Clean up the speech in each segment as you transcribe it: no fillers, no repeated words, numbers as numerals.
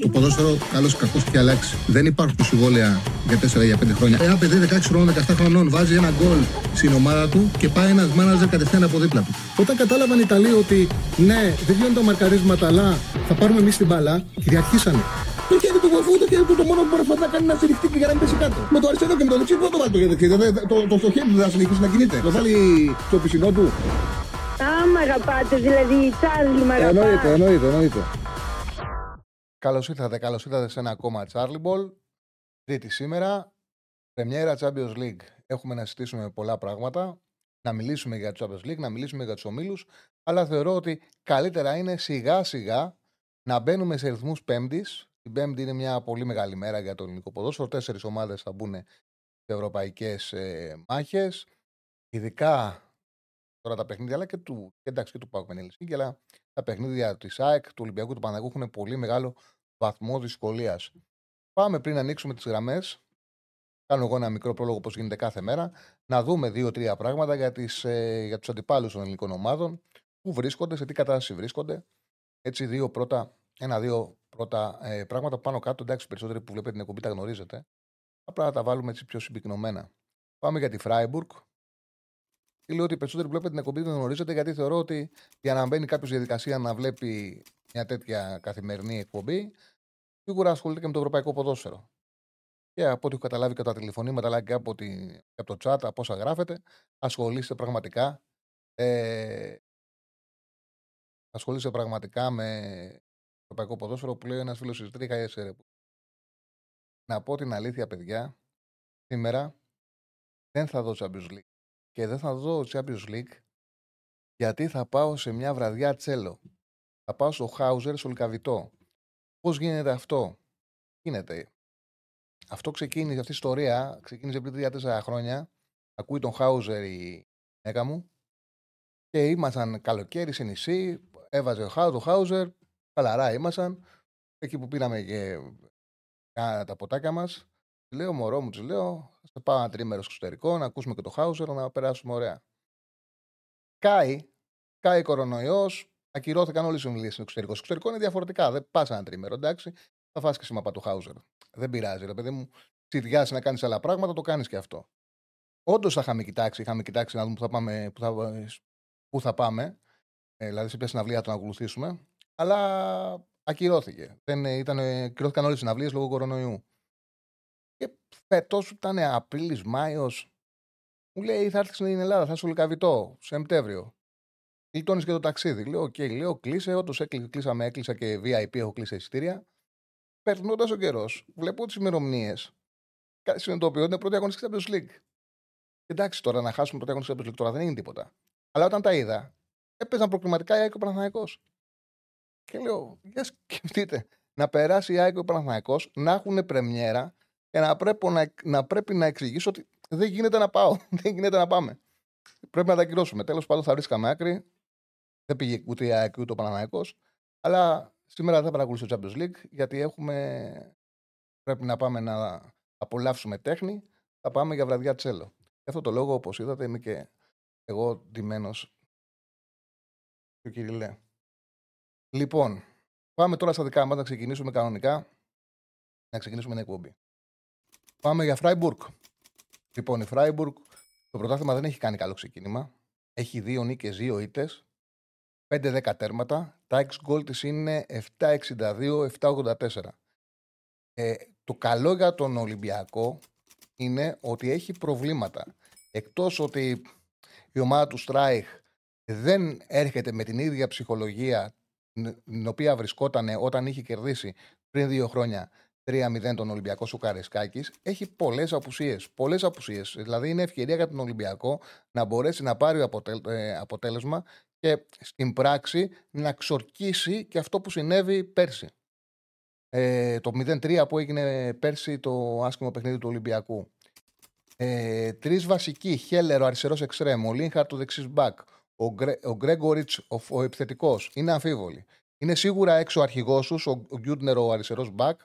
Το ποδόσφαιρο, καλώς ή κακώς, έχει αλλάξει. Δεν υπάρχουν συμβόλαια για 4-5 χρόνια. Ένα παιδί 16 χρόνων, 17 χρονών βάζει ένα γκολ στην ομάδα του και πάει ένας μάναζερ κατευθείαν από δίπλα του. Όταν κατάλαβαν οι Ιταλοί ότι ναι, δεν βγαίνουν τα μαρκαρίσματα, αλλά θα πάρουμε εμείς την μπάλα, κυριαρχήσανε. Το χέρι του βοηθού, το χέρι του, το μόνο που μπορεί να κάνει να στηριχτεί και να μην πέσει κάτω. Με το αριστερό και με το δεξί, πού το βάλει το χέρι του, το χέρι του δεν θα συνεχίσει να κινείται. Το βάλει στο πισινό του. Άμα αγαπάτε, δηλαδή η Τσάρλι μ' αγαπάτε. Εννοείται. Καλώς ήρθατε σε ένα ακόμα Charlie Ball. Τρίτη σήμερα, πρεμιέρα Champions League. Έχουμε να συζητήσουμε πολλά πράγματα, να μιλήσουμε για το Champions League, να μιλήσουμε για τους ομίλους, αλλά θεωρώ ότι καλύτερα είναι σιγά σιγά να μπαίνουμε σε ρυθμούς Πέμπτης. Η Πέμπτη είναι μια πολύ μεγάλη μέρα για το ελληνικό ποδόσφαιρο. 4 ομάδες θα μπουν στις ευρωπαϊκές μάχες. Ειδικά τώρα τα παιχνίδια, αλλά και του ΠΑΟΚ με την Ελσίνκη, αλλά τα παιχνίδια της ΑΕΚ, του Ολυμπιακού, του Παναθηναϊκού έχουν πολύ μεγάλο βαθμό δυσκολίας. Πάμε πριν ανοίξουμε τις γραμμές. Κάνω εγώ ένα μικρό πρόλογο, όπως γίνεται κάθε μέρα, να δούμε 2-3 πράγματα για τους αντιπάλους των ελληνικών ομάδων, που βρίσκονται, σε τι κατάσταση βρίσκονται. Έτσι, ένα-δύο πρώτα πράγματα πάνω κάτω. Εντάξει, περισσότεροι που βλέπετε την εκπομπή τα γνωρίζετε. Απλά να τα βάλουμε έτσι πιο συμπυκνωμένα. Πάμε για τη Φράιμπουργκ. Και λέω ότι οι περισσότεροι που βλέπετε την εκπομπή δεν γνωρίζετε, γιατί θεωρώ ότι για να μπαίνει κάποιο διαδικασία να βλέπει μια τέτοια καθημερινή εκπομπή, σίγουρα ασχολείται και με το ευρωπαϊκό ποδόσφαιρο. Και από ό,τι έχω καταλάβει και τα τηλεφωνήματα, αλλά και από το chat, από όσα γράφετε, ασχολείστε πραγματικά με ευρωπαϊκό ποδόσφαιρο, που λέει ένας φίλος της Τρίχας. Να πω την αλήθεια, παιδιά, σήμερα δεν θα δω Champions League. Και δεν θα δω Champions League, γιατί θα πάω σε μια βραδιά Cello. Θα πάω στο Hauser, στο Λυκαβητό. Πώς γίνεται αυτό? Αυτή η ιστορία ξεκίνησε πριν 3-4 χρόνια. Ακούει τον Hauser η γυναίκα μου. Και ήμασταν καλοκαίρι σε νησί. Έβαζε το Hauser. Χαλαρά ήμασταν. Εκεί που πήραμε και τα ποτάκια μας. Λέω, μωρό μου, του λέω, θα πάω ένα τρίμερο στο εξωτερικό, να ακούσουμε και το Hauser, να περάσουμε ωραία. Κάει κορονοϊός, ακυρώθηκαν όλες οι ομιλίες στο εξωτερικό. Στο εξωτερικό είναι διαφορετικά, δεν πας ένα τρίμερο, εντάξει, θα φας και σήμα του Hauser. Δεν πειράζει, ρε παιδί μου, τσιδιάσει να κάνεις άλλα πράγματα, το κάνεις και αυτό. Όντως είχαμε κοιτάξει να δούμε πού θα πάμε, δηλαδή σε ποια συναυλία θα τον ακολουθήσουμε, αλλά ακυρώθηκε. Ακυρώθηκαν όλες οι συναυλίες λόγω κορονοϊού. Και φέτος ήταν Απρίλης-Μάιος, μου λέει θα έρθει στην Ελλάδα, θα είσαι στο Λυκαβητό, Σεπτέμβριο. Λιτώνεις και το ταξίδι. Λέω, λέω κλείσε, όντως έκλεισα και VIP, έχω κλείσει εισιτήρια. Περνώντας ο καιρός, βλέπω τις ημερομηνίες, συνειδητοποιούνται πρώτη αγωνιστική Champions League. Εντάξει, τώρα να χάσουμε πρώτη αγωνιστική Champions League, τώρα δεν είναι τίποτα. Αλλά όταν τα είδα, έπαιζαν προκριματικά η ΑΕΚ και ο Παναθηναϊκός. Και λέω, για σκεφτείτε, να περάσει η ΑΕΚ και ο Παναθηναϊκός, να έχουν πρεμιέρα. Και να πρέπει να εξηγήσω ότι δεν γίνεται να πάω, δεν γίνεται να πάμε. Πρέπει να τα ακυρώσουμε. Τέλος πάντων, θα βρίσκαμε άκρη. Δεν πήγε ούτε η ΑΕΚ ούτε ο Παναθηναϊκός. Αλλά σήμερα δεν θα παρακολουθήσω το Champions League, γιατί πρέπει να πάμε να απολαύσουμε τέχνη. Θα πάμε για βραδιά Τσέλο. Γι' αυτό το λόγο, όπως είδατε, είμαι και εγώ ντυμένος. Και ο Κυριλέ. Λοιπόν, πάμε τώρα στα δικά μας, να ξεκινήσουμε κανονικά. Να ξεκινήσουμε την εκπομπή. Πάμε για Φράιμπουργκ. Λοιπόν, η Φράιμπουργκ το πρωτάθλημα δεν έχει κάνει καλό ξεκίνημα. Έχει 2 νίκες, 2 ήττες, 5-10 τέρματα. Τα ex-goal της είναι 7-62, 7-84. Το καλό για τον Ολυμπιακό είναι ότι έχει προβλήματα. Εκτός ότι η ομάδα του Στράιχ δεν έρχεται με την ίδια ψυχολογία την οποία βρισκόταν όταν είχε κερδίσει πριν 2 χρόνια 3-0 τον Ολυμπιακό στο Καρεσκάκης, έχει πολλές απουσίες. Δηλαδή είναι ευκαιρία για τον Ολυμπιακό να μπορέσει να πάρει αποτέλεσμα και στην πράξη να ξορκίσει και αυτό που συνέβη πέρσι. Το 0-3 που έγινε πέρσι, το άσχημο παιχνίδι του Ολυμπιακού. 3 βασικοί, Χέλερο αριστερός εξτρέμ, ο Λίνχαρτ ο δεξής μπακ, ο Γκρέγκοριτς ο επιθετικός, είναι αμφίβολοι. Είναι σίγουρα έξω ο αρχηγός τους, ο Γκιούντνερ ο αριστερός μπακ.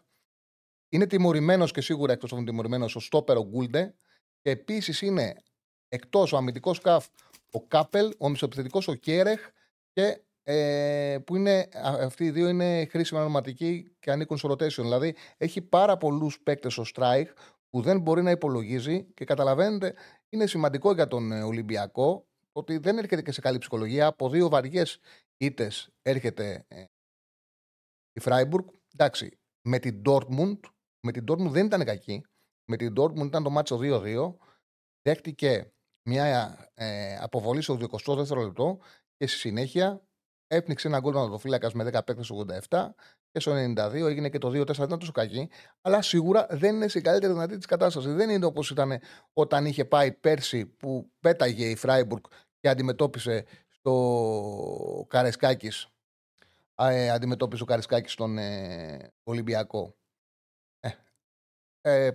Είναι τιμωρημένος και σίγουρα εκτός από τιμωρημένος ο στόπερο Γκούλντε. Και επίσης είναι εκτός ο αμυντικός Καφ ο Κάπελ, ο μισοεπιθετικός ο Κέρεχ και που είναι, αυτοί οι δύο είναι χρήσιμα ονοματικοί και ανήκουν στο rotation. Δηλαδή έχει πάρα πολλούς παίκτες ο Strike που δεν μπορεί να υπολογίζει και καταλαβαίνετε είναι σημαντικό για τον Ολυμπιακό ότι δεν έρχεται και σε καλή ψυχολογία. Από δύο βαριές ήττες έρχεται η Freiburg. Εντάξει, με την Dortmund δεν ήταν κακή. Με την Dortmund ήταν το μάτσο 2-2. Δέχτηκε μια αποβολή στο 22ο λεπτό και στη συνέχεια έπνιξε ένα γκολ τερματοφύλακας με 10 παίκτες στο 87 και στο 92 έγινε και το 2-4. Δεν ήταν τόσο κακή, αλλά σίγουρα δεν είναι σε καλύτερη δυνατή της κατάσταση. Δεν είναι όπως ήταν όταν είχε πάει πέρσι που πέταγε η Freiburg και αντιμετώπισε στο Καρεσκάκης. Αντιμετώπισε ο Καρεσκάκης στον Ολυμπιακό.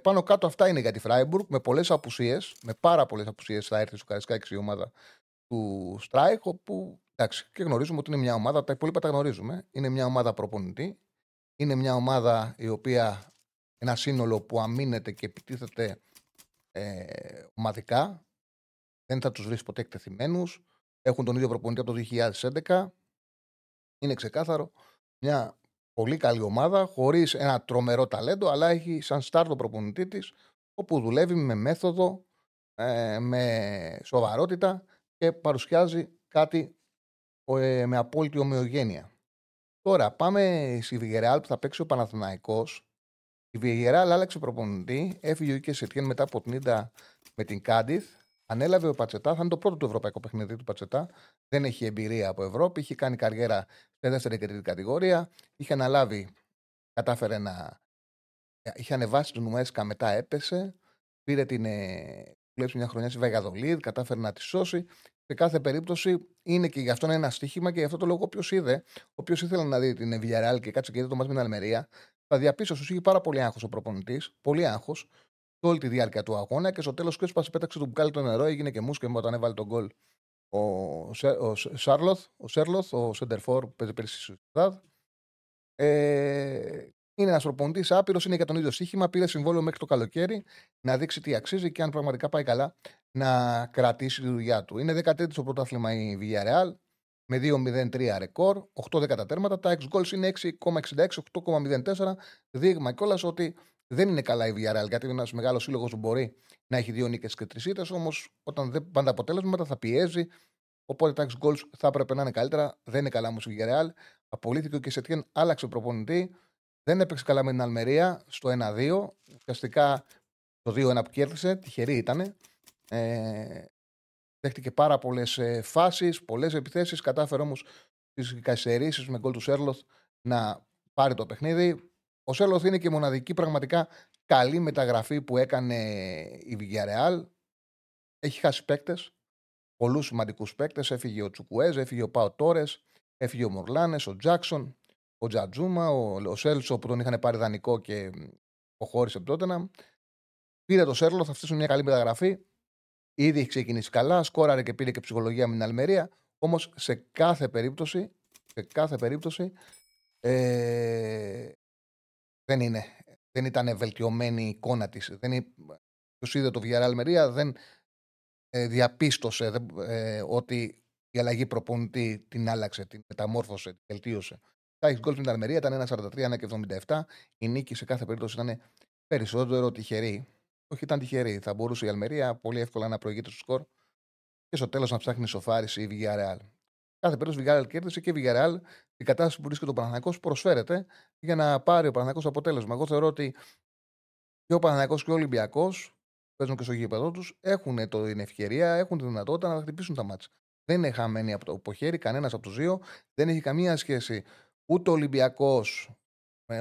Πάνω κάτω αυτά είναι για τη Freiburg με πολλές απουσίες, με πάρα πολλές απουσίες θα έρθει στο Καρεσκάκης η ομάδα του Στράιχ, όπου εντάξει, και γνωρίζουμε ότι είναι μια ομάδα, τα υπόλοιπα τα γνωρίζουμε, είναι μια ομάδα προπονητή, είναι μια ομάδα η οποία ένα σύνολο που αμήνεται και επιτίθεται ομαδικά, δεν θα τους βρεις ποτέ εκτεθειμένους, έχουν τον ίδιο προπονητή από το 2011, είναι ξεκάθαρο, μια πολύ καλή ομάδα, χωρίς ένα τρομερό ταλέντο, αλλά έχει σαν στάρ το προπονητή της, όπου δουλεύει με μέθοδο, με σοβαρότητα και παρουσιάζει κάτι με απόλυτη ομοιογένεια. Τώρα πάμε στη Villarreal που θα παίξει ο Παναθηναϊκός. Η Villarreal άλλαξε προπονητή, έφυγε και σε τιέν μετά από την ήττα με την Κάντιθ. Ανέλαβε ο Πατσετά, θα είναι το πρώτο του ευρωπαϊκό παιχνίδι του Πατσετά. Δεν έχει εμπειρία από Ευρώπη, είχε κάνει καριέρα σε δεύτερη και τρίτη κατηγορία. Είχε αναλάβει, κατάφερε να. Είχε ανεβάσει τον Ουέσκα, μετά έπεσε. Πήρε την. Δουλέψει μια χρονιά στη Βαγαδολίδ, κατάφερε να τη σώσει. Σε κάθε περίπτωση είναι και γι' αυτό ένα στοίχημα και γι' αυτό το λόγο όποιος είδε, όποιος ήθελε να δει την Villarreal και κάτσε και είδε το μαζί με την Αλμερία, θα διαπίστωσε ότι είχε πάρα πολύ άγχος ο προπονητής, πολύ άγχος. Όλη τη διάρκεια του αγώνα και στο τέλος κρέσπασε, πέταξε το μπουκάλι το νερό, έγινε και μουσκεμ όταν έβαλε τον γκολ ο Σέρλοθ, ο Σεντερφόρ που παίζει πέρυσι στη Σουηδία. Είναι ένας προπονητής άπειρος, είναι για τον ίδιο στοίχημα, πήρε συμβόλαιο μέχρι το καλοκαίρι να δείξει τι αξίζει και αν πραγματικά πάει καλά να κρατήσει τη δουλειά του. Είναι 13η στο πρωτάθλημα η Villarreal με 2-0-3 ρεκόρ, 8-10 τέρματα, τα ex-goals είναι 6,66, 8,04, δείγμα κιόλας ότι δεν είναι καλά η Villarreal, γιατί είναι ένας μεγάλος σύλλογος που μπορεί να έχει 2 νίκες και 3 ήττες, όμως όταν δεν πάντα αποτέλεσματα θα πιέζει, οπότε τα ex-goals θα έπρεπε να είναι καλύτερα, δεν είναι καλά όμως η Villarreal. Απολύθηκε και σε Σετιέν, άλλαξε προπονητή, δεν έπαιξε καλά με την Αλμερία στο 1-2, ουσιαστικά το 2-1 που κέρδισε, τυχερή ήτανε. Δέχτηκε πάρα πολλές φάσεις, πολλές επιθέσεις, κατάφερε όμως τις καθυστερήσεις με γκολ του Σέρλοθ να πάρει το παιχνίδι. Ο Σέρλοθ είναι και η μοναδική πραγματικά καλή μεταγραφή που έκανε η Villarreal. Έχει χάσει παίκτες, πολλούς σημαντικούς παίκτες. Έφυγε ο Τσουκουέζ, έφυγε ο Πάο Τόρες, έφυγε ο Μορλάνες, ο Τζάκσον, ο Τζατζούμα, ο Σέλσο που τον είχαν πάρει δανεικό και αποχώρησε από τότε να. Πήρε το Σέρλοθ, θα φτιάξουν μια καλή μεταγραφή. Ήδη έχει ξεκινήσει καλά, σκόραρε και πήρε και ψυχολογία με την Αλμερία. Όμως σε κάθε περίπτωση, δεν ήταν βελτιωμένη η εικόνα της. Τους είδε το Villarreal Αλμερία, δεν διαπίστωσε ότι η αλλαγή προπονητή την άλλαξε, την μεταμόρφωσε, την βελτίωσε. Τα έχει γκολ στην Αλμερία, ήταν 1,43-1,77. Η νίκη σε κάθε περίπτωση ήταν περισσότερο τυχερή. Όχι, ήταν τυχερή. Θα μπορούσε η Αλμερία πολύ εύκολα να προηγείται στο σκορ και στο τέλος να ψάχνει σοφάριση η Villarreal. Κάθε περίπτωση η Villarreal κέρδισε και η Villarreal, η κατάσταση που βρίσκεται ο Παναθηναϊκός προσφέρεται για να πάρει ο Παναθηναϊκός αποτέλεσμα. Εγώ θεωρώ ότι και ο Παναθηναϊκός και ο Ολυμπιακός, παίζουν και στο γήπεδο τους, έχουν την ευκαιρία, έχουν τη δυνατότητα να χτυπήσουν τα μάτσα. Δεν είναι χαμένοι από το χέρι κανένας από τους δύο, δεν έχει καμία σχέση ούτε ο Ολυμπιακός,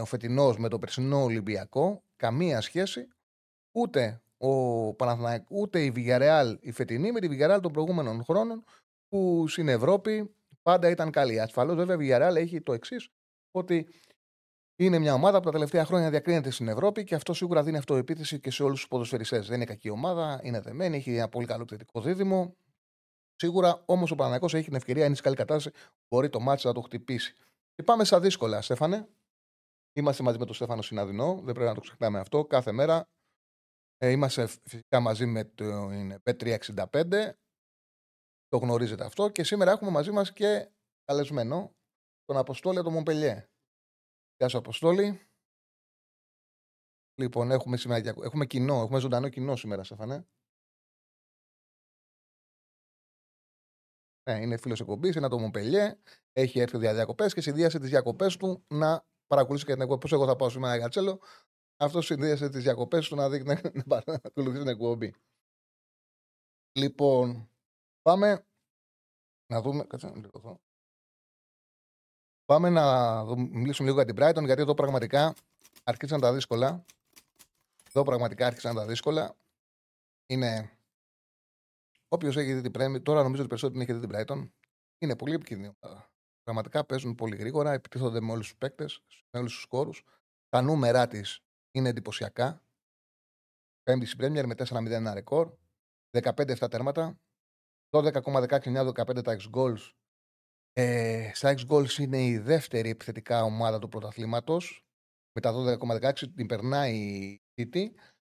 ο φετινός με το περσινό Ολυμπιακό, καμία σχέση. Ούτε η Villarreal η φετινή με τη Villarreal των προηγούμενων χρόνων που στην Ευρώπη πάντα ήταν καλή. Ασφαλώς βέβαια η Villarreal έχει το εξής, ότι είναι μια ομάδα που τα τελευταία χρόνια διακρίνεται στην Ευρώπη και αυτό σίγουρα δίνει αυτοεπίθεση και σε όλους τους ποδοσφαιριστές. Δεν είναι κακή ομάδα, είναι δεμένη, έχει ένα πολύ καλό επιθετικό δίδυμο. Σίγουρα όμως ο Παναθηναϊκός έχει την ευκαιρία, είναι σε καλή κατάσταση, μπορεί το μάτς να το χτυπήσει. Και πάμε στα δύσκολα, Στέφανε. Είμαστε μαζί με τον Στέφανο Συναδεινό, δεν πρέπει να το ξεχνάμε αυτό κάθε μέρα. Είμαστε φυσικά μαζί με την Bet365, το γνωρίζετε αυτό και σήμερα έχουμε μαζί μας και καλεσμένο τον Αποστόλη από το Montpellier. Γεια σου, Αποστόλη. Λοιπόν, έχουμε σήμερα, έχουμε ζωντανό κοινό σήμερα, Σαφανέ. Ναι, είναι φίλος εκπομπής, είναι από το Montpellier. Έχει έρθει για διακοπές και συνδύασε τις διακοπές του να παρακολουθήσει και την εκπομπή. Πώς εγώ θα πάω σήμερα για Τσέλο. Αυτό συνδύασε τις διακοπές του να δει να παρακολουθήσει την εκπομπή. Λοιπόν, πάμε να δούμε. Πάμε να μιλήσουμε λίγο για την Brighton, γιατί εδώ πραγματικά άρχισαν τα δύσκολα. Είναι. Όποιος έχει δει την Πρέμι, τώρα νομίζω ότι περισσότερο την έχει δει την Brighton, είναι πολύ επικίνδυνο. Πραγματικά παίζουν πολύ γρήγορα, επιτίθονται με όλους τους παίκτες, με όλους τους σκόρους. Τα νούμερά της είναι εντυπωσιακά. Πέμπτη στην Πρέμιερ με 4-0 ένα ρεκόρ. 15-7 τέρματα. 12,16-15 τα ex-goals. Στα ex-goals είναι η δεύτερη επιθετικά ομάδα του πρωταθλήματος. Με τα 12,16 την περνάει η City.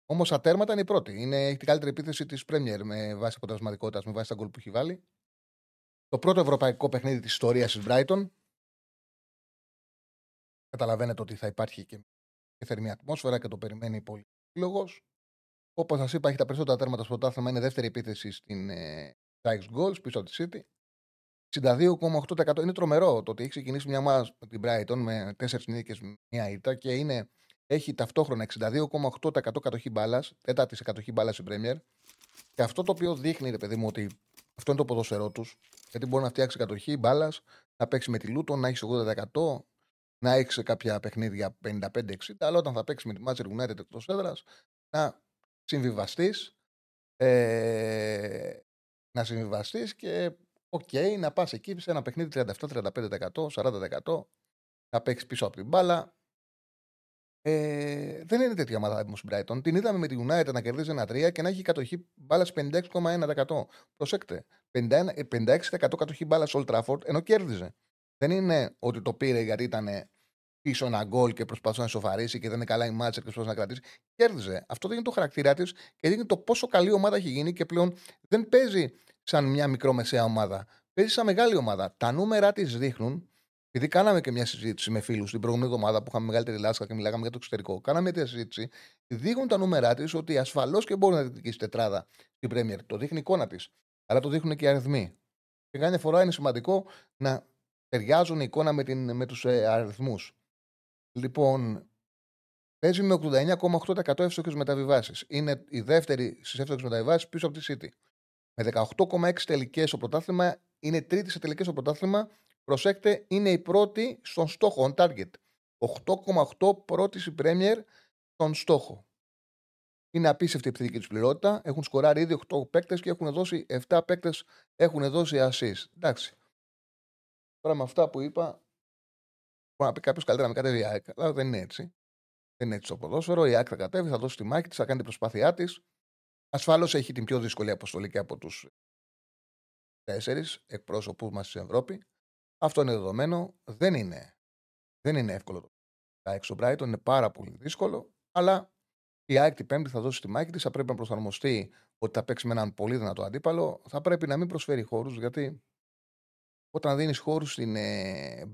Όμως στα τέρματα είναι η πρώτη. Έχει την καλύτερη επίθεση της Πρέμιερ με βάση αποτελεσματικότητα, με βάση τα γκολ που έχει βάλει. Το πρώτο ευρωπαϊκό παιχνίδι της ιστορίας της Brighton. Καταλαβαίνετε ότι θα υπάρχει και θερμή ατμόσφαιρα και το περιμένει πολύ λόγος. Όπως σας είπα, έχει τα περισσότερα τέρματα στο πρωτάθλημα, είναι δεύτερη επίθεση στην Ajax Goals πίσω από τη City. 62,8%. Είναι τρομερό το ότι έχει ξεκινήσει μια ομάδα με την Brighton με 4 νίκες, μια ήττα και έχει ταυτόχρονα 62,8% κατοχή μπάλας, τέταρτη σε κατοχή μπάλας στην Premier. Και αυτό το οποίο δείχνει, ρε παιδί μου, ότι αυτό είναι το ποδόσφαιρό του. Γιατί μπορεί να φτιάξει κατοχή μπάλας, να παίξει με τη Luton, να έχει 80%. Να έχει σε κάποια παιχνίδια 55-60, αλλά όταν θα παίξει με τη Manchester United εκτός έδρας, να συμβιβαστείς. Να συμβιβαστείς και να πας εκεί σε ένα παιχνίδι 37-35%, 40%, να παίξεις πίσω από την μπάλα. Δεν είναι τέτοια ομάδα όπως η Brighton. Την είδαμε με τη United να κερδίζει 1-3 και να έχει κατοχή μπάλας 56,1%. Προσέξτε, 56% κατοχή μπάλας Old Trafford ενώ κέρδιζε. Δεν είναι ότι το πήρε γιατί ήταν πίσω ένα γκολ και προσπαθούσε να σοφαρίσει και δεν είναι καλά η μάτσα και προσπαθούσε να κρατήσει. Κέρδιζε. Αυτό δείχνει το χαρακτήρα της και δείχνει το πόσο καλή ομάδα έχει γίνει και πλέον δεν παίζει σαν μια μικρομεσαία ομάδα. Παίζει σαν μεγάλη ομάδα. Τα νούμερα της δείχνουν, επειδή κάναμε και μια συζήτηση με φίλους την προηγούμενη εβδομάδα που είχαμε μεγαλύτερη λάσκα και μιλάγαμε για το εξωτερικό. Κάναμε μια συζήτηση. Δείχνουν τα νούμερα της ότι ασφαλώς και μπορεί να διεκδικήσει τετράδα στην Πρέμιερ. Το δείχνει η εικόνα της. Αλλά το δείχνουν και οι αριθμοί. Και κάθε φορά είναι σημαντικό να ταιριάζουν η εικόνα με τους αριθμούς. Λοιπόν, παίζει με 89,8% εύστοχες μεταβιβάσεις. Είναι η δεύτερη στις εύστοχες μεταβιβάσεις πίσω από τη City. Με 18,6 τελικές στο πρωτάθλημα, είναι τρίτη σε τελικές στο πρωτάθλημα. Προσέξτε, είναι η πρώτη στον στόχο, on target. 8,8 πρώτη η Premier στον στόχο. Είναι απίστευτη η επιθετική τους πληρότητα. Έχουν σκοράρει ήδη 8 παίκτες και έχουν δώσει 7 παίκτες, έχουν δώσει assist. Εντάξει. Τώρα με αυτά που είπα, μπορεί να πει κάποιος καλύτερα να με κατέβει η ΑΕΚ, αλλά δεν είναι έτσι. Δεν είναι έτσι το ποδόσφαιρο. Η ΑΕΚ θα κατέβει, θα δώσει τη μάχη της, θα κάνει την προσπάθειά της. Ασφαλώς έχει την πιο δύσκολη αποστολή και από τους 4 εκπρόσωπους μας στην Ευρώπη. Αυτό είναι δεδομένο. Δεν είναι εύκολο το έξω Brighton, είναι πάρα πολύ δύσκολο. Αλλά η ΑΕΚ την Πέμπτη θα δώσει τη μάχη της. Θα πρέπει να προσαρμοστεί ότι θα παίξει με έναν πολύ δυνατό αντίπαλο. Θα πρέπει να μην προσφέρει χώρους γιατί. Όταν δίνεις χώρους στην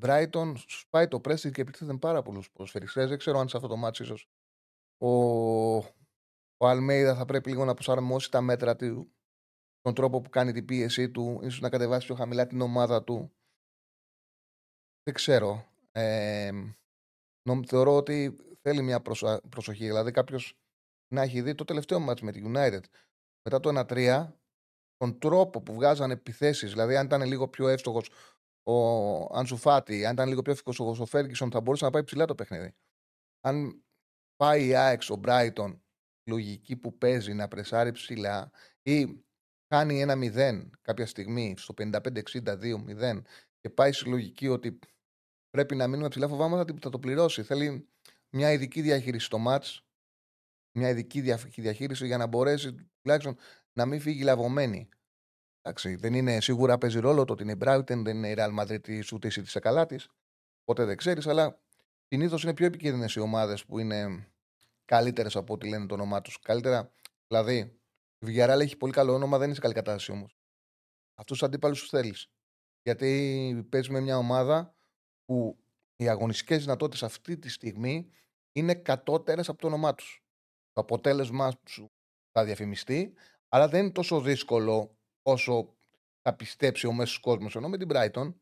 Brighton, σπάει το pressing και επιτίθενται πάρα πολλούς ποδοσφαιριστές. Δεν ξέρω αν σε αυτό το μάτσο ίσως ο Αλμέιδα θα πρέπει λίγο να προσαρμόσει τα μέτρα του, τον τρόπο που κάνει την πίεση του, ίσως να κατεβάσει πιο χαμηλά την ομάδα του. Δεν ξέρω. Θεωρώ ότι θέλει μια προσοχή. Δηλαδή κάποιος να έχει δει το τελευταίο μάτς με τη United μετά το 1-3. Τον τρόπο που βγάζανε επιθέσεις, δηλαδή αν ήταν λίγο πιο εύστοχος ο Ansu Fati, αν ήταν λίγο πιο εύστοχος ο Ferguson, θα μπορούσε να πάει ψηλά το παιχνίδι. Αν πάει η Ajax, ο Brighton, λογική που παίζει να πρεσάρει ψηλά ή κάνει ένα 0 κάποια στιγμή στο 55-62-0 και πάει στη λογική ότι πρέπει να μείνουμε ψηλά, φοβάμαι θα το πληρώσει. Θέλει μια ειδική διαχείριση στο μάτς, μια ειδική διαχείριση για να μπορέσει τουλάχιστον να μην φύγει λαβωμένη. Εντάξει, δεν είναι σίγουρα παίζει ρόλο το ότι είναι η Brighton, δεν είναι η Real Madrid της ούτε η City σε καλά της. Ποτέ δεν ξέρεις, αλλά συνήθως είναι πιο επικίνδυνες οι ομάδες που είναι καλύτερες από ό,τι λένε το όνομά τους. Καλύτερα, δηλαδή, η Villarreal έχει πολύ καλό όνομα, δεν είναι σε καλή κατάσταση όμως. Αυτούς τους αντίπαλους τους θέλεις. Γιατί παίζουμε μια ομάδα που οι αγωνιστικές δυνατότητες αυτή τη στιγμή είναι κατώτερες από το όνομά τους. Το αποτέλεσμα σου θα διαφημιστεί, αλλά δεν είναι τόσο δύσκολο όσο θα πιστέψει ο μέσος κόσμος. Ενώ με την Brighton,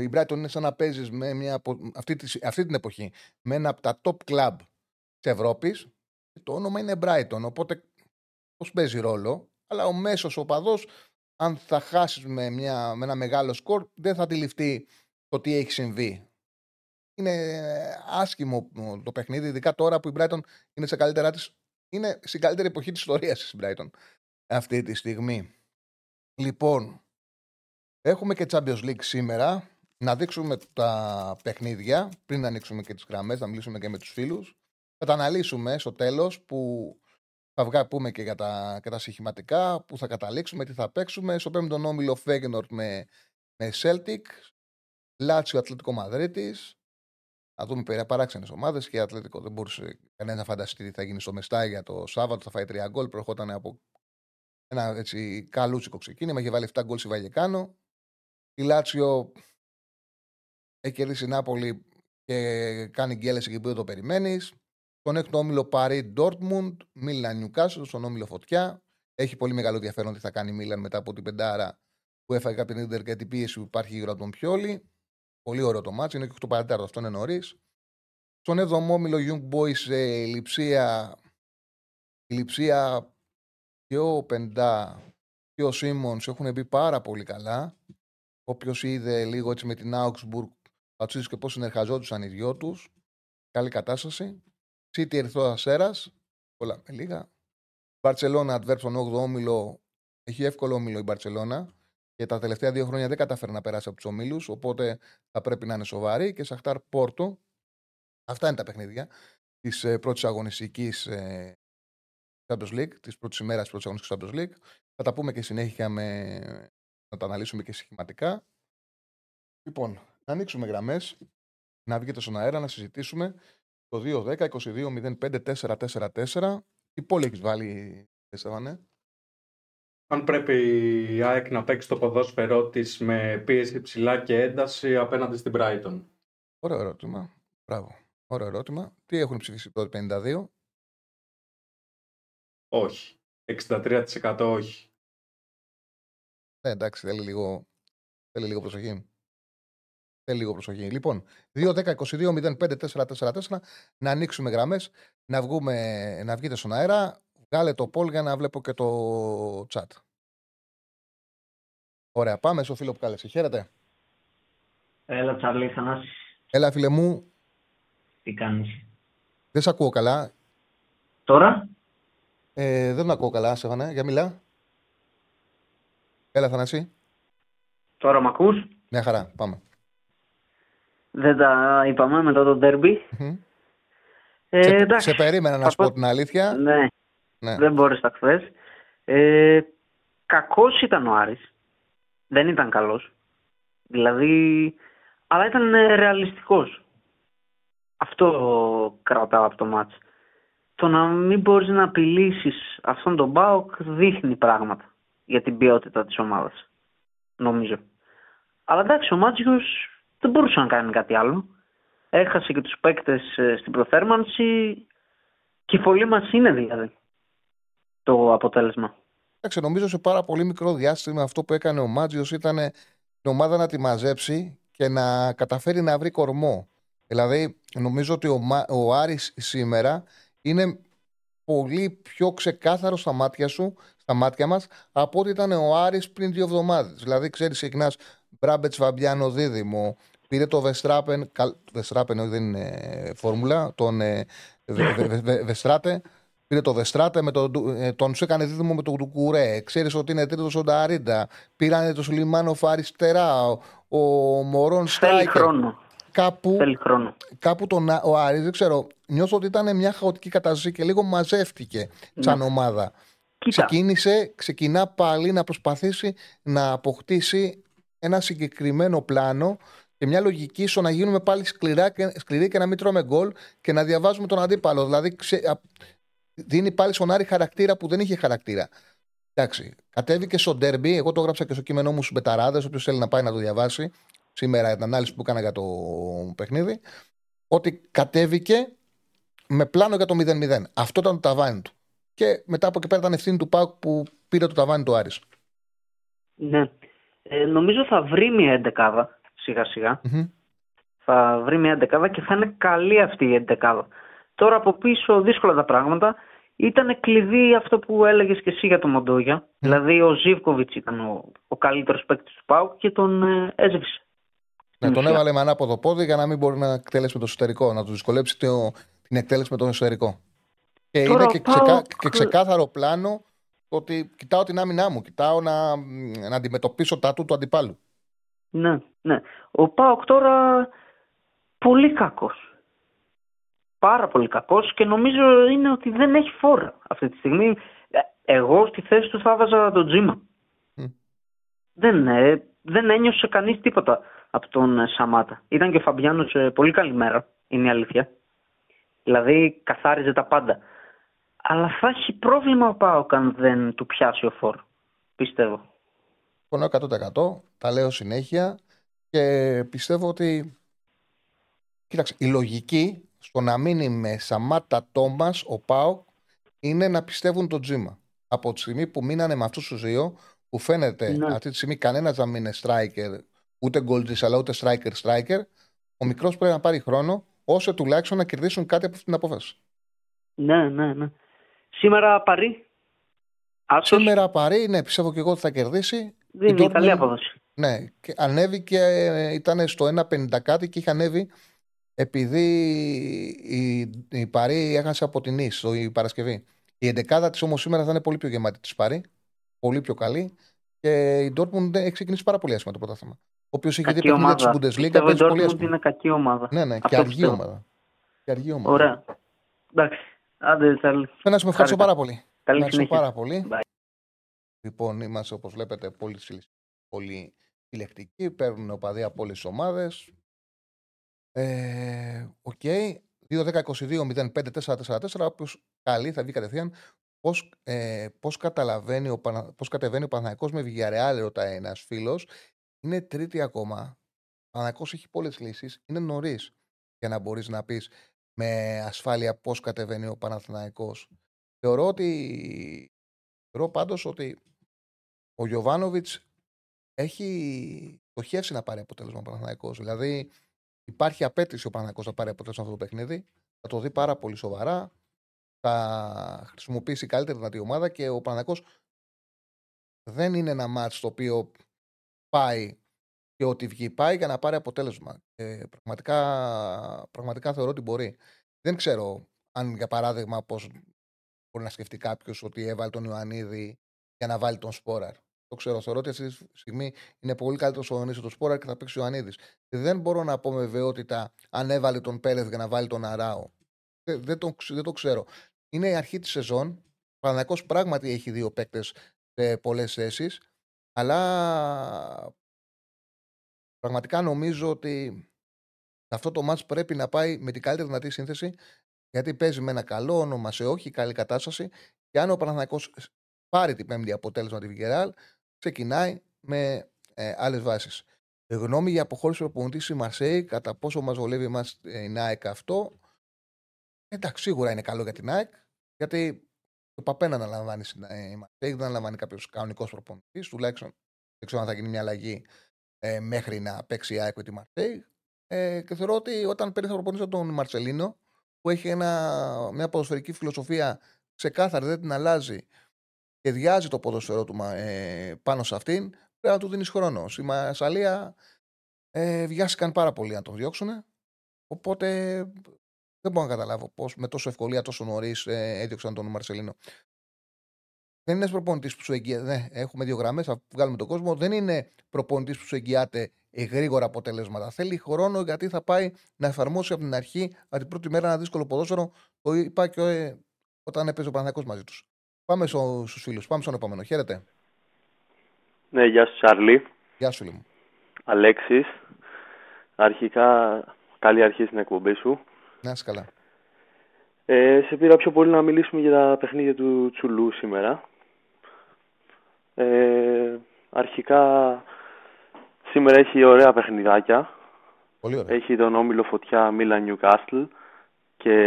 η Brighton είναι σαν να παίζεις με μια, αυτή την εποχή με ένα από τα top club της Ευρώπης. Το όνομα είναι Brighton, οπότε πώς παίζει ρόλο, αλλά ο μέσος οπαδός, αν θα χάσεις με ένα μεγάλο σκορ, δεν θα αντιληφθεί το τι έχει συμβεί. Είναι άσχημο το παιχνίδι, ειδικά τώρα που η Brighton είναι σε καλύτερά της. Είναι στην καλύτερη εποχή της ιστορίας της Brighton αυτή τη στιγμή. Λοιπόν, έχουμε και Champions League σήμερα. Να δείξουμε τα παιχνίδια πριν να ανοίξουμε και τις γραμμές, να μιλήσουμε και με τους φίλους. Θα τα αναλύσουμε στο τέλος που θα πούμε και για τα στοιχηματικά, που θα καταλήξουμε, τι θα παίξουμε. Στο 5ο όμιλο Feyenoord με Celtic, Lazio Atletico Madrid. Να δούμε πέρα παράξενες ομάδες και Ατλέτικο. Δεν μπορούσε κανένα να φανταστεί τι θα γίνει στο Μεστάγια το Σάββατο. Θα φάει 3 γκολ. Προχώτανε από ένα έτσι καλούτσικο ξεκίνημα. Είχε βάλει 7 γκολ στη Βαγεκάνο. Η Λάτσιο έχει κερδίσει Νάπολη και κάνει γκέλες εκεί που δεν το περιμένεις. Στον 6ο όμιλο Παρί Dortmund, Milan Newcastle, στον όμιλο Φωτιά. Έχει πολύ μεγάλο ενδιαφέρον τι θα κάνει η Μίλαν μετά από την πεντάρα που έφαγε κάποια νίκη και την πίεση που υπάρχει γύρω από τον Πιόλι. Πολύ ωραίο το μάτσο, είναι και 8 παρατέταρτο, αυτό είναι νωρίς. Στον 7ο όμιλο Young Boys η Λειψία και ο Πεντά και ο Σίμονς έχουν μπει πάρα πολύ καλά. Όποιος είδε λίγο έτσι με την Augsburg, πατσίζει και πώς συνεργαζόντουσαν οι δυο τους. Καλή κατάσταση. City Ερυθρός Αστέρας, πολλά με λίγα. Barcelona adverb στον 8ο όμιλο, έχει εύκολο όμιλο η Barcelona. Και τα τελευταία 2 χρόνια δεν κατάφερε να περάσει από τους ομίλους, οπότε θα πρέπει να είναι σοβαρή. Και Shakhtar Porto. Αυτά είναι τα παιχνίδια της πρώτης αγωνιστικής Champions League, της πρώτης ημέρας της πρώτης αγωνιστικής Champions League. Θα τα πούμε και συνέχεια να τα αναλύσουμε και στοιχηματικά. Λοιπόν, να ανοίξουμε γραμμές, να βγείτε στον αέρα, να συζητήσουμε το 2-10-22-05-444. Τι πόλη έχεις βάλει, Στέφανε? Αν πρέπει η ΑΕΚ να παίξει το ποδόσφαιρό της με πίεση ψηλά και ένταση απέναντι στην Brighton. Ωραίο ερώτημα. Μπράβο. Ωραίο ερώτημα. Τι έχουν ψηφίσει τότε, 52%? Όχι. 63% όχι. Ναι, εντάξει, θέλει λίγο προσοχή. Θέλει λίγο προσοχή. Λοιπόν, 2-10-22-05-444, να ανοίξουμε γραμμές, να βγείτε στον αέρα. Βγάλε το poll για να βλέπω και το chat. Ωραία, πάμε στο φίλο που κάλεσε. Χαίρετε. Έλα, Τσαρλή, Θανάση. Έλα, φίλε μου. Τι κάνεις? Δεν σε ακούω καλά. Τώρα? Δεν ακούω καλά, Σεφανέ. Για μιλά. Έλα, Θανάση. Τώρα μ' ακούς? Μια χαρά, πάμε. Δεν τα είπαμε μετά το ντέρμπι. Σε περίμενα να σου πω την αλήθεια. Ναι. Ναι. Δεν μπόρεσα χθες. Κακός ήταν ο Άρης. Δεν ήταν καλός. Δηλαδή, αλλά ήταν ρεαλιστικός. Αυτό κρατάω από το μάτς. Το να μην μπορείς να απειλήσεις αυτόν τον ΠΑΟΚ δείχνει πράγματα για την ποιότητα της ομάδας. Νομίζω. Αλλά εντάξει, ο Μάτσιος δεν μπορούσε να κάνει κάτι άλλο. Έχασε και τους παίκτες στην προθέρμανση. Και η φωλή μας είναι δηλαδή το αποτέλεσμα. Εντάξει, νομίζω σε πάρα πολύ μικρό διάστημα αυτό που έκανε ο Μάτζιος ήταν την ομάδα να τη μαζέψει και να καταφέρει να βρει κορμό. Δηλαδή, νομίζω ότι ο Άρης σήμερα είναι πολύ πιο ξεκάθαρο στα μάτια σου, στα μάτια μας, από ό,τι ήταν ο Άρης πριν 2 εβδομάδες. Δηλαδή, ξέρεις, συχνά Μπράμπετς Βαμπιάνο δίδυμο, πήρε το Βεστράπεν, δεν είναι φόρμουλα, τον Βεστράτε. Πήρε το Δεστράτε, τον σου έκανε δίδυμο με τον Ντουκουρέ. Ξέρεις ότι είναι τρίτος ο Νταρίντα. Πήρανε τον Σουλιμάνοφ αριστερά. Ο Μωρόν Στράικερ. Θέλει χρόνο. Κάπου ο Άρης, δεν ξέρω, νιώθω ότι ήταν μια χαοτική κατάσταση και λίγο μαζεύτηκε σαν ομάδα. Ξεκινά πάλι να προσπαθήσει να αποκτήσει ένα συγκεκριμένο πλάνο και μια λογική στο να γίνουμε πάλι σκληροί και να μην τρώμε γκολ και να διαβάζουμε τον αντίπαλο. Δηλαδή, δίνει πάλι στον Άρη χαρακτήρα που δεν είχε χαρακτήρα. Εντάξει, κατέβηκε στο ντέρμπι. Εγώ το έγραψα και στο κείμενό μου στου μπεταράδες. Όποιος θέλει να πάει να το διαβάσει σήμερα, την ανάλυση που έκανα για το παιχνίδι. Ότι κατέβηκε με πλάνο για το 0-0. Αυτό ήταν το ταβάνι του. Και μετά από εκεί πέρα ήταν ευθύνη του ΠΑΟΚ που πήρε το ταβάνι του Άρης. Ναι. Νομίζω θα βρει μια εντεκάδα σιγά-σιγά. Mm-hmm. Θα βρει μια εντεκάδα και θα είναι καλή αυτή η εντεκάδα. Τώρα από πίσω δύσκολα τα πράγματα. Ήταν κλειδί αυτό που έλεγες και εσύ για τον Μοντόγια. Mm. Δηλαδή ο Ζίβκοβιτς ήταν ο καλύτερος παίκτης του ΠΑΟΚ και τον έζευσε. Ναι, τον έβαλε με ανάποδο πόδι για να μην μπορεί να εκτελέσει με το εσωτερικό, να του δυσκολέψει την εκτέλεση με τον εσωτερικό. Και τώρα είναι και ξεκάθαρο πλάνο ότι κοιτάω την άμυνά μου, κοιτάω να αντιμετωπίσω τα του αντιπάλου. Ναι, ναι. Ο ΠΑΟΚ τώρα πολύ κακός. Πάρα πολύ κακός και νομίζω είναι ότι δεν έχει φόρα αυτή τη στιγμή. Εγώ στη θέση του θα βάζα τον Τζίμα. Mm. Δεν ένιωσε κανείς τίποτα από τον Σαμάτα. Ήταν και ο Φαμπιάνος πολύ καλή μέρα, είναι η αλήθεια. Δηλαδή καθάριζε τα πάντα. Αλλά θα έχει πρόβλημα ο ΠΑΟΚ αν δεν του πιάσει ο φόρ. Πιστεύω. Πονώ 100%. Τα λέω συνέχεια και πιστεύω ότι κοίταξε, η λογική στο να μείνει με Σαμάτα Τόμας ο ΠΑΟΚ είναι να πιστεύουν τον Τζίμα. Από τη στιγμή που μείνανε με αυτούς τους δύο, που φαίνεται ναι. αυτή τη στιγμή κανένας να μείνει striker, ούτε goal αλλά ούτε striker, ο μικρός πρέπει να πάρει χρόνο, ώστε τουλάχιστον να κερδίσουν κάτι από αυτή την απόφαση. Ναι, ναι, ναι. Σήμερα Παρί. Σήμερα Παρί, ναι, πιστεύω και εγώ ότι θα κερδίσει. Δίνει καλή απόφαση. Ναι, και ανέβηκε, ήταν στο 1.50 κάτι και είχε ανέβει. Επειδή η Παρί έχασε από την Ις, η Παρασκευή. Η εντεκάδα της όμως σήμερα θα είναι πολύ πιο γεμάτη της Παρί. Πολύ πιο καλή. Και η Dortmund έχει ξεκινήσει πάρα πολύ άσχημα το πρωτάθλημα. Ο οποίος έχει δει παιχνίδια της Bundesliga. Η Dortmund είναι κακή ομάδα. Ναι, ναι, και αργή ομάδα. Ωραία. Εντάξει. Άντε, να σας ευχαριστώ πάρα πολύ. Καλή συνέχεια. Λοιπόν, είμαστε όπως βλέπετε πολύ συλλεκτικοί. Παίρνουν οπαδοί από όλες τις ομάδες. Οκ, 2-10-22-05-4-4-4. Όποιος καλεί θα βγει κατευθείαν. Πώς κατεβαίνει ο Παναθηναϊκός με Villarreal, ρωτάει ένας φίλος. Είναι τρίτη ακόμα. Ο Παναθηναϊκός έχει πολλές λύσεις. Είναι νωρίς για να μπορείς να πεις με ασφάλεια πώς κατεβαίνει ο Παναθηναϊκός. Θεωρώ πάντως ότι ο Γιοβάνοβιτς έχει στοχεύσει να πάρει αποτέλεσμα ο Παναθηναϊκός. Δηλαδή υπάρχει απέτηση ο Παναθηναϊκός να πάρει αποτέλεσμα αυτό το παιχνίδι. Θα το δει πάρα πολύ σοβαρά. Θα χρησιμοποιήσει καλύτερη δυνατή ομάδα και ο Παναθηναϊκός δεν είναι ένα μάτς το οποίο πάει και ό,τι βγει πάει για να πάρει αποτέλεσμα. Πραγματικά θεωρώ ότι μπορεί. Δεν ξέρω αν για παράδειγμα πώς μπορεί να σκεφτεί κάποιος ότι έβαλε τον Ιωαννίδη για να βάλει τον Σπόραρ. Το ξέρω, θεωρώ ότι αυτή τη στιγμή είναι πολύ καλύτερος ο Ιωαννίδης του Σπόραρ και θα παίξει ο Ιωαννίδης. Δεν μπορώ να πω με βεβαιότητα αν έβαλε τον Πέλεθ για να βάλει τον Αράο. Δεν το ξέρω. Είναι η αρχή της σεζόν. Ο Παναθηναϊκός πράγματι έχει δύο παίκτες σε πολλές θέσεις. Αλλά πραγματικά νομίζω ότι αυτό το μάτς πρέπει να πάει με την καλύτερη δυνατή σύνθεση. Γιατί παίζει με ένα καλό όνομα σε όχι καλή κατάσταση. Και αν ο Παναθηναϊκός πάρει την πέμπτη αποτέλεσμα τη Villarreal, ξεκινάει με άλλες βάσεις. Γνώμη για αποχώρηση προπονητή η Μαρσέη, κατά πόσο μας βολεύει εμάς η ΑΕΚ αυτό. Εντάξει, σίγουρα είναι καλό για την ΑΕΚ, γιατί το Παπένα αναλαμβάνει η Μαρσέη, δεν αναλαμβάνει κάποιος κανονικός προπονητής, τουλάχιστον δεν ξέρω αν θα γίνει μια αλλαγή μέχρι να παίξει η ΑΕΚ με τη Μαρσέη. Και θεωρώ ότι όταν παίρνει προπονητή τον Μαρσελίνο, που έχει μια ποδοσφαιρική φιλοσοφία ξεκάθαρη, δεν την αλλάζει. Σχεδιάζει το ποδοσφαιρό του πάνω σε αυτήν, πρέπει να του δίνεις χρόνο. Η Μασαλία βιάστηκαν πάρα πολύ να τον διώξουν. Οπότε δεν μπορώ να καταλάβω πώς με τόσο ευκολία, τόσο νωρίς έδιωξαν τον Μαρσελίνο. Δεν είναι προπονητής που σου εγγυάται. Ναι, έχουμε δύο γραμμές, θα βγάλουμε τον κόσμο. Δεν είναι προπονητής που σου εγγυάται γρήγορα αποτελέσματα. Θέλει χρόνο γιατί θα πάει να εφαρμόσει από την αρχή, από την πρώτη μέρα, ένα δύσκολο ποδόσφαιρο. Το είπα και όταν έπαιζε ο Παναθηναϊκός μαζί του. Πάμε στους φίλους, πάμε στον επόμενο. Χαίρετε. Ναι, γεια σου Σάρλι. Γεια σου Λίμου. Αλέξης, αρχικά καλή αρχή στην εκπομπή σου. Να είσαι καλά. Σε πήρα πιο πολύ να μιλήσουμε για τα παιχνίδια του Τσουλού σήμερα. Αρχικά σήμερα έχει ωραία παιχνιδάκια. Πολύ ωραία. Έχει τον όμιλο φωτιά Milan Newcastle και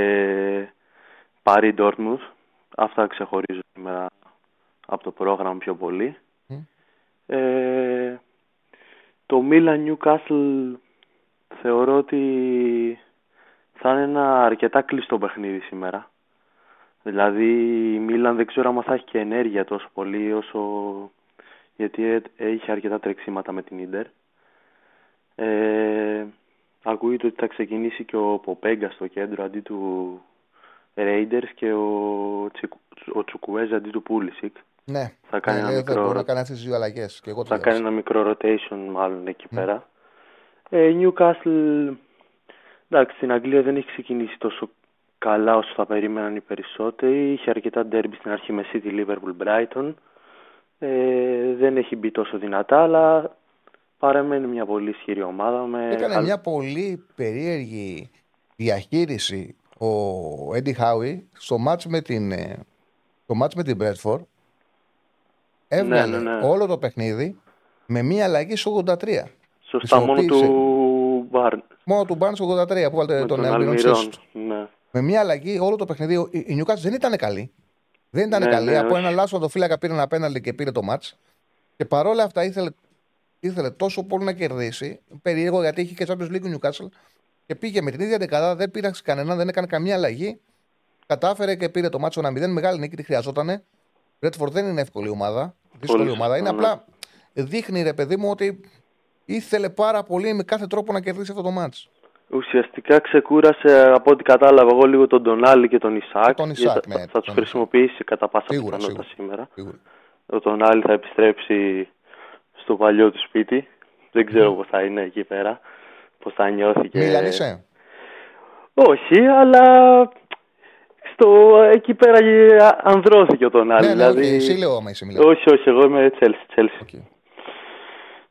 Paris Dortmund. Αυτά ξεχωρίζουν σήμερα από το πρόγραμμα πιο πολύ. Το Milan Newcastle θεωρώ ότι θα είναι ένα αρκετά κλειστό παιχνίδι σήμερα. Δηλαδή η Milan δεν ξέρω αν θα έχει και ενέργεια τόσο πολύ όσο, γιατί έχει αρκετά τρεξίματα με την Ίντερ. Ακούγεται ότι θα ξεκινήσει και ο Ποπέγκα στο κέντρο αντί του Raiders και ο Τσουκουέζα αντί του Πούλησικ. Ναι, θα κάνει ένα μικρό rotation μάλλον εκεί πέρα. Newcastle, εντάξει, στην Αγγλία δεν έχει ξεκινήσει τόσο καλά όσο θα περίμεναν οι περισσότεροι. Είχε αρκετά ντέρμπι στην αρχή με City, Liverpool, Brighton. Δεν έχει μπει τόσο δυνατά, αλλά παραμένει μια πολύ ισχυρή ομάδα. Έκανε μια πολύ περίεργη διαχείριση ο Έντι Χάουι στο μάτς με την Μπρέντφορντ. Έβγαλε όλο το παιχνίδι με μία αλλαγή στο 83. Σωστά, μόνο του Μπάρν. Μόνο του Μπάρν στο 83 που βάλτε τον Αλμιρόν. Ναι. Με μία αλλαγή όλο το παιχνίδι. Η Νιουκάσλ δεν ήταν καλή. Δεν ήταν καλή. Από ένα λάσο το φύλακα πήρε ένα πέναλτι και πήρε το μάτς. Και παρόλα αυτά ήθελε τόσο πολύ να κερδίσει. Περίεργο γιατί είχε και Champions League Newcastle. Και πήγε με την ίδια δεκαδά, δεν πήραξε κανέναν, δεν έκανε καμία αλλαγή. Κατάφερε και πήρε το μάτσο 1-0. Μεγάλη νίκη, τη χρειαζότανε. Ρέτφορντ δεν είναι εύκολη ομάδα. Δύσκολη ομάδα. Είναι απλά δείχνει, ρε παιδί μου, ότι ήθελε πάρα πολύ με κάθε τρόπο να κερδίσει αυτό το μάτς. Ουσιαστικά ξεκούρασε, από ό,τι κατάλαβα εγώ, λίγο τον Ντονάλι και τον Ισάκ. Θα του χρησιμοποιήσει κατά πάσα πιθανότητα σήμερα. Σίγουρα. Ο Ντονάλι θα επιστρέψει στο παλιό του σπίτι. Δεν ξέρω πώς θα είναι εκεί πέρα. Πώς θα νιώθει και... Μιλάνησε. Όχι, αλλά εκεί πέρα ανδρώθηκε ο Ντονάλι. Ναι, δηλαδή... ναι, εσύ λέω άμα είσαι μιλάνησε. Όχι, εγώ είμαι Τσέλσι. Okay.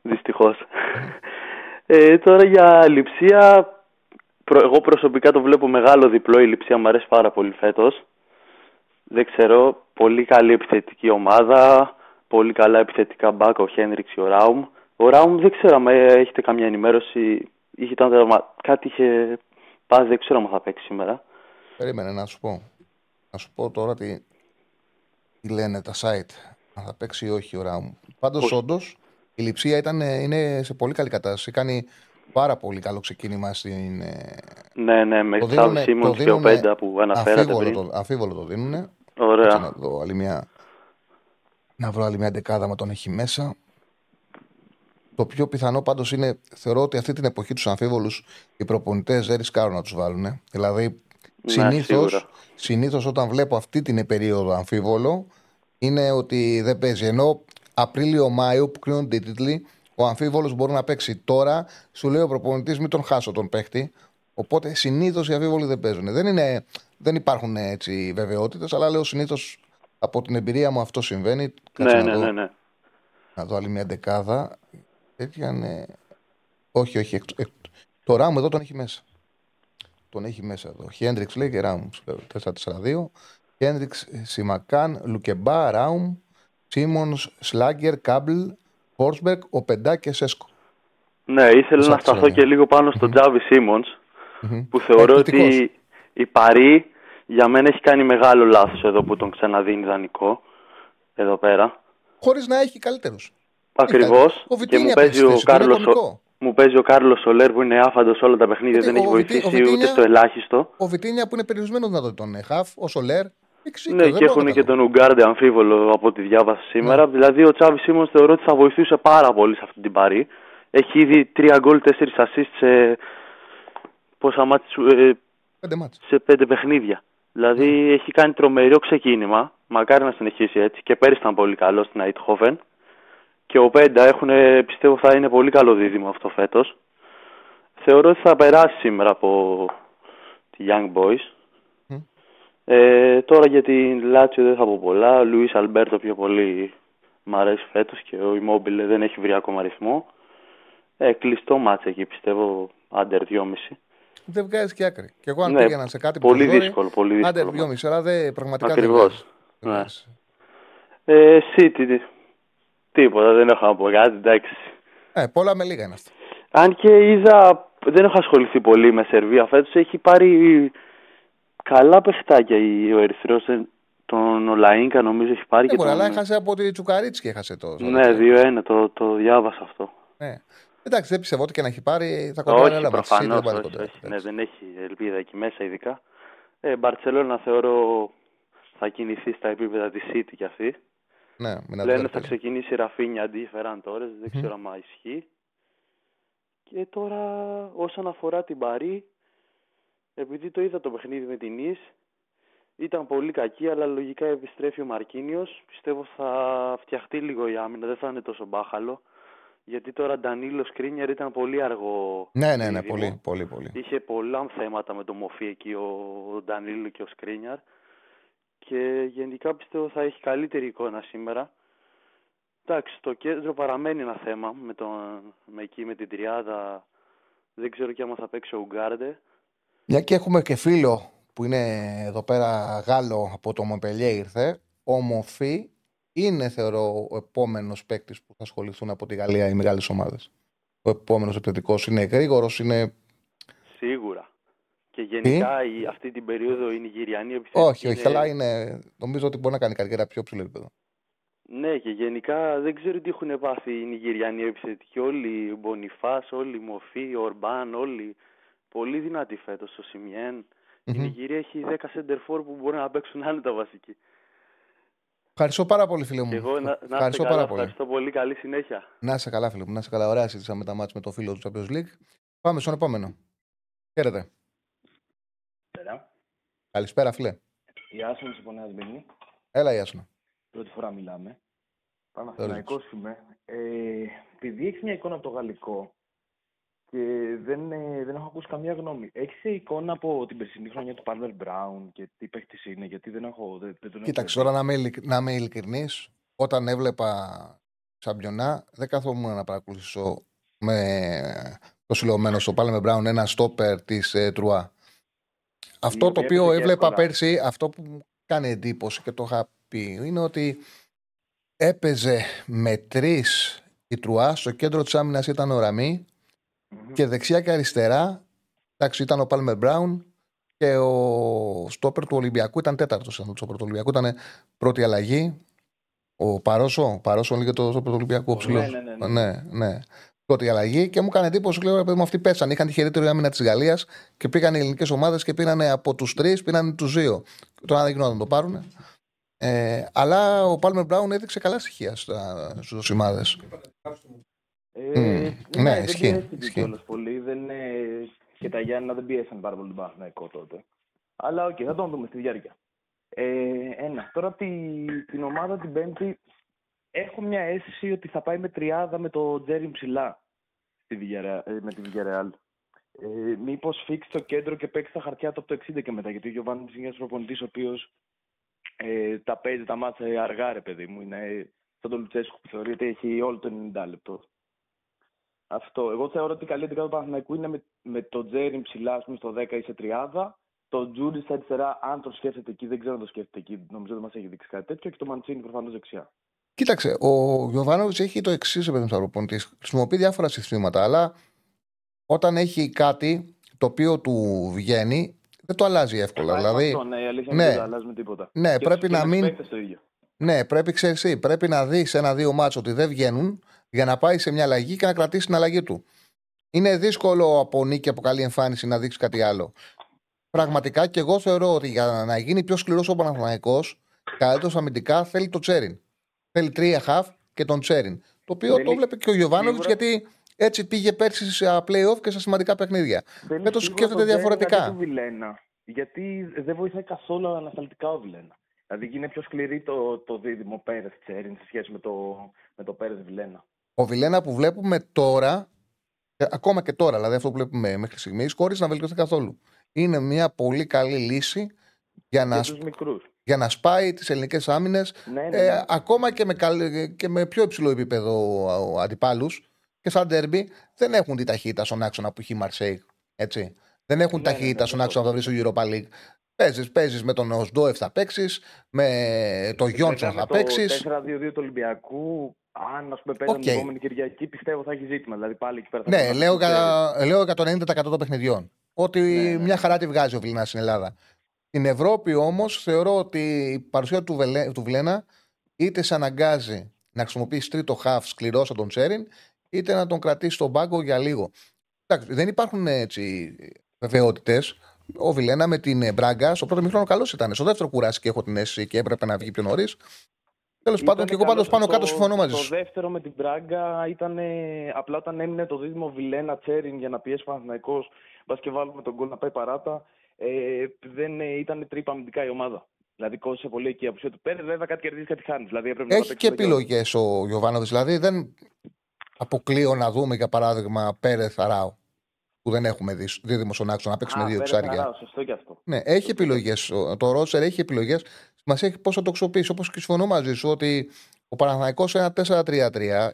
Δυστυχώς. Τώρα για Λειψία, εγώ προσωπικά το βλέπω μεγάλο διπλό. Η Λειψία μου αρέσει πάρα πολύ φέτος. Δεν ξέρω, πολύ καλή επιθετική ομάδα, πολύ καλά επιθετικά μπακ, ο Χένριξ, ο Ράουμ. Ο Ράουμ δεν ξέρω αν έχετε καμία ενημέρωση, κάτι είχε πάθει, δεν ξέρω αν θα παίξει σήμερα. Περίμενε να σου πω. Να σου πω τώρα τι λένε τα site, αν θα παίξει ή όχι ο Ράουμ. Πάντως όντως... Η Λειψία είναι σε πολύ καλή κατάσταση. Κάνει πάρα πολύ καλό ξεκίνημα στην. Ναι, με Σάββα Σίμον και ο Πέντα που αναφέρατε πριν. Αμφίβολο το δίνουνε. Ωραία. Να βρω άλλη μια δεκάδα με τον έχει μέσα. Το πιο πιθανό πάντως είναι, θεωρώ ότι αυτή την εποχή τους αμφίβολους οι προπονητές δεν ρισκάρουν να τους βάλουν. Δηλαδή, συνήθως όταν βλέπω αυτή την περίοδο αμφίβολο είναι ότι δεν παίζει. Ενώ Απρίλιο-Μάιο που κρίνονται οι τίτλοι, ο αμφίβολος μπορεί να παίξει. Τώρα σου λέει ο προπονητής μην τον χάσω τον παίχτη. Οπότε συνήθως οι αμφίβολοι δεν παίζουν. Δεν υπάρχουν έτσι βεβαιότητες, αλλά λέω συνήθως από την εμπειρία μου αυτό συμβαίνει. Να δω άλλη μια δεκάδα. Όχι. Το Ράουμ εδώ τον έχει μέσα. Τον έχει μέσα εδώ. Χέντριξ λέει και Ράουμ. 4-4-2. Χέντριξ, Σιμακάν, Λουκεμπά, Ράουμ. Σίμονς, Σλάγκερ, Κάμπλ, Φορσμπεργκ, Οπεντά και Σέσκο. Ναι, ήθελα να σταθώ και λίγο πάνω στον Τζάβι Σίμονς, που θεωρώ ότι η Παρί για μένα έχει κάνει μεγάλο λάθος εδώ που τον ξαναδίνει δανεικό. Εδώ πέρα. Χωρίς να έχει καλύτερους. Ακριβώς. Και μου παίζει ο Κάρλος Σολέρ που είναι άφαντος όλα τα παιχνίδια, δεν έχει βοηθήσει ούτε στο ελάχιστο. Ο Βιτίνια που είναι περιορισμένο δυνατοτήτων. Ο Σολέρ. Ναι, και έχουν και τον Ουγκάρντε αμφίβολο από ό,τι διάβασα σήμερα. Δηλαδή ο Τσάβι Σίμονς θεωρώ ότι θα βοηθούσε πάρα πολύ σε αυτή την Παρί. Έχει ήδη 3 γκολ, 4 ασίστ σε πέντε παιχνίδια. Δηλαδή έχει κάνει τρομερό ξεκίνημα. Μακάρι να συνεχίσει έτσι. Και πέρυσι ήταν πολύ καλό στην Αιτχόφεν. Και ο Πέντα πιστεύω θα είναι πολύ καλό δίδυμο αυτό φέτος. Θεωρώ ότι θα περάσει σήμερα από τη Young Boys. Τώρα για την Λάτσιο δεν θα πω πολλά. Ο Λουίς Αλμπέρτο πιο πολύ μ' αρέσει φέτος και ο Immobile δεν έχει βρει ακόμα αριθμό. Κλειστό μάτς εκεί πιστεύω, under 2,5. Δεν βγάζει και άκρη. Και εγώ αν πήγαινα σε κάτι πολύ δύσκολο. Under 2,5, αλλά πραγματικά δεν βγάζει. Ακριβώς. City Τίποτα, δεν έχω να πω κάτι, εντάξει. Πολλά με λίγα είναι αυτό. Αν και είδα, δεν έχω ασχοληθεί πολύ με Σερβία φέτος, έχει πάρει καλά παιχτάκια ο Ερυθρός. Τον Ολαΐνκα νομίζω έχει πάρει. Ναι, αλλά έχασε από τη Τσουκαρίτσκι, έχασε το. Ναι, 2-1, το διάβασα αυτό. Ναι. Εντάξει, δεν πιστεύω ότι και να έχει πάρει θα κοντάρει ένα βαθμό. Ναι, δεν έχει ελπίδα εκεί μέσα, ειδικά. Μπαρτσελώνα θεωρώ θα κινηθεί στα επίπεδα τη City κι αυτή. Ναι, λένε θα ξεκινήσει η Ραφίνια αντί Φεράν Τόρες, δεν ξέρω αν ισχύει. Και τώρα όσον αφορά την Παρί, επειδή το είδα το παιχνίδι με την Ις, ήταν πολύ κακή, αλλά λογικά επιστρέφει ο Μαρκίνιος. Πιστεύω θα φτιαχτεί λίγο η άμυνα, δεν θα είναι τόσο μπάχαλο. Γιατί τώρα Ντανίλο Σκρίνιαρ ήταν πολύ αργό. Ναι, πολύ. Είχε πολλά θέματα με το μοφή εκεί ο Ντανίλο και ο Σκρίνιαρ. Και γενικά πιστεύω θα έχει καλύτερη εικόνα σήμερα. Εντάξει, το κέντρο παραμένει ένα θέμα με την τριάδα. Δεν ξέρω και άμα θα παίξει ο Ουγκάρντε. Μια και έχουμε και φίλο που είναι εδώ πέρα Γάλλο, από το Montpellier ήρθε. Ο Μοφή είναι, θεωρώ, ο επόμενος παίκτης που θα ασχοληθούν από τη Γαλλία οι μεγάλες ομάδες. Ο επόμενος επιθετικός είναι γρήγορος, είναι. Σίγουρα. Και γενικά αυτή την περίοδο η Νιγηριανή επιθετική. Όχι, αλλά είναι. Νομίζω ότι μπορεί να κάνει καριέρα πιο ψηλό επίπεδο. Ναι, και γενικά δεν ξέρω τι έχουν πάθει οι Νιγηριανοί επιθετικοί. Όλοι οι Μπονιφάς, όλοι οι Μοφή, ο Ορμπάν, όλοι. Πολύ δυνατοί φέτος ο Σιμιέν. Η Νιγηρία έχει 10 σεντερφόρ που μπορούν να παίξουν άνετα βασικοί. Ευχαριστώ πάρα πολύ, φίλε μου. Και εγώ ευχαριστώ πάρα πολύ. Ευχαριστώ πολύ. Καλή συνέχεια. Να είσαι καλά, φίλε μου. Να είσαι καλά. Ωραία, συζητήσαμε τα μάτς με το φίλο του Champions League. Πάμε στον επόμενο. Χαίρετε. Πέρα. Καλησπέρα, φίλε. Η Άσονα Σιπονιασμένη. Έλα, η Άσονα. Πρώτη φορά μιλάμε. Παναθηναϊκός είμαι. Επειδή έχει μια εικόνα από το γαλλικό. Και δεν έχω ακούσει καμία γνώμη. Έχεις εικόνα από την περσινή χρονιά του Πάρμερ Μπράουν και τι παίχτης είναι, γιατί δεν έχω. Κοίταξε, τώρα να είμαι ειλικρινής, όταν έβλεπα Σαμπιονά, δεν καθόμουν να παρακολουθήσω με το συλλογμένο στο Πάρμερ Μπράουν ένα στόπερ της Τρουά. Αυτό το οποίο έβλεπα πέρσι, αυτό που μου κάνει εντύπωση και το είχα πει, είναι ότι έπαιζε με τρεις η Τρουά, στο κέντρο της άμυνας ήταν ο Ραμί. Και δεξιά και αριστερά, εντάξει, ήταν ο Πάλμερ Μπράουν και ο στόπερ του Ολυμπιακού ήταν τέταρτος. Ο στόπερ του Ολυμπιακού ήταν πρώτη αλλαγή. Ο Παρόσο λέγεται το στόπερ του Ολυμπιακού. Ναι. Πρώτη αλλαγή και μου έκανε εντύπωση, λέω, παιδί μου, αυτοί πέσαν. Είχαν τη χειρότερη άμυνα της Γαλλίας και πήγαν οι ελληνικές ομάδες και πήραν από τους τρεις, πήραν τους δύο. Τώρα δεν γινόταν να το πάρουν. Αλλά ο Πάλμερ Μπράουν έδειξε καλά στοιχεία στους ομάδες. Ναι, ισχύει. Και τα Γιάννα δεν πίεσαν πάρα πολύ τον Παναθηναϊκό τότε. Αλλά οκ, θα τον δούμε στη διάρκεια. Τώρα την ομάδα την Πέμπτη έχω μια αίσθηση ότι θα πάει με τριάδα με το Τζέρι ψηλά με τη Villarreal. Μήπως φίξει το κέντρο και παίξει τα χαρτιά του από το 60 και μετά. Γιατί ο Γιοβάνοβιτς είναι ένας προπονητής ο οποίος τα παίζει τα μάτσα αργά, ρε παιδί μου. Είναι σαν τον Λουτσέσκου που θεωρείται έχει όλο το 90 λεπτό. Αυτό. Εγώ θεωρώ ότι η καλύτερη του Παναθηναϊκού είναι με το Τζέριν ψηλά στο 10 ή σε 30. Το Τζούρι στα αριστερά, αν το σκέφτεται εκεί, δεν ξέρω αν το σκέφτεται εκεί. Νομίζω ότι μας έχει δείξει κάτι τέτοιο. Και το Μαντσίνι προφανώς δεξιά. Κοίταξε, ο Γιοβάνοβιτς έχει το εξής προπονητής. Χρησιμοποιεί διάφορα συστήματα, αλλά όταν έχει κάτι το οποίο του βγαίνει, δεν το αλλάζει εύκολα. Δηλαδή, αυτό, ναι, η αλήθεια είναι ότι δεν αλλάζουμε τίποτα. Ναι, και πρέπει να μην. Ναι, πρέπει να δει ένα-δύο μάτσο ότι δεν βγαίνουν για να πάει σε μια αλλαγή και να κρατήσει την αλλαγή του. Είναι δύσκολο από νίκη, από καλή εμφάνιση να δείξει κάτι άλλο. Πραγματικά και εγώ θεωρώ ότι για να γίνει πιο σκληρός ο Παναθηναϊκός, καλύτερος αμυντικά θέλει το Τσέριν. Θέλει τρία χαφ και τον Τσέριν. Το οποίο το βλέπει και ο Γιοβάνοβιτς, γιατί έτσι πήγε πέρσι σε play-off και σε σημαντικά παιχνίδια. Φέτο σκέφτεται διαφορετικά. Γιατί δεν βοηθάει καθόλου ανασταλτικά ο Βιλένα. Δηλαδή είναι πιο σκληρή το δίδυμο Πέρες-Τσέριν σε σχέση με το Πέρες-Βιλένα. Ο Βιλένα που βλέπουμε τώρα, ακόμα και τώρα, δηλαδή αυτό που βλέπουμε μέχρι στιγμής, χωρίς να βελτιωθεί καθόλου. Είναι μια πολύ καλή λύση για να σπάει τις ελληνικές άμυνες, ακόμα και με πιο υψηλό επίπεδο αντιπάλους. Και σαν ντέρμπι δεν έχουν την ταχύτητα στον άξονα που έχει η Μαρσέη. Δεν έχουν ταχύτητα στον άξονα που θα βρει στο Europa League. Παίζεις με τον Οσντόεφ θα παίξεις, με τον Γιόντσον θα παίξεις. 4-2-2 του Ολυμπιακού. Αν, ας πούμε, παίζαμε την επόμενη Κυριακή, πιστεύω θα έχει ζήτημα. Δηλαδή πάλι εκεί πέρα θα ναι, λέω 190% των παιχνιδιών. Ότι μια χαρά τη βγάζει ο Βλενάς στην Ελλάδα. Στην Ευρώπη όμως θεωρώ ότι η παρουσία του Βλένα είτε σε αναγκάζει να χρησιμοποιήσει τρίτο χαφ σκληρό σαν τον Τσέριν, είτε να τον κρατήσει στον πάγκο για λίγο. Εντάξει, δεν υπάρχουν έτσι βεβαιότητες. Ο Βιλένα με την Μπράγκα στο πρώτο μήχρονο καλός ήταν. Στο δεύτερο κουράστηκε, έχω την αίσθηση, και έπρεπε να βγει πιο νωρίς. Τέλος πάντων, και εγώ πάντως πάνω κάτω συμφωνώ μαζί σου. Το δεύτερο με την Μπράγκα ήταν απλά όταν έμεινε το δίδυμο Βιλένα-Τσέριν για να πιέσει ο Παναθηναϊκός. Μπας και βάλουμε τον γκολ να πάει παράτα. Δεν ήταν τρύπα αμυντικά η ομάδα. Δηλαδή κόστησε πολύ εκεί η απουσία του. Πέρε βέβαια κάτι κερδίζει, κάτι χάνει. Δηλαδή, έχει και επιλογές ο Γιοβάνοβιτς. Δηλαδή δεν αποκλείω να δούμε για παράδειγμα Πέρεθ Αράου, που δεν έχουμε δει δίδυμο στον άξονα να παίξουμε δύο εξάρια. Σωστό και αυτό. Ναι, έχει επιλογές. Το ρόστερ έχει επιλογές. Σημασία έχει πώς θα το αξιοποιήσει. Όπως και συμφωνώ μαζί σου ότι ο Παναθηναϊκός ένα 4-3-3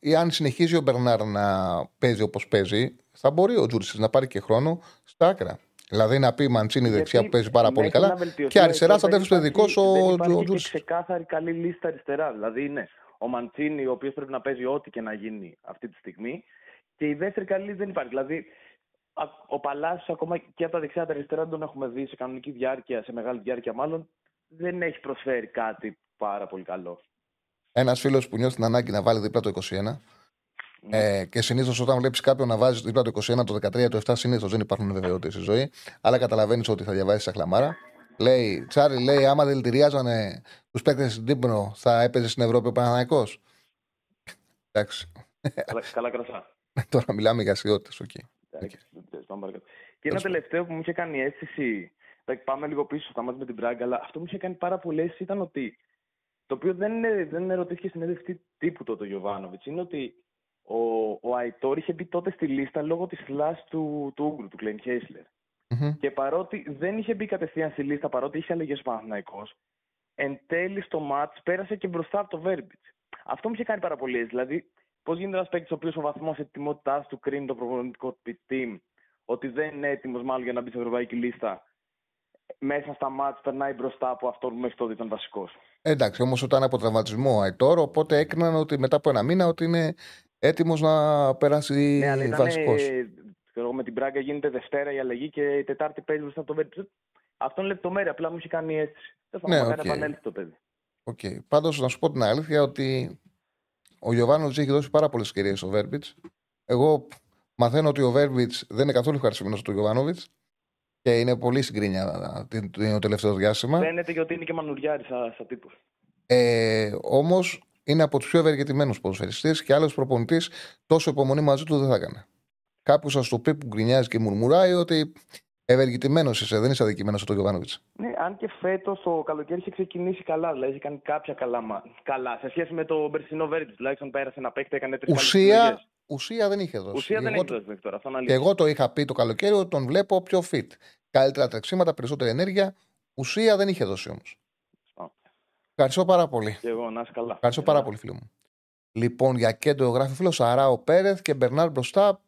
ή αν συνεχίζει ο Μπερνάρ να παίζει όπως παίζει, θα μπορεί ο Τζούρισιτς να πάρει και χρόνο στα άκρα. Δηλαδή να πει Μαντσίνη δεξιά που παίζει πάρα πολύ καλά και αριστερά θα τρέψει το δικό σου ο Τζούρισιτς. Είναι ξεκάθαρη καλή λίστα αριστερά. Δηλαδή είναι ο Μαντσίνη, ο οποίος πρέπει να παίζει ό,τι και να γίνει αυτή τη στιγμή. Και η δεύτερη καλή δεν υπάρχει. Δηλαδή, ο Παλάσιος ακόμα και από τα δεξιά τα αριστερά δεν τον έχουμε δει σε κανονική διάρκεια, σε μεγάλη διάρκεια μάλλον, δεν έχει προσφέρει κάτι πάρα πολύ καλό. Ένας φίλος που νιώθει την ανάγκη να βάλει δίπλα το 21, και συνήθως όταν βλέπεις κάποιον να βάζει δίπλα το 21, το 13, το 7, συνήθως δεν υπάρχουν βεβαιότητες στη ζωή, αλλά καταλαβαίνεις ότι θα διαβάζεις σαν χλαμάρα. Λέει, Τσάρι, λέει, άμα δηλητηριάζανε τους παίκτες στην Τύπνο, θα έπαιζε στην Ευρώπη ο Παναθηναϊκός. Εντάξει. Καλά κρασά. Τώρα μιλάμε για ασιότητες, Και ένα τελευταίο που μου είχε κάνει αίσθηση, πάμε λίγο πίσω, σταμάτησε με την Μπράγκα, αλλά αυτό που μου είχε κάνει πάρα πολύ αίσθηση ήταν ότι, το οποίο δεν ερωτήθηκε στην συνέντευξη τύπου τότε ο Γιοβάνοβιτς, είναι ότι ο Αϊτόρ είχε μπει τότε στη λίστα λόγω της φλας του Ούγκρου, του Κλέιν Χέισλερ. Και παρότι δεν είχε μπει κατευθείαν στη λίστα, παρότι είχε αλλαγές ο Παναθηναϊκός, εν τέλει στο μάτς πέρασε και μπροστά από το Βέρμπιτς. Αυτό μου είχε κάνει πάρα πολύ αίσθηση. Δηλαδή, πώς γίνεται ένας παίκτης ο οποίος ο βαθμός ετοιμότητάς του κρίνει το προπονητικό team, ότι δεν είναι έτοιμος μάλλον για να μπει στην ευρωπαϊκή λίστα, μέσα στα μάτς περνάει μπροστά από αυτόν που μέχρι τότε ήταν βασικός. Εντάξει, όμως όταν από τραυματισμό ο Αϊτόρ, οπότε έκριναν ότι μετά από ένα μήνα ότι είναι έτοιμος να περάσει βασικός. Ξέρω, με την Μπράγκα γίνεται Δευτέρα η αλλαγή και η Τετάρτη παίζει μπροστά από το Βέρμπιτς. Αυτό είναι λεπτομέρεια, απλά μου είχε κάνει έτσι. Δεν θα επανέλθει το παιδί. Πάντως να σου πω την αλήθεια ότι ο Γιοβάνοβιτς έχει δώσει πάρα πολλές ευκαιρίες στο Βέρμπιτς. Εγώ μαθαίνω ότι ο Βέρμπιτς δεν είναι καθόλου ευχαριστημένος του Γιοβάνοβιτς και είναι πολύ συγκρίνια το τελευταίο διάστημα. Φαίνεται και ότι είναι και μανουριάρη σαν τύπο. Όμως είναι από τους πιο ευεργετημένους ποδοσφαιριστές και άλλος προπονητής τόσο υπομονή μαζί του δεν θα έκανε. Κάποιος σας το πει που γκρινιάζει και μουρμουράει ότι ευεργετημένος είσαι, δεν είσαι αδικημένος από τον Γιοβάνοβιτς. Ναι, αν και φέτος το καλοκαίρι είχε ξεκινήσει καλά, δηλαδή είχε κάνει κάποια καλά σε σχέση με το περσινό Βέρμπιτς. Τουλάχιστον δηλαδή, πέρασε ένα παίκτη, έκανε τρεις καλές. Ουσία δεν είχε δώσει. Και εγώ το είχα πει το καλοκαίρι ότι τον βλέπω πιο fit. Καλύτερα τρεξίματα, περισσότερη ενέργεια. Ουσία δεν είχε δώσει όμως. Ευχαριστώ πάρα πολύ. Και εγώ, να είσαι καλά. Ευχαριστώ πάρα πολύ, φίλο μου. Λοιπόν, για κέντρο γράφει φίλος Αράο Πέρεθ και Μπερνάρ μπροστά.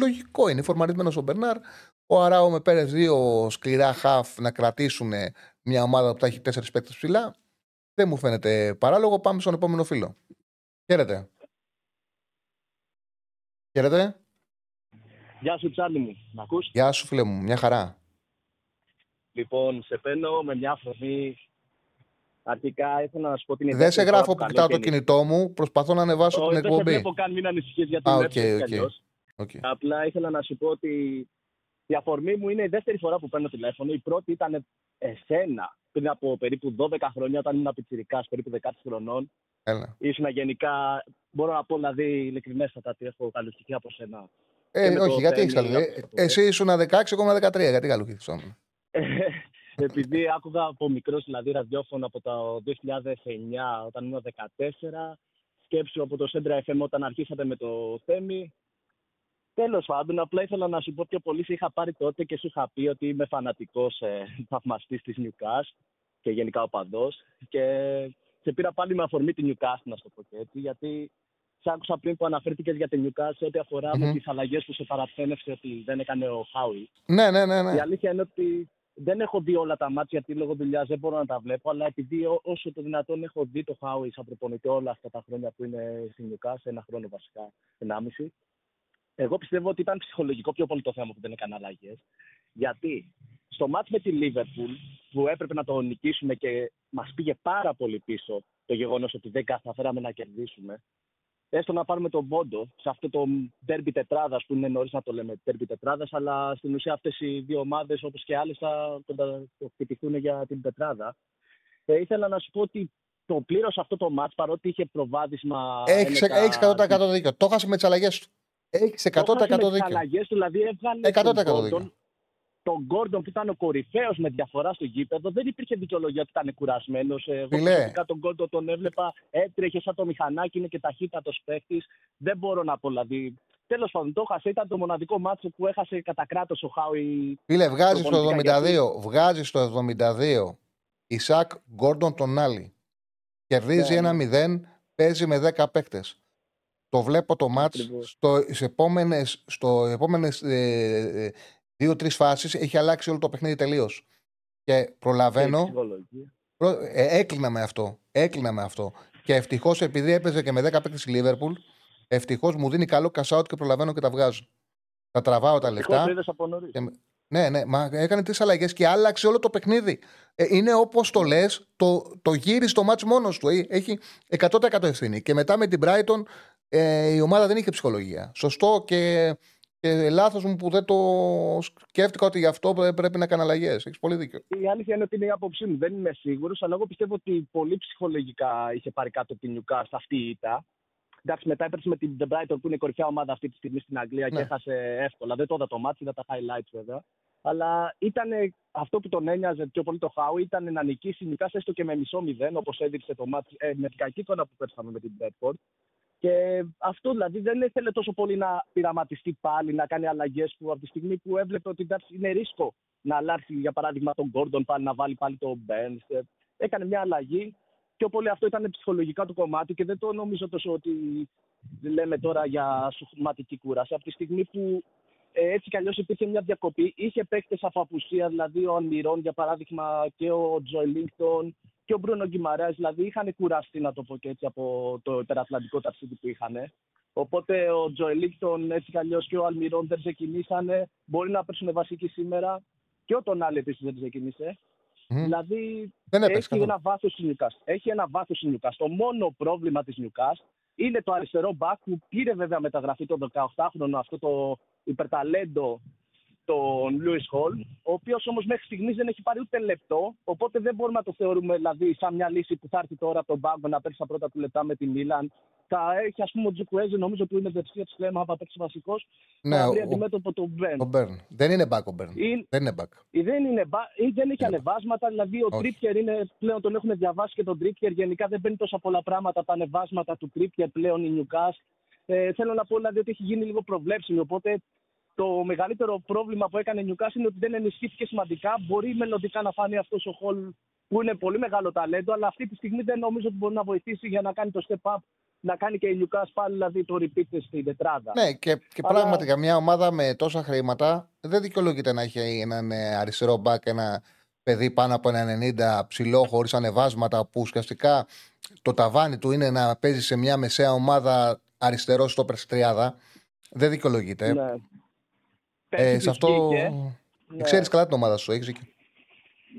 Λογικό είναι. Φορμαρισμένος ο Μπερνάρ. Ο Αράο με Πέρεθ δύο σκληρά χαφ να κρατήσουν μια ομάδα που θα έχει 4 παίκτες ψηλά. Δεν μου φαίνεται παράλογο. Πάμε στον επόμενο φίλο. Χαίρετε. Χαίρετε. Γεια σου, Τσάρλι μου. Μ' ακούς? Γεια σου, φίλε μου. Μια χαρά. Λοιπόν, σε παίρνω με μια φωνή. Αρχικά ήθελα να σου πω την ιδέα. Δεν σε γράφω που κοιτάω το κινητό μου. Προσπαθώ να ανεβάσω την εκπομπή. Δεν σε βλέπω καν, μην ανησυχείς για την okay. Απλά ήθελα να σου πω ότι η αφορμή μου είναι η δεύτερη φορά που παίρνω τηλέφωνο. Η πρώτη ήταν εσένα πριν από περίπου 12 χρόνια, όταν ήμουν πιτσιρικάς, περίπου 16 χρονών. Ήσουν γενικά, μπορώ να πω δηλαδή ειλικρινέστατα ότι έχω καλουχηθεί από σένα. Όχι, γιατί έχεις καλουχηθεί. Εσύ ήσουν 16, ακόμα 13, γιατί καλουχηθήσαμε. Επειδή άκουγα από μικρός δηλαδή ραδιόφωνο από το 2009, όταν ήμουν 14, σκέψου από το Central FM όταν αρχίσατε με το Θέμη. Τέλος πάντων, απλά ήθελα να σου πω πιο πολύ, σε είχα πάρει τότε και σου είχα πει ότι είμαι φανατικός θαυμαστής της Newcastle και γενικά οπαδός. Και σε πήρα πάλι με αφορμή τη Newcastle, να σου το πω έτσι, γιατί άκουσα πριν που αναφέρθηκες για την Newcastle ό,τι αφορά με τις αλλαγές που σε παραπένευσε ότι δεν έκανε ο Χάουι. Ναι. Η αλήθεια είναι ότι δεν έχω δει όλα τα μάτια γιατί λόγω δουλειάς δεν μπορώ να τα βλέπω, αλλά επειδή όσο το δυνατόν έχω δει το Χάουι σαν προπονητή όλα αυτά τα χρόνια που είναι στην Newcastle, ένα χρόνο βασικά, 1,5, εγώ πιστεύω ότι ήταν ψυχολογικό πιο πολύ το θέμα που δεν έκανε αλλαγές. Γιατί στο μάτς με τη Λίβερπουλ, που έπρεπε να το νικήσουμε και μας πήγε πάρα πολύ πίσω το γεγονός ότι δεν καταφέραμε να κερδίσουμε, έστω να πάρουμε τον πόντο σε αυτό το ντέρμπι τετράδας, που είναι νωρίς να το λέμε ντέρμπι τετράδας, αλλά στην ουσία αυτές οι δύο ομάδες, όπως και άλλες, θα το επιτυχούν για την τετράδα. Ήθελα να σου πω ότι το πλήρωσε αυτό το μάτς, παρότι είχε προβάδισμα. Έχεις 100% δίκιο. Το χάσαμε με τις αλλαγές του. Έχεις 100% δίκιο. Με τις αλλαγές του, δηλαδή έβγαλε τον Γκόρντον που ήταν ο κορυφαίος με διαφορά στο γήπεδο, δεν υπήρχε δικαιολογία ότι ήταν κουρασμένος. Εγώ τον Γκόρντον τον έβλεπα, έτρεχε σαν το μηχανάκι, είναι και ταχύτατος παίκτης. Δεν μπορώ να πω, δηλαδή. Τέλος πάντων, το έχασε. Ήταν το μοναδικό μάτσο που έχασε κατά κράτος ο Χάουι. Φίλε, βγάζει στο 72 Ισακ Γκόρντον τον άλλη. Κερδίζει 1-0, παίζει με 10 παίκτες. Το βλέπω το μάτς. Στο επόμενες 2-3 φάσεις έχει αλλάξει όλο το παιχνίδι τελείως. Και προλαβαίνω. Έκλεινα με αυτό. Και ευτυχώς, επειδή έπαιζε και με 10 παίκτες η Λίβερπουλ, ευτυχώς μου δίνει καλό κασάουτ και προλαβαίνω και τα βγάζω. Τα τραβάω τα λεφτά. Και... Ναι, μα έκανε 3 αλλαγές και άλλαξε όλο το παιχνίδι. Είναι όπως το λες, το γύρισε το μάτς μόνος του. Έχει 100% ευθύνη. Και μετά με την Brighton η ομάδα δεν είχε ψυχολογία. Σωστό και λάθος μου που δεν το σκέφτηκα ότι γι' αυτό πρέπει να κάνω αλλαγές. Έχεις πολύ δίκιο. Η αλήθεια είναι ότι είναι η άποψή μου. Δεν είμαι σίγουρος, αλλά εγώ πιστεύω ότι πολύ ψυχολογικά είχε πάρει κάτω την Newcastle αυτή η ήττα. Εντάξει, μετά έπαιξε με την Brighton που είναι η κορυφαία ομάδα αυτή τη στιγμή στην Αγγλία και έχασε εύκολα. Δεν το είδα το μάτσι, είδα τα highlights βέβαια. Αλλά ήταν αυτό που τον ένοιαζε πιο πολύ το Χάου, ήταν να νικήσει η Newcastle έστω και με 0-0, όπως έδειξε το μάτσι, με την κακή εικόνα που πέσαμε με την Brighton. Και αυτό δηλαδή δεν ήθελε τόσο πολύ να πειραματιστεί πάλι, να κάνει αλλαγές που από τη στιγμή που έβλεπε ότι είναι ρίσκο να αλλάξει, για παράδειγμα, τον Γκόρντον, να βάλει πάλι τον Μπεν. Έκανε μια αλλαγή. Πιο πολύ αυτό ήταν ψυχολογικά του κομμάτι και δεν το νομίζω τόσο ότι λέμε τώρα για σωματική κούραση. Από τη στιγμή που έτσι κι αλλιώς υπήρχε μια διακοπή, είχε παίκτες αφαπουσία, δηλαδή ο Αλμιρόν για παράδειγμα και ο Τζοελίνγκτον και ο Μπρούνο Γκιμαρέας, δηλαδή είχαν κουραστεί, να το πω και έτσι, από το υπερατλαντικό ταξίδι που είχαν. Οπότε ο Τζοελίνγκτον έτσι κι αλλιώς και ο Αλμιρόν δεν ξεκινήσανε. Μπορεί να παίξουν βασικοί σήμερα και ο Τονάλι επίσης δεν ξεκίνησε. Δηλαδή έχει ένα βάθος η Newcastle. Το μόνο πρόβλημα της Newcastle είναι το αριστερό μπακ που πήρε βέβαια μεταγραφή τον 18χρονο, αυτό το υπερταλέντο, τον Λούις Χολ, ο οποίος όμως μέχρι στιγμής δεν έχει πάρει ούτε λεπτό, οπότε δεν μπορούμε να το θεωρούμε δηλαδή σαν μια λύση που θα έρθει τώρα από τον πάγκο να παίξει τα πρώτα του λεπτά με τη Μίλαν. Θα έχει, ας πούμε, ο Τζουκουέζε, νομίζω που είναι δεξιά της κλέμα, θα παίξει βασικός. Ναι, θα βρει αντιμέτωπο τον Μπέρν. Δεν είναι back ο Μπέρν. Δεν έχει ανεβάσματα, δηλαδή ο Τρίπκερ είναι, πλέον τον έχουν διαβάσει και τον Τρίπκερ. Γενικά δεν παίρνει τόσα πολλά πράγματα τα ανεβάσματα του Τρίπκερ πλέον η Newcastle. Θέλω να πω δηλαδή ότι έχει γίνει λίγο προβλέψιμο. Οπότε το μεγαλύτερο πρόβλημα που έκανε η Newcastle είναι ότι δεν ενισχύθηκε σημαντικά. Μπορεί μελλοντικά να φάνει αυτό ο Χολ που είναι πολύ μεγάλο ταλέντο, αλλά αυτή τη στιγμή δεν νομίζω ότι μπορεί να βοηθήσει για να κάνει το step up. Να κάνει και η Newcastle πάλι δηλαδή το repeat στην τετράδα. Ναι, και πραγματικά μια ομάδα με τόσα χρήματα δεν δικαιολογείται να έχει έναν αριστερό μπακ, ένα παιδί πάνω από 1,90 ψηλό, χωρίς ανεβάσματα, που ουσιαστικά το ταβάνι του είναι να παίζει σε μια μεσαία ομάδα αριστερό στο περστριάδα. Δεν δικαιολογείται. Ναι. Σε αυτό. Ναι. Ξέρεις καλά την ομάδα σου, έχεις δίκιο.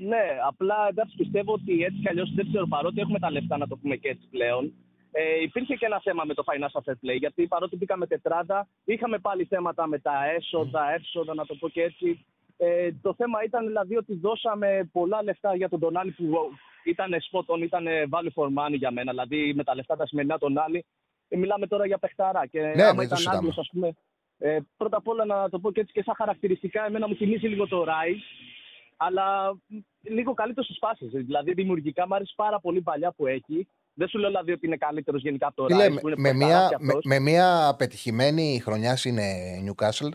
Ναι, απλά εντάξει, πιστεύω ότι έτσι κι αλλιώς δεν ξέρω, παρότι έχουμε τα λεφτά να το πούμε και έτσι πλέον. Υπήρχε και ένα θέμα με το Financial Fair Play, γιατί παρότι μπήκαμε τετράδα, είχαμε πάλι θέματα με τα έσοδα, να το πω και έτσι. Το θέμα ήταν δηλαδή ότι δώσαμε πολλά λεφτά για τον Τονάλι που ήταν spot on, ήταν value for money για μένα. Δηλαδή με τα λεφτά τα σημερινά Τονάλι, μιλάμε τώρα για παιχταρά. Και ναι, άμα ήταν Άγγλος, ας πούμε, πρώτα απ' όλα να το πω και έτσι και σαν χαρακτηριστικά, εμένα μου θυμίζει λίγο το Ράι, αλλά λίγο καλύτερο στις φάσεις. Δηλαδή δημιουργικά μου άρεσε πάρα πολύ παλιά που έχει. Δεν σου λέω δηλαδή ότι είναι καλύτερος γενικά από το Ράις. Με μια πετυχημένη χρονιά είναι Newcastle,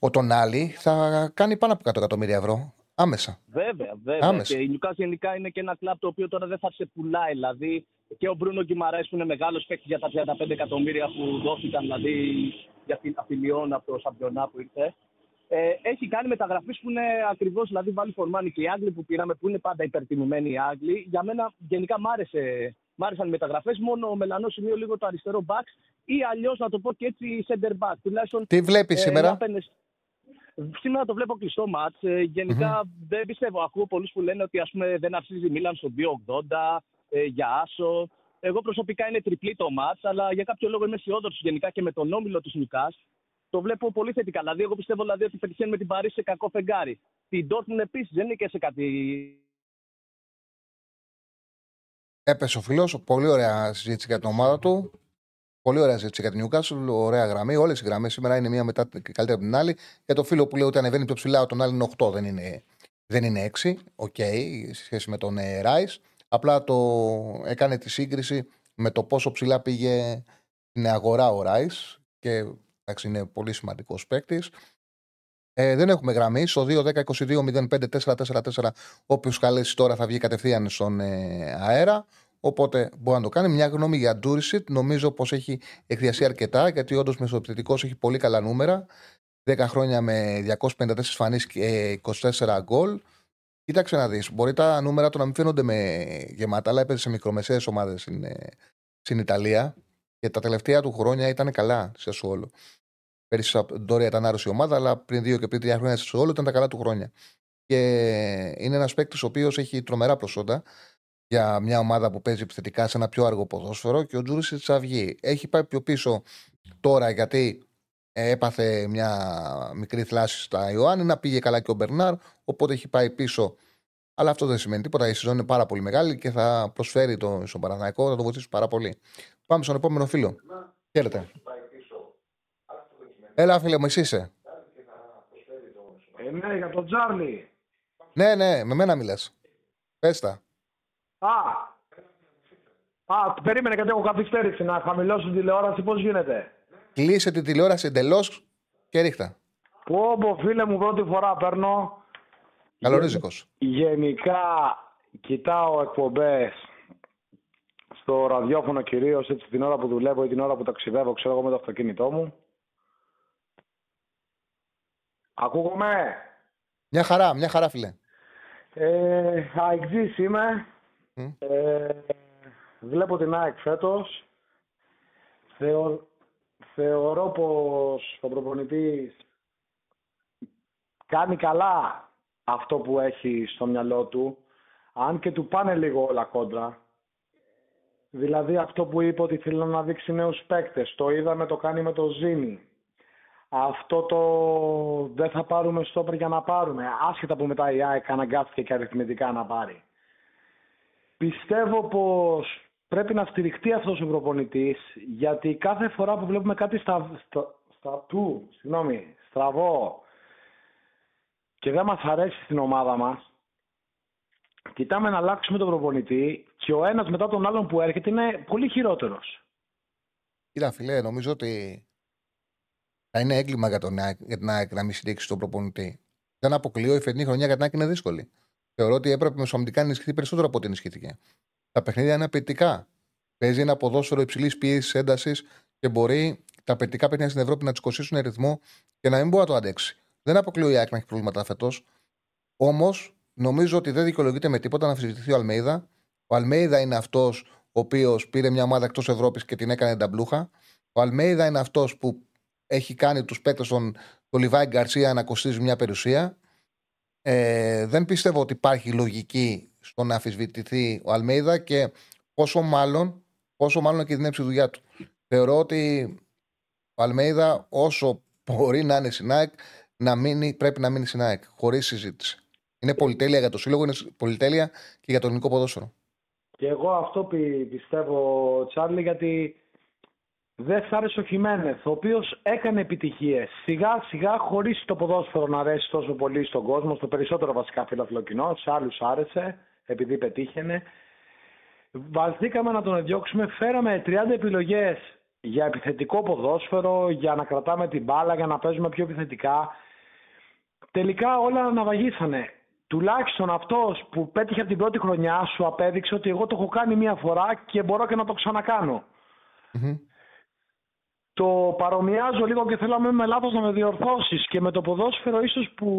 ο Τονάλι θα κάνει πάνω από 100 εκατομμύρια ευρώ. Άμεσα. Βέβαια. Άμεσα. Και η Newcastle γενικά είναι και ένα κλαμπ το οποίο τώρα δεν θα σε πουλάει. Δηλαδή και ο Μπρούνο Γκιμαράης που είναι μεγάλος παίκτης για τα 35 εκατομμύρια που δόθηκαν δηλαδή για την Αφιλιών από το Σαμπιονά που ήρθε. Έχει κάνει μεταγραφές που είναι ακριβώς, δηλαδή βάλει φορμάνι και οι Άγγλοι που πήραμε, που είναι πάντα υπερτιμημένοι οι Άγγλοι. Για μένα γενικά μ' άρεσαν οι μεταγραφές, μόνο ο μελανό σημείο λίγο το αριστερό μπακ ή αλλιώς να το πω και έτσι center back. Τουλάχιστον, τι βλέπεις σήμερα? Σήμερα το βλέπω κλειστό μάτς. Γενικά δεν πιστεύω. Ακούω πολλούς που λένε ότι ας πούμε, δεν αυξίζει η Μίλαν στο 2,80 για άσο. Εγώ προσωπικά είναι τριπλή το μάτς, αλλά για κάποιο λόγο είμαι αισιόδοξος γενικά και με τον όμιλο της Νιουκάς. Το βλέπω πολύ θετικά. Δηλαδή, εγώ πιστεύω δηλαδή, ότι πετυχαίνουμε την Παρίσι σε κακό φεγγάρι. Την Dortmund επίσης δεν είναι και σε κάτι. Έπεσε ο φίλος. Πολύ ωραία συζήτηση για την ομάδα του. Πολύ ωραία συζήτηση για την Newcastle. Ωραία γραμμή. Όλες οι γραμμές σήμερα είναι μία μετά καλύτερη από την άλλη. Για το φίλο που λέει ότι ανεβαίνει πιο ψηλά, τον άλλο είναι 8, δεν είναι 6. Οκ, σε σχέση με τον Rice. Απλά το έκανε τη σύγκριση με το πόσο ψηλά πήγε στην αγορά ο Rice. Και εντάξει, είναι πολύ σημαντικός παίκτης. Δεν έχουμε γραμμή. Στο 2-10-22-05-444, όποιος καλέσει τώρα θα βγει κατευθείαν στον αέρα. Οπότε μπορεί να το κάνει. Μια γνώμη για Ντούρισιτ. Νομίζω πως έχει εκδιαστεί αρκετά, γιατί όντως μεσοεπιθετικός έχει πολύ καλά νούμερα. 10 χρόνια με 254 φανείς και 24 γκολ. Κοίταξε να δεις. Μπορεί τα νούμερα του να μην φαίνονται με γεμάτα, αλλά έπαιζε σε μικρομεσαίες ομάδες στην Ιταλία. Και τα τελευταία του χρόνια ήταν καλά σε Σασουόλο. Πέρυσι η Ντόρια ήταν άρρωστη ομάδα, αλλά πριν 2 και πριν 3 χρόνια σε Σασουόλο ήταν τα καλά του χρόνια. Και είναι ένας παίκτης ο οποίος έχει τρομερά προσόντα για μια ομάδα που παίζει επιθετικά σε ένα πιο αργό ποδόσφαιρο, και ο Τζούρισιτς θα βγει. Έχει πάει πιο πίσω τώρα γιατί έπαθε μια μικρή θλάση στα Ιωάννινα, πήγε καλά και ο Μπερνάρ, οπότε έχει πάει πίσω. Αλλά αυτό δεν σημαίνει τίποτα. Η σεζόν είναι πάρα πολύ μεγάλη και θα προσφέρει στον Παναθηναϊκό, θα τον βοηθήσει πάρα πολύ. Πάμε στον επόμενο φίλο. Χαίρετε. Έλα, φίλε μου, εσύ είσαι. Ναι, για τον Τζάρλι. Ναι, με μένα μιλάς. Πες τα. Περίμενε γιατί έχω καθυστέρηση να χαμηλώσω την τηλεόραση. Πώς γίνεται? Κλείσε την τηλεόραση εντελώς και ρίχτα. Πόμπο, φίλε μου, πρώτη φορά παίρνω. Καλορίζικος. Γενικά κοιτάω εκπομπές στο ραδιόφωνο κυρίως, έτσι, την ώρα που δουλεύω ή την ώρα που ταξιδεύω, ξέρω εγώ, με το αυτοκίνητό μου. Ακούγομαι? Μια χαρά φίλε. ΑΕΚτζής είμαι. Βλέπω την ΑΕΚ φέτος. Θεωρώ πως ο προπονητής κάνει καλά αυτό που έχει στο μυαλό του, αν και του πάνε λίγο όλα κόντρα. Δηλαδή αυτό που είπε ότι θέλω να δείξει νέους παίκτες, το είδαμε, το κάνει με το Ζήνη. Αυτό το δεν θα πάρουμε στόπερ για να πάρουμε, άσχετα που μετά η ΑΕΚ αναγκάστηκε και αριθμητικά να πάρει. Πιστεύω πως πρέπει να στηριχτεί αυτός ο προπονητής, γιατί κάθε φορά που βλέπουμε κάτι στραβό και δεν μας αρέσει στην ομάδα μας, κοιτάμε να αλλάξουμε τον προπονητή και ο ένας μετά τον άλλον που έρχεται είναι πολύ χειρότερος. Κοίτα φίλε, νομίζω ότι θα είναι έγκλημα για την ΑΕΚ να μην στηρίξει τον προπονητή. Δεν αποκλείω, η φετινή χρονιά για την ΑΕΚ είναι δύσκολη. Θεωρώ ότι έπρεπε μεσοαμυντικά να ενισχυθεί περισσότερο από ό,τι ενισχύθηκε. Τα παιχνίδια είναι απαιτητικά. Παίζει ένα ποδόσφαιρο υψηλής πίεσης, έντασης, και μπορεί τα απαιτητικά παιχνίδια στην Ευρώπη να της κοστίσουν ρυθμό και να μην μπορεί να το αντέξει. Δεν αποκλείω η ΑΕΚ να έχει προβλήματα φέτος. Όμως νομίζω ότι δεν δικαιολογείται με τίποτα να αμφισβητηθεί ο Αλμέιδα. Ο Αλμέιδα είναι αυτός ο οποίος πήρε μια ομάδα εκτός Ευρώπης και την έκανε ταμπλούχα. Ο Αλμέιδα είναι αυτός που έχει κάνει τους παίκτες τον Λιβάη Γκαρσία να κοστίζει μια περιουσία. Δεν πιστεύω ότι υπάρχει λογική στο να αμφισβητηθεί ο Αλμέιδα, και πόσο μάλλον να κινδυνεύσει η δουλειά του. Θεωρώ ότι ο Αλμέιδα, όσο μπορεί να είναι στην ΑΕΚ, πρέπει να μείνει στην ΑΕΚ, χωρίς συζήτηση. Είναι πολυτέλεια για το σύλλογο, είναι πολυτέλεια και για το ελληνικό ποδόσφαιρο. Και εγώ αυτό πιστεύω, Τσάρλι, γιατί δεν σ' άρεσε ο Χιμένεθ, ο οποίος έκανε επιτυχίες. Σιγά-σιγά, χωρίς το ποδόσφαιρο να αρέσει τόσο πολύ στον κόσμο, στο περισσότερο βασικά φιλαθλό κοινό, σε άλλους άρεσε, επειδή πετύχαινε. Βαζήκαμε να τον διώξουμε, φέραμε 30 επιλογές για επιθετικό ποδόσφαιρο, για να κρατάμε την μπάλα, για να παίζουμε πιο επιθετικά. Τελικά όλα αναβαγίσανε. τουλάχιστον αυτός που πέτυχε από την πρώτη χρονιά σου απέδειξε ότι εγώ το έχω κάνει μία φορά και μπορώ και να το ξανακάνω. Mm-hmm. Το παρομοιάζω λίγο και θέλω να μην με λάθος να με διορθώσεις και με το ποδόσφαιρο ίσως που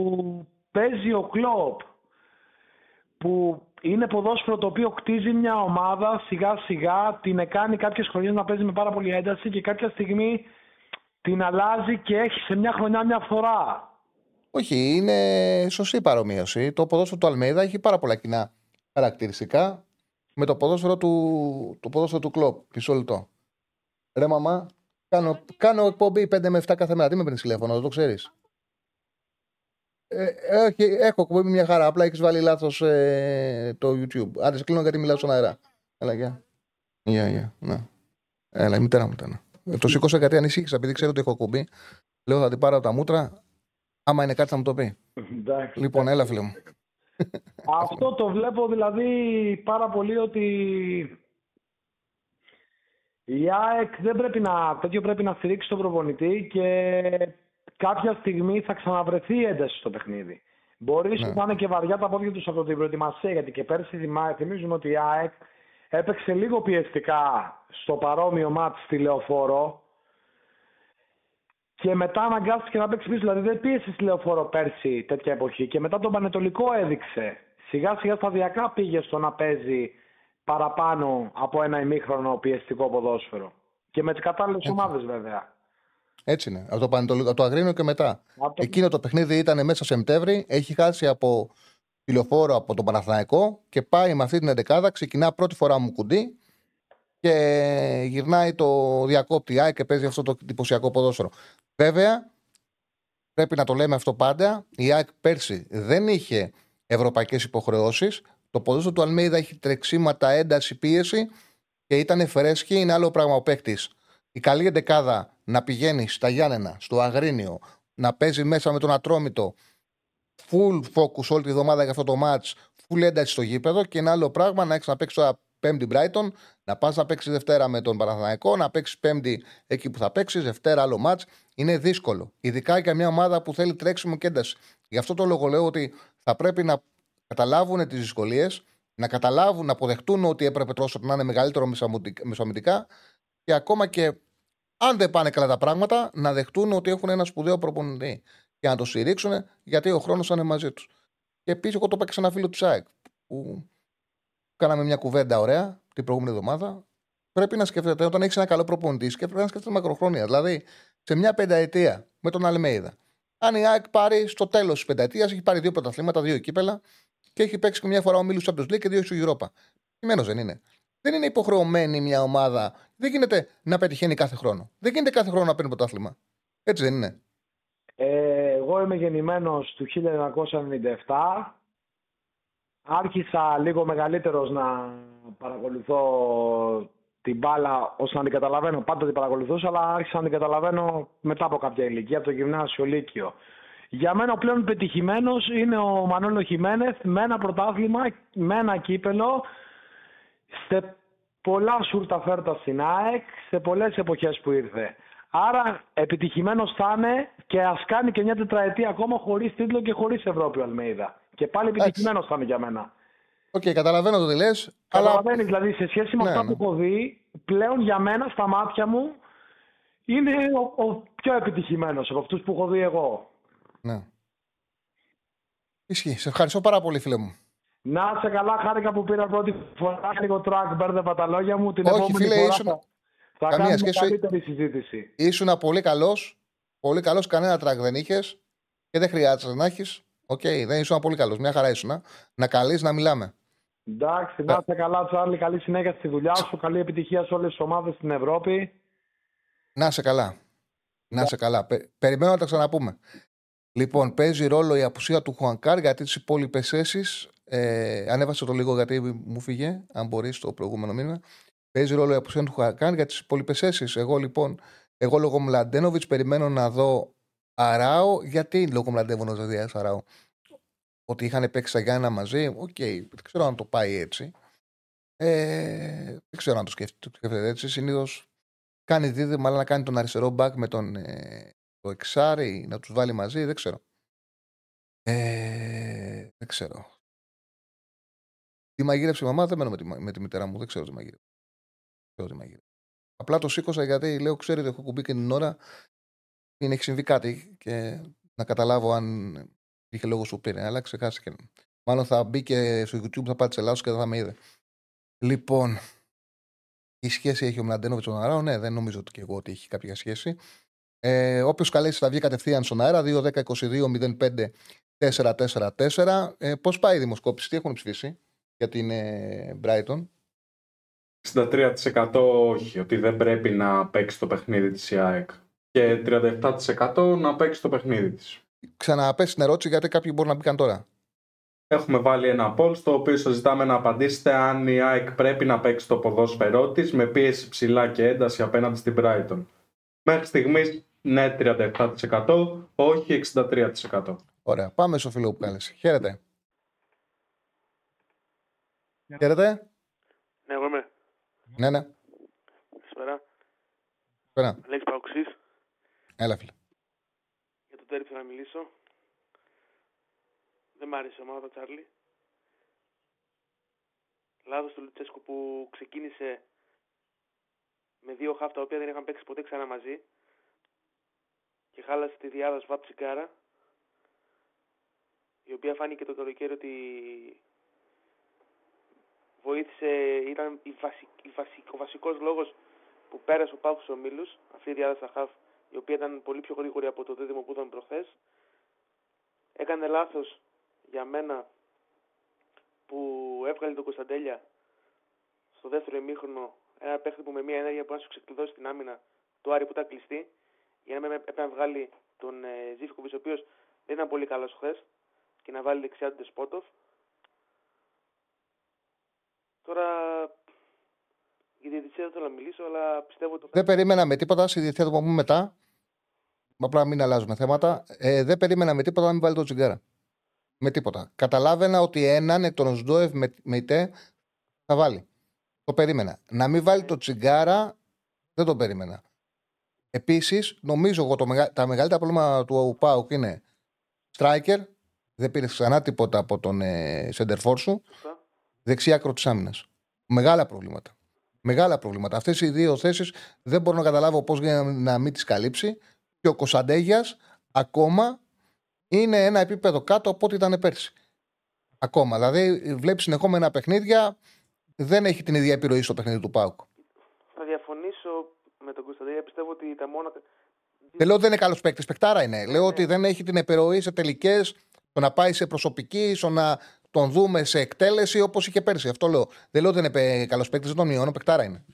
παίζει ο Κλόπ, που είναι ποδόσφαιρο το οποίο κτίζει μια ομάδα σιγά σιγά, την κάνει κάποιες χρονιές να παίζει με πάρα πολύ ένταση και κάποια στιγμή την αλλάζει και έχει σε μια χρονιά μια φορά. Όχι, είναι σωστή παρομοίωση. Το ποδόσφαιρο του Αλμέιδα έχει πάρα πολλά κοινά χαρακτηριστικά με το ποδόσφαιρο του Κλόπ. Μισό λεπτό. Ρε μαμά, κάνω εκπομπή 5 με 7 κάθε μέρα. Τι με παίρνεις τηλέφωνο, δεν το ξέρεις. Έχω εκπομπή μια χαρά. Απλά έχεις βάλει λάθος το YouTube. Άρα σε κλείνω γιατί μιλάω στον αέρα. Έλα, γεια. Γεια, ναι. Έλα, η μητέρα μου ήταν. Το σήκωσα γιατί ανησύχησα, επειδή ξέρω ότι έχω εκπομπή. Λέω θα την πάρω από τα μούτρα. Άμα είναι κάτι θα μου το πει. Εντάξει, λοιπόν, έλα φίλε μου. Αυτό το βλέπω δηλαδή πάρα πολύ, ότι η ΑΕΚ δεν πρέπει να, τέτοιο πρέπει να στηρίξει τον προπονητή και κάποια στιγμή θα ξαναβρεθεί ένταση στο παιχνίδι. Μπορεί να είναι και βαριά τα πόδια τους από την προετοιμασία, γιατί και πέρσι θυμίζουμε ότι η ΑΕΚ έπαιξε λίγο πιεστικά στο παρόμοιο μάτς στη Λεωφόρο. Και μετά αναγκάστηκε να παίξει πίσω, δηλαδή δεν πίεσε στη Λεωφόρο πέρσι τέτοια εποχή. Και μετά τον Πανετολικό έδειξε. Σιγά σιγά σταδιακά πήγε στο να παίζει παραπάνω από ένα ημίχρονο πιεστικό ποδόσφαιρο. Και με τις κατάλληλες ομάδες βέβαια. Έτσι είναι. Από το Αγρίνιο και μετά. Εκείνο το παιχνίδι ήταν μέσα Σεπτέμβρη. Έχει χάσει από τη Λεωφόρο, από τον Παναθηναϊκό. Και πάει με αυτή την εντεκάδα. Ξεκινά πρώτη φορά μου κουντί. Και γυρνάει το διακόπτη και παίζει αυτό το εντυπωσιακό ποδόσφαιρο. Βέβαια, πρέπει να το λέμε αυτό πάντα. Η ΑΕΚ πέρσι δεν είχε ευρωπαϊκές υποχρεώσεις. Το ποδόσφαιρο του Αλμέιδα είχε τρεξίματα, ένταση, πίεση και ήταν φρέσκη. Είναι άλλο πράγμα ο παίκτης. Η καλή εντεκάδα να πηγαίνει στα Γιάννενα, στο Αγρίνιο, να παίζει μέσα με τον Ατρόμητο. Full focus όλη τη βδομάδα για αυτό το match. Full ένταση στο γήπεδο. Και ένα άλλο πράγμα να έχει να παίξει τώρα Πέμπτη Brighton, να πας να παίξεις Δευτέρα με τον Παναθηναϊκό, να παίξεις Πέμπτη εκεί που θα παίξεις, Δευτέρα άλλο μάτς. Είναι δύσκολο. Ειδικά για μια ομάδα που θέλει τρέξιμο και ένταση. Γι' αυτό το λόγο λέω ότι θα πρέπει να καταλάβουν τις δυσκολίες, να καταλάβουν, να αποδεχτούν ότι έπρεπε τόσο να είναι μεγαλύτερο μεσοαμυντικά και ακόμα και αν δεν πάνε καλά τα πράγματα, να δεχτούν ότι έχουν ένα σπουδαίο προπονητή και να το στηρίξουν γιατί ο χρόνος θα είναι μαζί τους. Και επίσης, εγώ το είπα και σε ένα φίλο του ΑΕΚ. Κάναμε μια κουβέντα ωραία την προηγούμενη εβδομάδα. Πρέπει να σκεφτείτε, όταν έχεις ένα καλό προπονητή, και πρέπει να σκεφτείτε μακροχρόνια. Δηλαδή, σε μια πενταετία με τον Αλμέιδα, αν η ΑΕΚ πάρει στο τέλος της πενταετίας, έχει πάρει 2 πρωταθλήματα, 2 κύπελα και έχει παίξει και μια φορά ομίλους του Champions League και 2 στην Europa. Σημαίνος δεν είναι. Δεν είναι υποχρεωμένη μια ομάδα. Δεν γίνεται να πετυχαίνει κάθε χρόνο. Δεν γίνεται κάθε χρόνο να παίρνει πρωτάθλημα. Έτσι δεν είναι. Εγώ είμαι γεννημένος του 1997. Άρχισα λίγο μεγαλύτερος να παρακολουθώ την μπάλα, ώστε να την καταλαβαίνω. Πάντα την παρακολουθούσα, αλλά άρχισα να την καταλαβαίνω μετά από κάποια ηλικία, από το γυμνάσιο, λύκειο. Για μένα ο πλέον πετυχημένος είναι ο Μανώλο Χιμένεθ με ένα πρωτάθλημα, με ένα κύπελο, σε πολλά σούρτα φέρτα στην ΑΕΚ, σε πολλές εποχές που ήρθε. Άρα επιτυχημένος θα είναι και ας κάνει και μια τετραετία ακόμα χωρίς τίτλο και χωρίς Ευρώπη ο Αλμέιδα. Και πάλι επιτυχημένος θα είναι για μένα. Οκ, καταλαβαίνω το τι λες. Καταλαβαίνεις, αλλά... δηλαδή σε σχέση με αυτά που έχω δει, πλέον για μένα, στα μάτια μου, είναι ο πιο επιτυχημένος από αυτούς που έχω δει εγώ. Ναι. Ισχύει. Σε ευχαριστώ πάρα πολύ, φίλε μου. Να είσαι καλά, χάρηκα που πήρα πρώτη φορά λίγο τρακ, μπέρδευα τα λόγια μου. Την επόμενη φίλε, φορά θα κάνουμε καλύτερη συζήτηση. Ήσουν πολύ καλός. Πολύ καλός, κανένα τρακ δεν είχες και δεν χρειάζεται να έχεις. Οκ, δεν ήσουν πολύ καλός. Μια χαρά ήσουν. Να καλείς να μιλάμε. Εντάξει, να είστε καλά, Τσάρλι. Καλή συνέχεια στη δουλειά σου. Καλή επιτυχία σε όλες τις ομάδες στην Ευρώπη. Να είσαι καλά. Να είσαι καλά. Περιμένω να τα ξαναπούμε. Λοιπόν, παίζει ρόλο η απουσία του Χουανκάρ, γιατί τις υπόλοιπες θέσεις. Ανέβασε το λίγο γιατί μου φύγε, αν μπορείς, το προηγούμενο μήνα. Παίζει ρόλο η απουσία του Χουανκάρ για τις υπόλοιπες θέσεις. Εγώ λοιπόν, λόγω Μλαντένοβιτς περιμένω να δω. Αράω, γιατί λόγω Μλαντεύωνο Ζωδιά Αράω. Ότι είχαν παίξει τα Γιάννα μαζί, δεν ξέρω αν το πάει έτσι. Δεν ξέρω αν το σκέφτεται έτσι. Συνήθως κάνει δίδυμα, αλλά να κάνει τον αριστερό μπακ με τον εξάρι, να τους βάλει μαζί, δεν ξέρω. Δεν ξέρω. Τι μαγείρεψε η μαμά, δεν μένω με τη μητέρα μου, δεν ξέρω τι μαγείρεψε. Απλά το σήκωσα γιατί λέω: ξέρετε, έχω κουμπί και την ώρα. Είναι, έχει συμβεί κάτι και να καταλάβω αν είχε λόγο σου πήρε. Αλλά ξεχάσει και. Μάλλον θα μπει και στο YouTube, θα πάτησε λάθος και δεν θα με είδε. Λοιπόν, η σχέση έχει ο Μλαντένοβιτς στον αέρα. Ναι, δεν νομίζω ότι και εγώ ότι έχει κάποια σχέση. Όποιος καλέσει θα βγει κατευθείαν στον αέρα. 2-10-22-05-444. Πώς πάει η δημοσκόπηση, τι έχουν ψηφίσει για την Brighton? 63% όχι, ότι δεν πρέπει να παίξει το παιχνίδι της η ΑΕΚ. Και 37% να παίξει το παιχνίδι της. Ξαναπέσει την ερώτηση γιατί κάποιοι μπορεί να μπήκαν τώρα. Έχουμε βάλει ένα poll στο οποίο σας ζητάμε να απαντήσετε αν η ΑΕΚ πρέπει να παίξει το ποδόσφαιρό της με πίεση ψηλά και ένταση απέναντι στην Brighton. Μέχρι στιγμής ναι 37%, όχι 63%. Ωραία, πάμε στο φίλο που κάλεσε. Χαίρετε. Ναι. Χαίρετε. Ναι, εγώ είμαι. Ναι, ναι. Καλησπέρα. Καλησπέρα. Αλέξη Παοξής. Έλα, φίλε. Για το τέρι θέλω να μιλήσω. Δεν μ' άρεσε η ομάδα, Τσάρλι. Λάθος του Λουτσέσκου που ξεκίνησε με δύο χαφ τα οποία δεν είχαν παίξει ποτέ ξανά μαζί και χάλασε τη διάδα Σβάπ Τσικάρα, η οποία φάνηκε το καλοκαίρι ότι βοήθησε, ήταν ο βασικός λόγος που πέρασε ο Πάουκ στους ομίλους, αυτή η διάδα στα χαφ, η οποία ήταν πολύ πιο γρήγορη από το δίδυμο που ήταν προχθές. Έκανε λάθος για μένα που έβγαλε τον Κωνσταντέλια στο δεύτερο ημίχρονο, ένα παίχτη που με μια ενέργεια που να σου ξεκλειδώσει την άμυνα του Άρη που ήταν κλειστή, για να μην έπρεπε να βγάλει τον Ζήφκοβιτς, ο οποίος δεν ήταν πολύ καλός χθες, και να βάλει δεξιά τον Τεσπότοφ. Τώρα η διαιτησία δεν θέλω να μιλήσω, αλλά πιστεύω... Δεν περιμέναμε τίποτα, στη διαιτησία θα το πούμε μετά. Απλά μην αλλάζουμε θέματα. Δεν περίμεναμε τίποτα να μην βάλει το Τσιγκάρα. Με τίποτα. Καταλάβαινα ότι έναν τον Σντόεφ με ΙΤΕ θα βάλει. Το περίμενα. Να μην βάλει το Τσιγκάρα δεν το περίμενα. Επίσης, νομίζω εγώ τα μεγαλύτερα προβλήματα του ΟΠΑΟΚ είναι στράικερ. Δεν πήρε ξανά τίποτα από τον Σεντερφόρ σου. Δεξιά άκρο της άμυνας. Μεγάλα προβλήματα. Μεγάλα προβλήματα. Αυτές οι δύο θέσεις δεν μπορώ να καταλάβω πώς να μην τις καλύψει. Και ο Κωνσταντέγιας ακόμα είναι ένα επίπεδο κάτω από ό,τι ήταν πέρσι. Ακόμα. Δηλαδή, βλέπει συνεχόμενα παιχνίδια, δεν έχει την ίδια επιρροή στο παιχνίδι του ΠΑΟΚ. Θα διαφωνήσω με τον Κωνσταντέγια. Πιστεύω ότι τα μόνα. Δεν λέω ότι δεν είναι καλός παίκτης. Παικτάρα είναι. Λέω ότι δεν έχει την επιρροή σε τελικές, το να πάει σε προσωπική, στο να τον δούμε σε εκτέλεση όπως είχε πέρσι. Αυτό λέω. Δεν λέω ότι δεν είναι καλός παίκτης, δεν τον μειώνω. Παικτάρα είναι.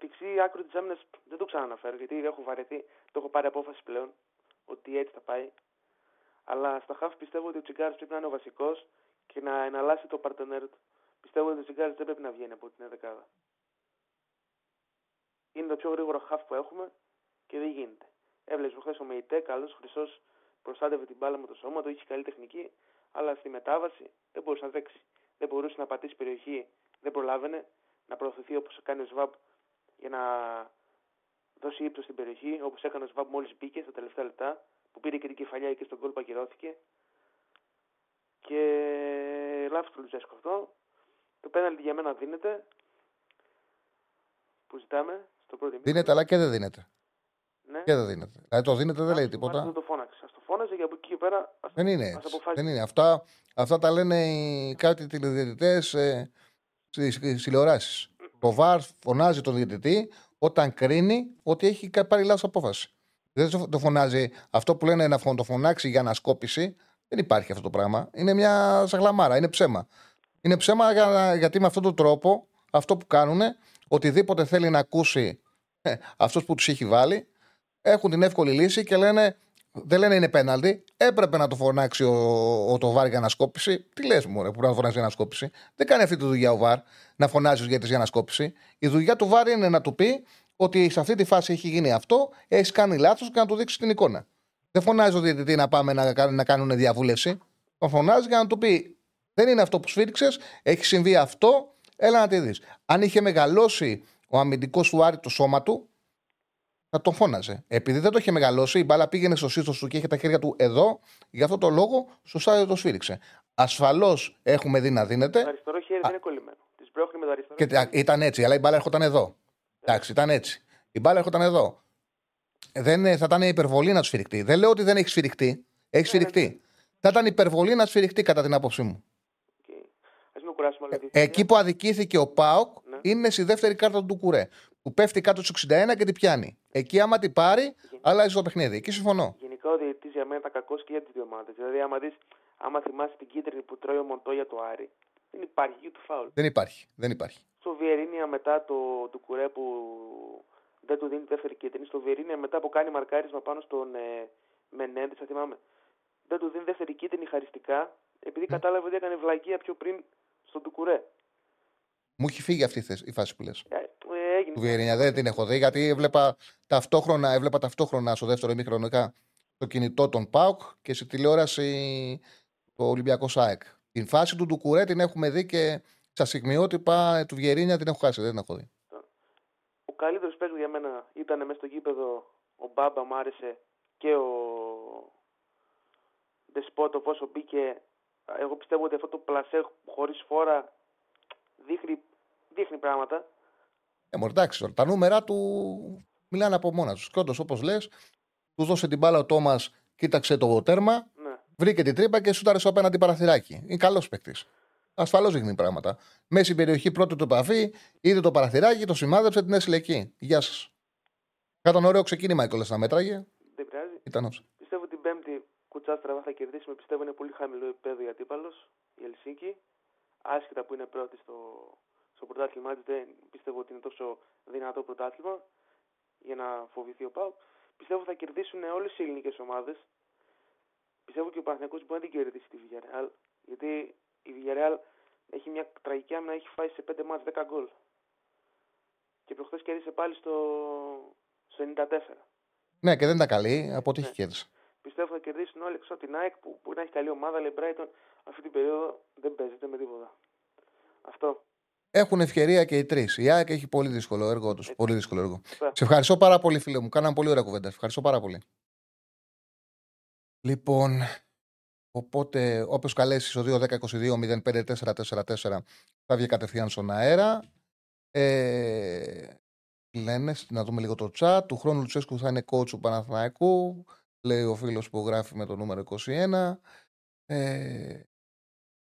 Δεξί άκρο τη άμυνα. Δεν το ξαναναφέρω γιατί έχω βαρεθεί. Το έχω πάρει απόφαση πλέον ότι έτσι θα πάει. Αλλά στα χαφ πιστεύω ότι ο Τσιγκάρης πρέπει να είναι ο βασικός και να εναλλάσσει το παρτενέρ του. Πιστεύω ότι ο Τσιγκάρης δεν πρέπει να βγαίνει από την δεκάδα. Είναι το πιο γρήγορο χαφ που έχουμε και δεν γίνεται. Έβλεπε χθες ο Μεϊτέ, καλός, χρυσός, προστάτευε την μπάλα με το σώμα, το είχε καλή τεχνική. Αλλά στη μετάβαση δεν μπορούσε να δέξει. Δεν μπορούσε να πατήσει περιοχή, δεν προλάβαινε να προωθηθεί όπως κάνει ο Σβάμπ για να δώσει ύψος στην περιοχή, όπως έκανε ο Σβάμπ μόλις μπήκε στα τελευταία λεπτά, που πήρε και την κεφαλιά και στον γκολ που ακυρώθηκε. Και λάθος του Λουτσέσκου αυτό. Το πέναλτι για μένα δίνεται, που ζητάμε στο πρώτο μήνυμα. Δίνεται, αλλά και δεν δίνεται. Ναι. Και δεν δίνεται. Δηλαδή το δίνεται δεν λέει τίποτα. Αυτό το φώναξε. Ας το φώναζε και από εκεί και πέρα. Δεν είναι. Δεν είναι. Αυτά τα λένε κάτι τηλεδιαιτητές στις τηλεοράσεις. Το ΒΑΡ φωνάζει τον διαιτητή όταν κρίνει ότι έχει πάρει λάθος απόφαση. Δεν το φωνάζει. Αυτό που λένε να το φωνάξει για ανασκόπηση, δεν υπάρχει αυτό το πράγμα. Είναι μια σαχλαμάρα, είναι ψέμα. Είναι ψέμα γιατί με αυτόν τον τρόπο αυτό που κάνουν, οτιδήποτε θέλει να ακούσει αυτός που τους έχει βάλει, έχουν την εύκολη λύση και λένε, δεν λένε είναι πέναλτι, έπρεπε να το φωνάξει το ΒΑΡ για ανασκόπηση. Τι λες μου, ρε, που να φωνάζει για ανασκόπηση? Δεν κάνει αυτή τη δουλειά ο ΒΑΡ, να φωνάζει για τη ανασκόπηση. Η δουλειά του ΒΑΡ είναι να του πει ότι σε αυτή τη φάση έχει γίνει αυτό, έχει κάνει λάθος και να του δείξει την εικόνα. Δεν φωνάζει ο διαιτητή να πάμε να κάνουν διαβούλευση. Τον φωνάζει για να του πει: δεν είναι αυτό που σφίριξες, έχει συμβεί αυτό, έλα να τη δεις. Αν είχε μεγαλώσει ο αμυντικός του Άρη το σώμα του, να τον φώναζε. Επειδή δεν το είχε μεγαλώσει, η μπάλα πήγαινε στο σύστος του και είχε τα χέρια του εδώ, γι' αυτό το λόγο σωστά το σφύριξε. Ασφαλώς έχουμε δει να δίνεται. Το αριστερό χέρι δεν είναι κολλημένο. Τη σπρώχνει με το αριστερό. Και ήταν έτσι, αλλά η μπάλα έρχονταν εδώ. Εντάξει, ήταν έτσι. Η μπάλα έρχονταν εδώ. Δεν, θα ήταν υπερβολή να σφυριχτεί. Δεν λέω ότι δεν έχει σφυριχτεί. Έχει σφυριχτεί. Θα ήταν υπερβολή να σφυριχτεί, κατά την άποψή μου. Εκεί που αδικήθηκε ο ΠΑΟΚ είναι στη δεύτερη κάρτα του Κουρέ. Που πέφτει κάτω στους 61 και την πιάνει. Εκεί, άμα την πάρει, αλλάζει το παιχνίδι. Εκεί συμφωνώ. Γενικά, ο διαιτητής για μένα ήταν κακός και για τις δύο ομάδες. Δηλαδή, άμα θυμάσαι την κίτρινη που τρώει ο Μοντόγια το Άρη, δεν υπάρχει ούτε φάουλ. Δεν υπάρχει. Στο Βιερίνια μετά το Κουρέ που δεν του δίνει δεύτερη κίτρινη, στο Βιερίνια μετά που κάνει μαρκάρισμα πάνω στον Μενέντε, θα θυμάμαι. Δεν του δίνει δεύτερη κίτρινη χαριστικά, επειδή κατάλαβε ότι έκανε βλαγία πιο πριν στον Τουκουρέ. Μου έχει φύγει αυτή η φάση που λες. Του Βιερίνια δεν την έχω δει, γιατί έβλεπα ταυτόχρονα στο δεύτερο ημιχρονικά το κινητό των ΠΑΟΚ και στη τηλεόραση το Ολυμπιακός ΑΕΚ. Την φάση του Τουκουρέ την έχουμε δει και στα στιγμιότυπα του Βιερίνια την έχω χάσει, δεν την έχω δει. Ο καλύτερος παίκτης για μένα ήταν μέσα στο γήπεδο ο Μπάμπα, μου άρεσε, και ο Δεσπότο πόσο μπήκε. Εγώ πιστεύω ότι αυτό το πλασέ χωρίς φόρα δείχνει πράγματα. Εντάξει, τα νούμερα του μιλάνε από μόνα τους. Και όντως, όπως λες, του δώσε την μπάλα ο Τόμας, κοίταξε το τέρμα, βρήκε την τρύπα και σούταρε στο απέναντι παραθυράκι. Είναι καλός παίκτης. Ασφαλώς δείχνει πράγματα. Μέσα στην περιοχή, πρώτη του επαφή, είδε το παραθυράκι, το σημάδεψε, την έστειλε εκεί. Γεια σας. Κάταν ωραίο ξεκίνημα, κιόλας να μέτραγε. Δεν πειράζει. Πιστεύω την Πέμπτη. Κουτσά στραβά θα κερδίσουμε. Πιστεύω είναι πολύ χαμηλό επίπεδο για αντίπαλος η Ελσίνκη. Άσχετα που είναι πρώτη στο πρωτάθλημά της, δεν πιστεύω ότι είναι τόσο δυνατό πρωτάθλημα για να φοβηθεί ο ΠΑΟΚ. Πιστεύω θα κερδίσουν όλες οι ελληνικές ομάδες. Πιστεύω και ο Παναθηναϊκός μπορεί να την κερδίσει τη Villarreal. Γιατί η Villarreal έχει μια τραγική άμυνα, έχει φάει σε 5 μάτς 10 γκολ. Και προχθές κέρδισε πάλι στο 94. Ναι, και δεν ήταν καλή, από ό,τι έχει κέρδισε. Πιστεύω θα κερδίσουν όλοι εξώ την ΑΕΚ που μπορεί να έχει καλή ομάδα, αλλά η Brighton αυτή την περίοδο δεν παίζεται με τίποτα. Αυτό. Έχουν ευκαιρία και οι τρεις. Η ΑΕΚ έχει πολύ δύσκολο έργο τους. Πολύ δύσκολο έργο. Σε ευχαριστώ πάρα πολύ, φίλε μου. Κάναμε πολύ ωραία κουβέντα. Σε ευχαριστώ πάρα πολύ. Λοιπόν, οπότε όποιος καλέσει στο 2-10-22-05-444 θα βγει κατευθείαν στον αέρα. Λένε, να δούμε λίγο το chat. Του χρόνου Λουτσέσκου θα είναι coach του Παναθηναϊκού. Λέει ο φίλος που γράφει με το νούμερο 21.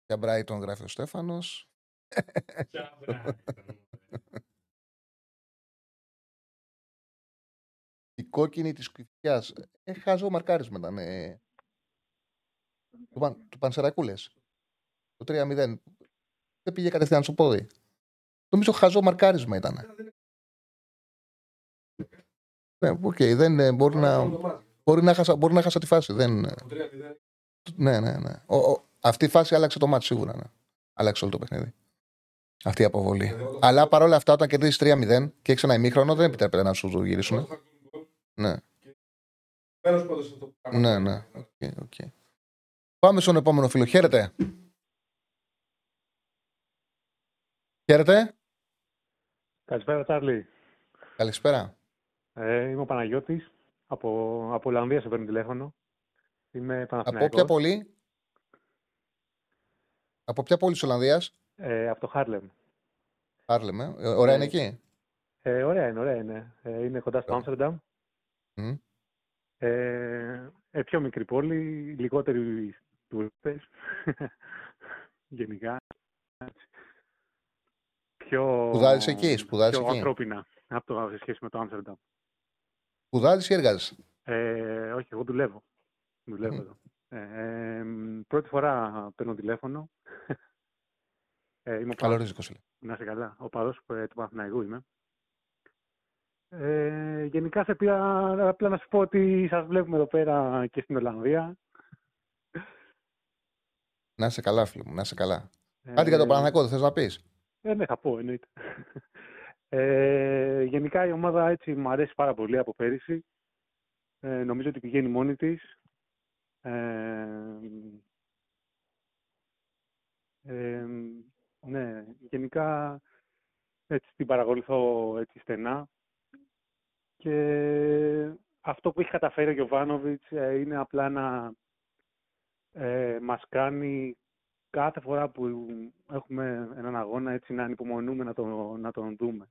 Για Brighton γράφει ο Στέφανος. Η κόκκινη της Κυφτιάς. Χαζό μαρκάρισμα ήταν. Του Πανσεραϊκού λες. Το 3-0. Δεν πήγε κατευθείαν στο πόδι. Νομίζω χαζό μαρκάρισμα ήταν. Οκ, δεν μπορεί να... Μπορεί να χάσα τη φάση. Δεν... Ναι. Αυτή η φάση άλλαξε το μάτι σίγουρα. Ναι. Άλλαξε όλο το παιχνίδι. Αυτή η αποβολή. Αλλά παρόλα αυτά, όταν κερδίζει 3-0 και έχει ένα ημίχρονο, δεν επιτρέπεται να σου το γυρίσουν. Ναι. Ναι. Okay. Πάμε στον επόμενο φίλο. Χαίρετε. Χαίρετε. Καλησπέρα, Τάρλι. Καλησπέρα. Είμαι ο Παναγιώτης. Από Ολλανδία σε παίρνω τηλέφωνο. Είμαι Παναθηναϊκός. Από ποια πόλη? Από ποια πόλη της Ολλανδίας? Από το Χάρλεμ. Χάρλεμ, ωραία είναι εκεί? Ωραία είναι. Είναι κοντά στο Άμστερνταμ. Πιο μικρή πόλη, λιγότεροι τουρίστες. Γενικά. Σπουδάζεις εκεί. Πιο ανθρώπινα σε σχέση με το Άμστερνταμ. Σπουδάζεις ή εργάζεσαι? Όχι, εγώ δουλεύω. Εδώ. Πρώτη φορά παίρνω τηλέφωνο. Να είσαι καλά. Ο παρός του Παναθηναϊκού είμαι. Γενικά σε πήρα απλά να σου πω ότι σας βλέπουμε εδώ πέρα και στην Ολλανδία. Να είσαι καλά, φίλε μου, να είσαι καλά. Κάτι για τον Παναθηναϊκό, δεν θες να πεις? Ναι, θα πω, εννοείται. Γενικά η ομάδα έτσι μου αρέσει πάρα πολύ από πέρυσι. Νομίζω ότι πηγαίνει μόνη της. Ναι, γενικά έτσι την παρακολουθώ έτσι στενά. Και αυτό που έχει καταφέρει ο Γιοβάνοβιτς είναι απλά να μας κάνει κάθε φορά που έχουμε έναν αγώνα έτσι να ανυπομονούμε να τον δούμε.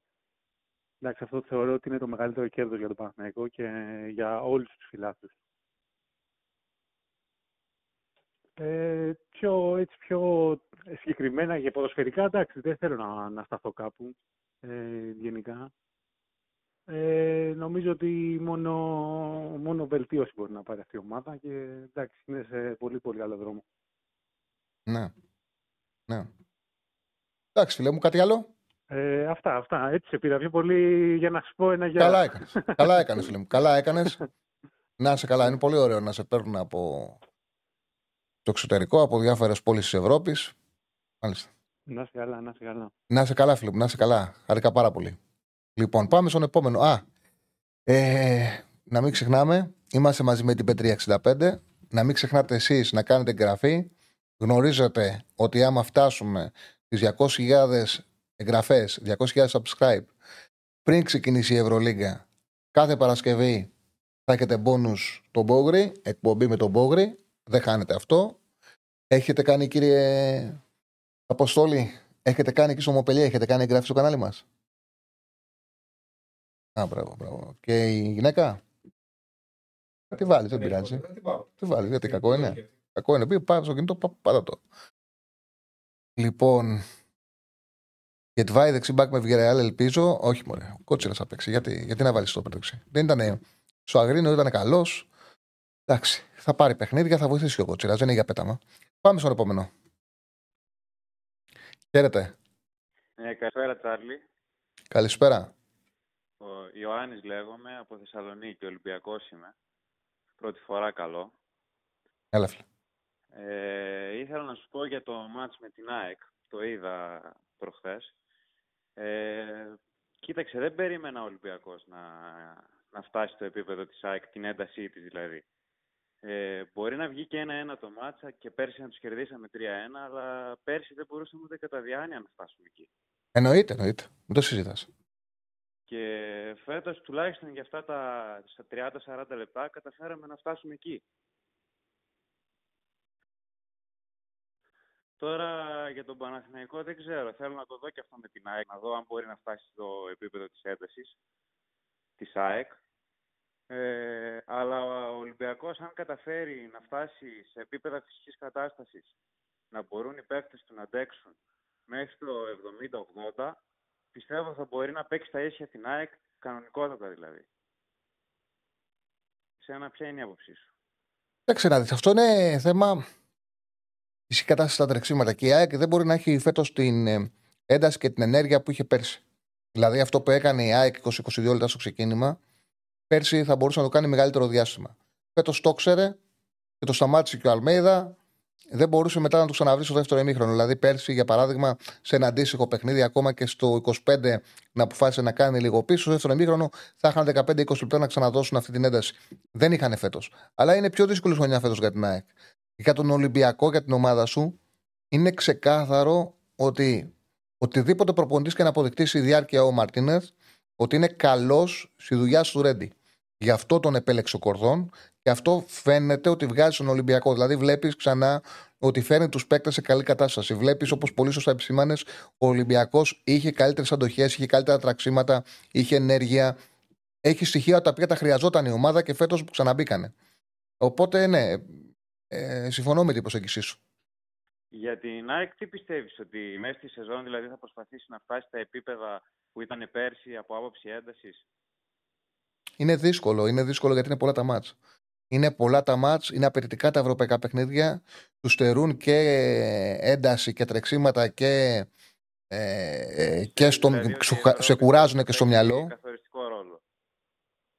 Εντάξει, αυτό θεωρώ ότι είναι το μεγαλύτερο κέρδος για τον Παναθηναϊκό και για όλους τους φιλάθλους. Πιο συγκεκριμένα και ποδοσφαιρικά, εντάξει, δεν θέλω να σταθώ κάπου γενικά. Νομίζω ότι μόνο βελτίωση μπορεί να πάρει αυτή η ομάδα και εντάξει, είναι σε πολύ πολύ καλό δρόμο. Ναι. Εντάξει, φίλε μου, κάτι άλλο. Αυτά. Έτσι σε πήρα πιο πολύ για να σου πω ένα γεια. Καλά έκανες, φίλε μου. Καλά έκανες. Να είσαι καλά. Είναι πολύ ωραίο να σε παίρνουν από το εξωτερικό, από διάφορες πόλεις της Ευρώπης. Μάλιστα. Να είσαι καλά. Να είσαι καλά, φίλε μου. Να είσαι καλά. Χαρήκα πάρα πολύ. Λοιπόν, πάμε στον επόμενο. Να μην ξεχνάμε, είμαστε μαζί με την P365. Να μην ξεχνάτε εσείς να κάνετε εγγραφή. Γνωρίζετε ότι άμα φτάσουμε τις 200.000 εγγραφές, 200.000 subscribe, πριν ξεκινήσει η Ευρωλίγκα, κάθε Παρασκευή θα έχετε bonus τον Μπόγρι, εκπομπή με τον Μπόγρι. Δεν χάνετε αυτό. Έχετε κάνει, κύριε Αποστόλη, έχετε κάνει εκεί στο Μοπελιέ, έχετε κάνει εγγραφή στο κανάλι μας. Μπράβο. Και η γυναίκα. Θα τη βάλει, δεν πειράζει. Τη βάλει, γιατί κακό είναι. Κακό είναι. Πάει στο κινητό, πάτα το. Λοιπόν. Get Vai, δεξιμπάκ με Villarreal, ελπίζω. Όχι, μωρέ. Ο Κότσιρας θα παίξει. Γιατί να βάλει στο πέταξι. Δεν ήταν. Στο Αγρίνο ήταν καλό. Εντάξει. Θα πάρει παιχνίδια, θα βοηθήσει ο Κότσιρας. Δεν είναι για πέταμα. Πάμε στον επόμενο. Χαίρετε. Καλησπέρα, Τσάρλι. Καλησπέρα. Ο Ιωάννης λέγομαι, από Θεσσαλονίκη, Ολυμπιακός είμαι. Πρώτη φορά καλό. Έλα, φίλε. Ήθελα να σου πω για το μάτς με την ΑΕΚ. Το είδα προχθές. Κοίταξε, δεν περίμενα ο Ολυμπιακός να φτάσει στο επίπεδο της ΑΕΚ, την έντασή της δηλαδή. Μπορεί να βγει και 1-1 το μάτς και πέρσι να τους κερδίσαμε 3-1, αλλά πέρσι δεν μπορούσαμε ούτε κατά διάνοια να φτάσουμε εκεί. Εννοείται. Μην το συζητάς. Και φέτος τουλάχιστον για αυτά τα 30-40 λεπτά καταφέραμε να φτάσουμε εκεί. Τώρα για τον Παναθηναϊκό δεν ξέρω. Θέλω να το δω και αυτό με την ΑΕΚ. Να δω αν μπορεί να φτάσει στο επίπεδο της έντασης της ΑΕΚ. Αλλά ο Ολυμπιακός αν καταφέρει να φτάσει σε επίπεδα φυσικής κατάστασης, να μπορούν οι παίκτες του να αντέξουν μέχρι το 70-80, πιστεύω θα μπορεί να παίξει τα ίσια την ΑΕΚ, κανονικότατα δηλαδή. Ξένα, ποια είναι η άποψή σου? Εντάξει, να δεις, αυτό είναι θέμα της κατάστασης στα τρεξίματα και η ΑΕΚ δεν μπορεί να έχει φέτος την ένταση και την ενέργεια που είχε πέρσι. Δηλαδή αυτό που έκανε η ΑΕΚ 20-22 λεπτά στο ξεκίνημα, πέρσι θα μπορούσε να το κάνει μεγαλύτερο διάστημα. Φέτος το ξέρε και το σταμάτησε και ο Αλμέιδα. Δεν μπορούσε μετά να του ξαναβρει στο δεύτερο ημίχρονο. Δηλαδή, πέρσι, για παράδειγμα, σε ένα αντίστοιχο παιχνίδι, ακόμα και στο 25 να αποφάσισε να κάνει λίγο πίσω, στο δεύτερο ημίχρονο θα είχαν 15-20 λεπτά να ξαναδώσουν αυτή την ένταση. Δεν είχαν φέτος. Αλλά είναι πιο δύσκολη χρονιά φέτος για την ΑΕΚ. Για τον Ολυμπιακό, για την ομάδα σου, είναι ξεκάθαρο ότι οτιδήποτε προπονητής και να αποδεικτήσει η διάρκεια ο Μαρτίνεθ, ότι είναι καλός στη δουλειά του Ρέντι. Γι' αυτό τον επέλεξε ο Κορδόν και αυτό φαίνεται ότι βγάζει στον Ολυμπιακό. Δηλαδή, βλέπεις ξανά ότι φέρνει τους παίκτες σε καλή κατάσταση. Βλέπεις, όπως πολύ σωστά επισήμανες, ο Ολυμπιακός είχε καλύτερες αντοχές, είχε καλύτερα τραξίματα, είχε ενέργεια. Έχει στοιχεία τα οποία τα χρειαζόταν η ομάδα και φέτος που ξαναμπήκανε. Οπότε, ναι, συμφωνώ με την προσέγγιση σου. Για την ΑΕΚ, τι πιστεύεις, ότι μέσα στη σεζόν δηλαδή θα προσπαθήσει να φτάσει στα επίπεδα που ήταν πέρσι από άποψη έντασης? Είναι δύσκολο γιατί είναι πολλά τα μάτς. Είναι απαιτητικά τα ευρωπαϊκά παιχνίδια. Τους στερούν και ένταση και τρεξίματα και σε κουράζουν και στο μυαλό. Καθοριστικό ρόλο.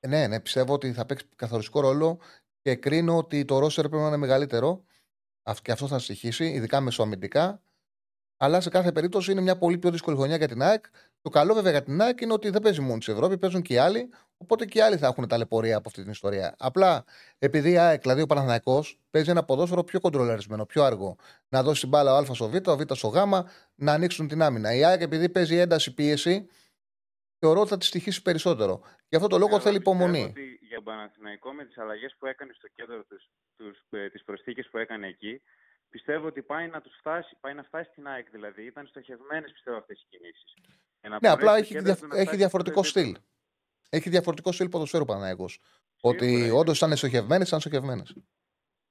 Ναι, πιστεύω ότι θα παίξει καθοριστικό ρόλο και κρίνω ότι το ρόστερ πρέπει να είναι μεγαλύτερο. Και αυτό θα στοιχήσει, ειδικά μεσοαμυντικά. Αλλά σε κάθε περίπτωση είναι μια πολύ πιο δύσκολη χρονιά για την ΑΕΚ. Το καλό βέβαια για την ΑΕΚ είναι ότι δεν παίζει μόνο της Ευρώπη, παίζουν και οι άλλοι. Οπότε και οι άλλοι θα έχουν ταλαιπωρία από αυτή την ιστορία. Απλά επειδή η ΑΕΚ, δηλαδή ο Παναθηναϊκός, παίζει ένα ποδόσφαιρο πιο κοντρολαρισμένο, πιο αργό. Να δώσει την μπάλα ο Α στο Β, ο Β στο Γ, να ανοίξουν την άμυνα. Η ΑΕΚ επειδή παίζει ένταση πίεση, θεωρώ ότι θα τη στοιχήσει περισσότερο. Γι' αυτό το λόγο θέλει υπομονή. Ότι για τον Παναθηναϊκό, με τις αλλαγές που έκανε στο κέντρο, τις προσθήκες που έκανε εκεί, πιστεύω ότι πάει να φτάσει στην ΑΕΚ. Δηλαδή, ήταν στοχευμένες, πιστεύω, αυτές οι κινήσεις. Ναι, απλά έχει διαφορετικό στυλ. Έχει διαφορετικό στυλ ποδοσφαίρου Παναθηναϊκός. Ότι όντως ήταν στοχευμένες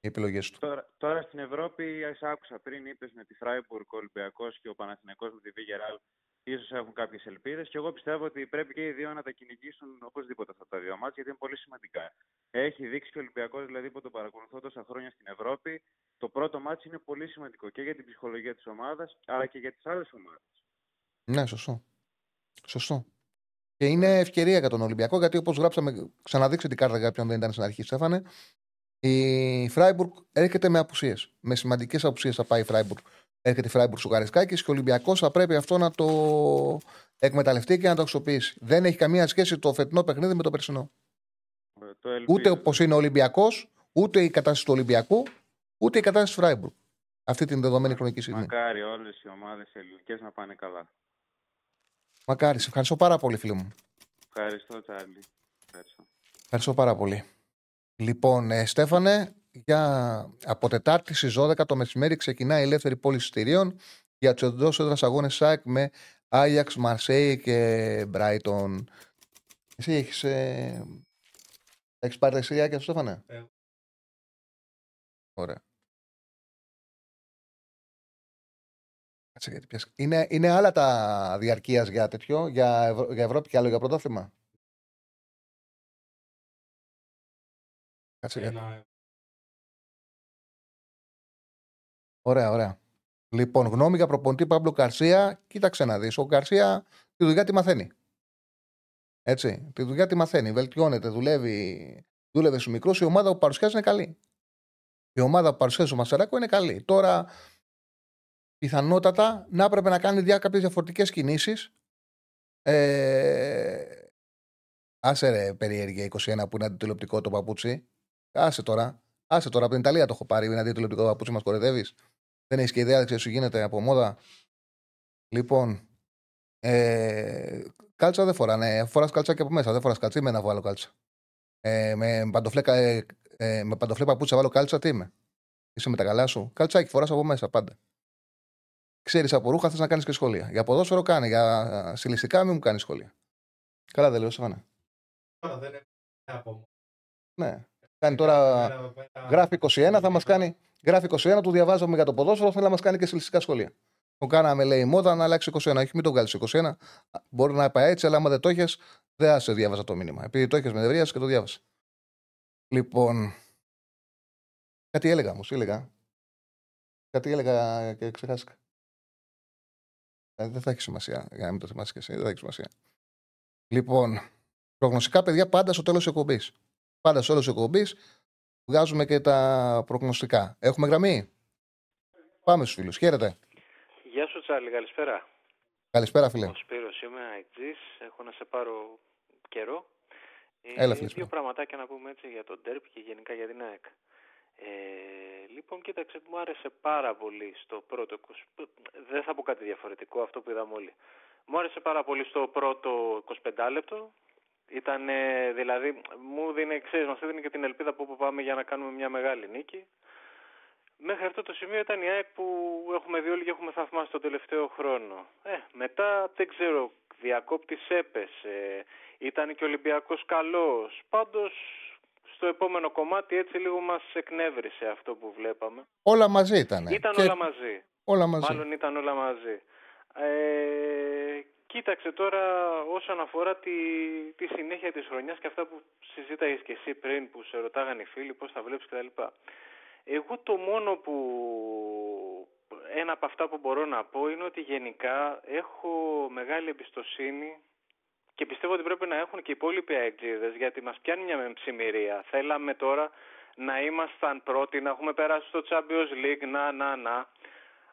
οι επιλογές του. Τώρα στην Ευρώπη, άκουσα πριν, είπες με τη Freiburg, ο Ολυμπιακός και ο Παναθηναϊκός με τη Villarreal, ίσως έχουν κάποιες ελπίδες. Και εγώ πιστεύω ότι πρέπει και οι δύο να τα κυνηγήσουν οπωσδήποτε αυτά τα δύο μάτς, γιατί είναι πολύ σημαντικά. Έχει δείξει και ο Ολυμπιακός, δηλαδή που τον παρακολουθώ τόσα χρόνια στην Ευρώπη, το πρώτο μάτς είναι πολύ σημαντικό και για την ψυχολογία της ομάδας, αλλά και για τις άλλες ομάδες. Ναι, σωστό. Και είναι ευκαιρία για τον Ολυμπιακό, γιατί όπως γράψαμε, ξαναδείξε την κάρτα κάποιον δεν ήταν στην αρχή, Στέφανε. Η Freiburg έρχεται με απουσίες. Με σημαντικές απουσίες θα πάει η Freiburg. Έρχεται η Freiburg σουγαρισκάκης και ο Ολυμπιακός θα πρέπει αυτό να το εκμεταλλευτεί και να το αξιοποιήσει. Δεν έχει καμία σχέση το φετινό παιχνίδι με το περσινό. Το ούτε όπως είναι ο Ολυμπιακός, ούτε η κατάσταση του Ολυμπιακού, ούτε η κατάσταση της Freiburg. Αυτή την δεδομένη χρονική στιγμή. Μακάρι όλες οι ομάδες ελληνικές να πάνε καλά. Μακάρι. Σε ευχαριστώ πάρα πολύ, φίλοι μου. Ευχαριστώ, Τσάρλι. Ευχαριστώ πάρα πολύ. Λοιπόν, Στέφανε, από Τετάρτη στις 12 το μεσημέρι ξεκινάει η ελεύθερη πώληση εισιτηρίων για τους εντός έδρας αγώνες ΣΑΕΚ με Ajax, Marseille και Brighton. Εσύ έχεις πάρει τα εισιτηριάκια, Στέφανε? Ωραία. Είναι άλλα τα διαρκείας για τέτοιο, για Ευρώπη και άλλο για πρωτάθλημα. Ωραία. Λοιπόν, γνώμη για προπονητή Παύλο Γκαρσία. Κοίταξε να δεις. Ο Γκαρσία τη δουλειά τη μαθαίνει. Έτσι. Τη δουλειά τη μαθαίνει. Βελτιώνεται, δούλευε στους μικρούς. Η ομάδα που παρουσιάζει είναι καλή. Η ομάδα που παρουσιάζει ο Μασεράκο είναι καλή. Τώρα, πιθανότατα να έπρεπε να κάνει κάποιες διαφορετικές κινήσεις. Άσε ρε περιέργεια 21 που είναι αντιτηλεοπτικό το παπούτσι. Άσε τώρα, από την Ιταλία το έχω πάρει. Είναι αντιτηλεοπτικό το παπούτσι, μας κορεδεύεις. Δεν έχεις και ιδέα, δεν ξέρεις τι γίνεται από μόδα. Λοιπόν, κάλτσα δεν φοράνε. Φοράς κάλτσα και από μέσα. Δεν φοράς κάλτσα. Είμαι να βάλω κάλτσα. Με παντοφλέ παπούτσι βάλω κάλτσα. Τι είμαι? Είσαι με τα καλά σου? Καλτσάκι φοράς από μέσα πάντα. Ξέρεις από ρούχα, θες να κάνεις και σχόλια. Για ποδόσφαιρο κάνει. Για συλλιστικά μην μου κάνεις σχόλια. Καλά, δεν λέω, Στέφανα. Δεν είναι από. Ναι. Κάνει τώρα. Γράφει 21, θα μας κάνει. Γράφει 21, του διαβάζαμε για το ποδόσφαιρο, θέλει να μας κάνει και συλλιστικά σχόλια. Το κάναμε, λέει, μόδα να αλλάξει 21. Όχι, μην τον βγάλεις 21. Μπορεί να πάει έτσι, αλλά άμα δεν το έχεις, δεν σε διάβαζα το μήνυμα. Επειδή το έχεις με νευρίασε και το διάβασε. Λοιπόν. Κάτι έλεγα όμως, Κάτι έλεγα και ξεχάστηκα. Δεν θα έχει σημασία, για να μην το θυμάσαι και εσύ. Δεν θα έχει σημασία. Λοιπόν, προγνωστικά, παιδιά, πάντα στο τέλος της εκπομπής. Πάντα στο τέλος της εκπομπής βγάζουμε και τα προγνωστικά. Έχουμε γραμμή. Πάμε στους φίλους. Χαίρετε. Γεια σου, Τσάρλι. Καλησπέρα. Καλησπέρα, φίλε. Ο Σπύρος είμαι, αεξής. Έχω να σε πάρω καιρό. Έλα, φίλε. Δύο πραγματάκια να πούμε έτσι για τον ντέρμπι και γενικά για την ΑΕΚ. Λοιπόν, κοίταξε, μου άρεσε πάρα πολύ στο πρώτο. Δεν θα πω κάτι διαφορετικό, αυτό που είδαμε όλοι. Μου άρεσε πάρα πολύ στο πρώτο 25 λεπτό. Ήταν, δηλαδή, μου δίνει, ξέρεις, μας έδινε και την ελπίδα που πάμε για να κάνουμε μια μεγάλη νίκη. Μέχρι αυτό το σημείο ήταν η ΑΕΚ που έχουμε δει όλοι και έχουμε θαυμάσει τον τελευταίο χρόνο. Μετά, δεν ξέρω, διακόπτης έπεσε, ήταν και ο Ολυμπιακός καλός. Πάντως, στο επόμενο κομμάτι έτσι λίγο μας εκνεύρισε αυτό που βλέπαμε. Όλα μαζί ήτανε. Μάλλον ήταν όλα μαζί. Κοίταξε τώρα όσον αφορά τη συνέχεια της χρονιάς και αυτά που συζήταγες και εσύ πριν που σε ρωτάγανε οι φίλοι πώς θα βλέπεις κτλ. Εγώ το μόνο που ένα από αυτά που μπορώ να πω είναι ότι γενικά έχω μεγάλη εμπιστοσύνη και πιστεύω ότι πρέπει να έχουν και οι υπόλοιποι αεξίδες, γιατί μας πιάνει μια μεμψημυρία. Θέλαμε τώρα να ήμασταν πρώτοι, να έχουμε περάσει στο Champions League,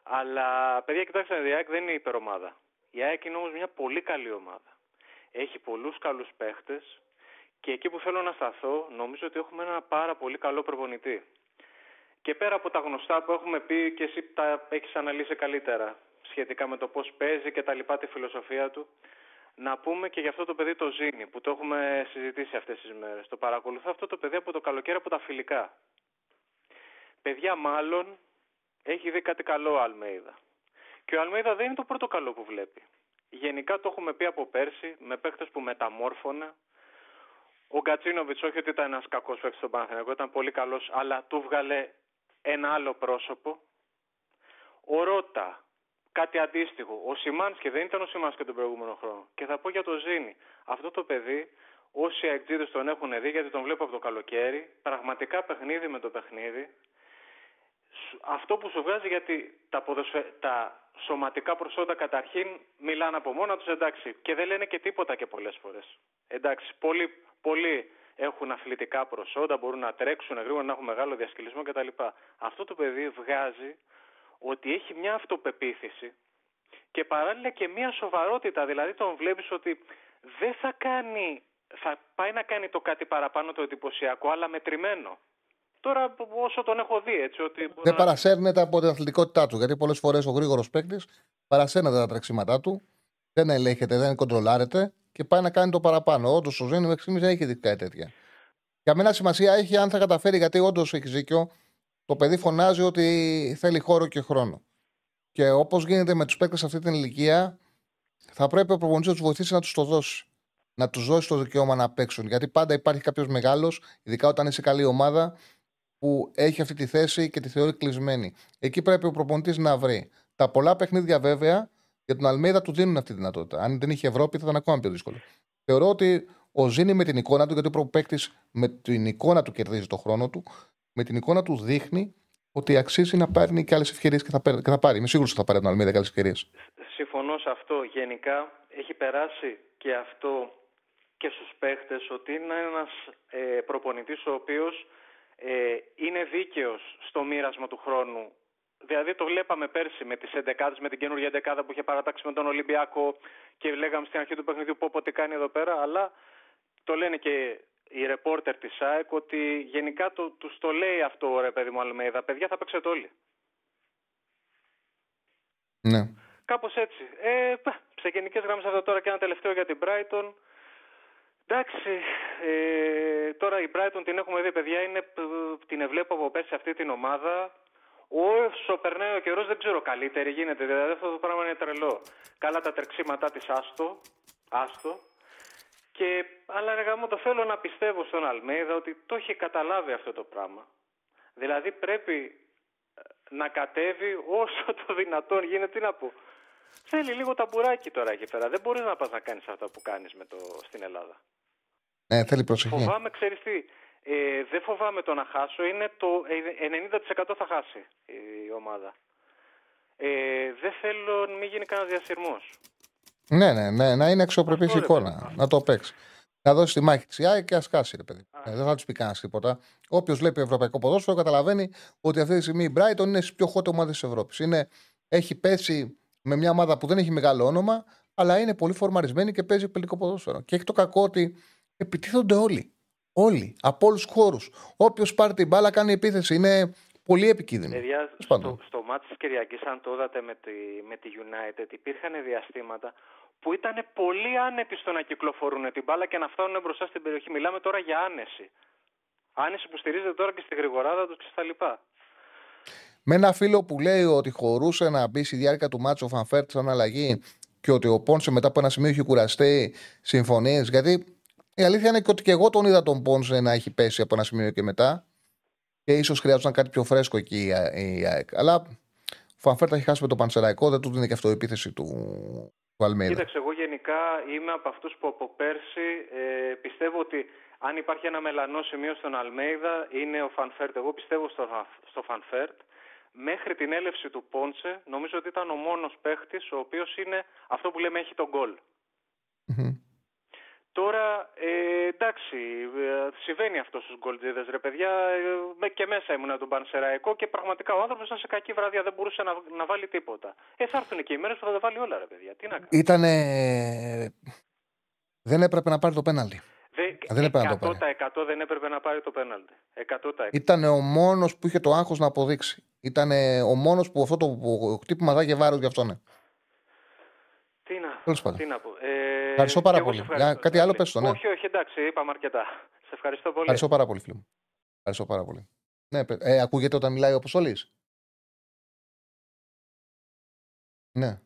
Αλλά, παιδιά, κοιτάξτε, η ΑΕΚ δεν είναι υπερομάδα. Η ΑΕΚ είναι όμως μια πολύ καλή ομάδα. Έχει πολλούς καλούς παίχτες και εκεί που θέλω να σταθώ, νομίζω ότι έχουμε ένα πάρα πολύ καλό προπονητή. Και πέρα από τα γνωστά που έχουμε πει και εσύ τα έχεις αναλύσει καλύτερα σχετικά με το πώς παίζει και τα λοιπά, τη φιλοσοφία του, Να πούμε και για αυτό το παιδί το Ζήνη που το έχουμε συζητήσει αυτές τις μέρες. Το παρακολουθώ αυτό το παιδί από το καλοκαίρι από τα φιλικά. Παιδιά, μάλλον έχει δει κάτι καλό ο Αλμέιδα. Και ο Αλμέιδα δεν είναι το πρώτο καλό που βλέπει. Γενικά το έχουμε πει από πέρσι με παίκτες που μεταμόρφωνε. Ο Γκατσίνοβιτς, όχι ότι ήταν ένας κακός παίκτης στον Παναθηναϊκό, ήταν πολύ καλός, αλλά του βγάλε ένα άλλο πρόσωπο. Ο Ρότα, κάτι αντίστοιχο. Ο Σιμάνσκι, δεν ήταν ο Σιμάνσκι τον προηγούμενο χρόνο. Και θα πω για το Ζήνη. Αυτό το παιδί, όσοι αεκτζίδες τον έχουν δει, γιατί τον βλέπω από το καλοκαίρι, πραγματικά παιχνίδι με το παιχνίδι. Αυτό που σου βγάζει, γιατί τα σωματικά προσόντα καταρχήν μιλάνε από μόνα τους, εντάξει, και δεν λένε και τίποτα και πολλές φορές. Εντάξει, πολλοί έχουν αθλητικά προσόντα, μπορούν να τρέξουν γρήγορα, να έχουν μεγάλο διασκυλισμό κτλ. Αυτό το παιδί βγάζει ότι έχει μια αυτοπεποίθηση και παράλληλα και μια σοβαρότητα, δηλαδή τον βλέπεις ότι δεν θα κάνει, θα πάει να κάνει το κάτι παραπάνω το εντυπωσιακό, αλλά μετρημένο. Τώρα, όσο τον έχω δει, έτσι. Ότι δεν παρασέρνεται από την αθλητικότητά του. Γιατί πολλές φορές ο γρήγορος παίκτης παρασέρνεται τα τρεξίματά του, δεν ελέγχεται, δεν κοντρολάρεται και πάει να κάνει το παραπάνω. Όντως, ο Ζήνη μέχρι στιγμής δεν έχει δει κάτι τέτοια. Για μένα σημασία έχει αν θα καταφέρει, γιατί όντως έχει δίκιο. Το παιδί φωνάζει ότι θέλει χώρο και χρόνο. Και όπως γίνεται με τους παίκτες σε αυτή την ηλικία, θα πρέπει ο προπονητής να τους βοηθήσει να τους το δώσει. Να τους δώσει το δικαίωμα να παίξουν. Γιατί πάντα υπάρχει κάποιος μεγάλος, ειδικά όταν είσαι καλή ομάδα, που έχει αυτή τη θέση και τη θεωρεί κλεισμένη. Εκεί πρέπει ο προπονητής να βρει. Τα πολλά παιχνίδια βέβαια για τον Αλμέιδα του δίνουν αυτή τη δυνατότητα. Αν δεν είχε Ευρώπη, θα ήταν ακόμα πιο δύσκολο. Θεωρώ ότι ο Ζήνη με την εικόνα του, γιατί ο προπαίκτης με την εικόνα του κερδίζει τον χρόνο του, με την εικόνα του δείχνει ότι αξίζει να πάρει και άλλες ευκαιρίες και θα πάρει. Είμαι σίγουρος ότι θα πάρει από τον Αλμέιδα και άλλες ευκαιρίες. Συμφωνώ σε αυτό. Γενικά έχει περάσει και αυτό και στους παίχτες, ότι είναι ένας προπονητής ο οποίος είναι δίκαιος στο μοίρασμα του χρόνου. Δηλαδή το βλέπαμε πέρσι με τις 11ες, με την καινούργια 11 που είχε παρατάξει με τον Ολυμπιακό και λέγαμε στην αρχή του παιχνιδιού πω τι κάνει εδώ πέρα, αλλά το λένε και οι ρεπόρτερ της ΑΕΚ ότι γενικά τους το λέει αυτό, ρε παιδί μου Αλμέιδα, παιδιά θα παίξετε όλοι. Ναι. Κάπως έτσι. Σε γενικές γραμμές αυτό τώρα και ένα τελευταίο για την Brighton. Εντάξει, τώρα η Brighton την έχουμε δει, παιδιά, την ευλέπω από πέρσι αυτή την ομάδα. Όσο περνάει ο καιρός δεν ξέρω καλύτερη γίνεται, δηλαδή αυτό το πράγμα είναι τρελό. Καλά τα τρεξίματά της, άστο. Αλλά ρε γαμώ, το θέλω να πιστεύω στον Αλμέιδα ότι το έχει καταλάβει αυτό το πράγμα. Δηλαδή πρέπει να κατέβει όσο το δυνατόν γίνεται, τι να πω. Θέλει λίγο ταμπουράκι τώρα εκεί πέρα. Δεν μπορείς να πας να κάνεις αυτά που κάνεις στην Ελλάδα. Ναι, θέλει προσοχή. Φοβάμαι, ξέρεις τι. Δεν φοβάμαι το να χάσω. Είναι το 90% θα χάσει η ομάδα. Δεν θέλω να μην γίνει κανένα διασυρμός. Ναι. Να είναι αξιοπρεπής εικόνα. Να το παίξει. Να δώσει τη μάχη της ΑΕΚ και ας χάσει, ρε παιδί. Δεν θα του πει κανένα τίποτα. Όποιος βλέπει ευρωπαϊκό ποδόσφαιρο καταλαβαίνει ότι αυτή τη στιγμή η Brighton είναι στις πιο hot ομάδες της Ευρώπης. Έχει πέσει με μια ομάδα που δεν έχει μεγάλο όνομα, αλλά είναι πολύ φορμαρισμένη και παίζει πελικό ποδόσφαιρο. Και έχει το κακό ότι επιτίθονται όλοι. Όλοι. Από όλους τους χώρους. Όποιος πάρει την μπάλα κάνει επίθεση. Είναι πολύ επικίνδυνο. Παιδιά, στο μάτς της Κυριακής, αν το είδατε με τη United, υπήρχαν διαστήματα που ήταν πολύ άνετοι στο να κυκλοφορούν την μπάλα και να φτάνουν μπροστά στην περιοχή. Μιλάμε τώρα για άνεση. Άνεση που στηρίζεται τώρα και στη γρηγοράδα του και στα λοιπά. Με ένα φίλο που λέει ότι χωρούσε να μπει στη διάρκεια του μάτσου ο Φανφέρτ σαν αλλαγή και ότι ο Πόνσε μετά από ένα σημείο είχε κουραστεί, συμφωνείς? Γιατί η αλήθεια είναι ότι και εγώ τον είδα τον Πόνσε να έχει πέσει από ένα σημείο και μετά και ίσως χρειάζονταν κάτι πιο φρέσκο εκεί η ΑΕΚ. Αλλά ο Φανφέρτ έχει χάσει με το Πανσεραϊκό, δεν του δίνει και αυτό η επίθεση του Αλμέιδα. Κοίταξε, εγώ γενικά είμαι από αυτούς που από πέρσι πιστεύω ότι αν υπάρχει ένα μελανό σημείο στον Αλμέιδα είναι ο Φανφέρτ. Εγώ πιστεύω στο Φανφέρτ. Μέχρι την έλευση του Πόντσε, νομίζω ότι ήταν ο μόνος παίχτης ο οποίος είναι αυτό που λέμε έχει τον γκολ. Mm-hmm. Τώρα, εντάξει, συμβαίνει αυτό στους γκολτζίδες, ρε παιδιά, και μέσα ήμουν από τον Πανσεραϊκό και πραγματικά ο άνθρωπος ήταν σε κακή βραδιά, δεν μπορούσε να βάλει τίποτα. Θα έρθουν και οι μέρες που θα τα βάλει όλα, ρε παιδιά. Τι να κάνω. Δεν έπρεπε να πάρει το πέναλτι. 100% δεν έπρεπε να πάρει το πέναλτι. Ήταν ο μόνος που είχε το άγχος να αποδείξει. Ήταν ο μόνος που αυτό το χτύπημα δάγε βάρος για αυτόν. Τι να πω. Ευχαριστώ πάρα πολύ. Ευχαριστώ. Κάτι άλλο πες το, ναι. Όχι, όχι, εντάξει, είπαμε αρκετά. Σε ευχαριστώ πολύ. Ευχαριστώ πάρα πολύ, φίλε μου. Ευχαριστώ πάρα πολύ. Ναι, ακούγεται όταν μιλάει ο Αποστόλης. Ναι.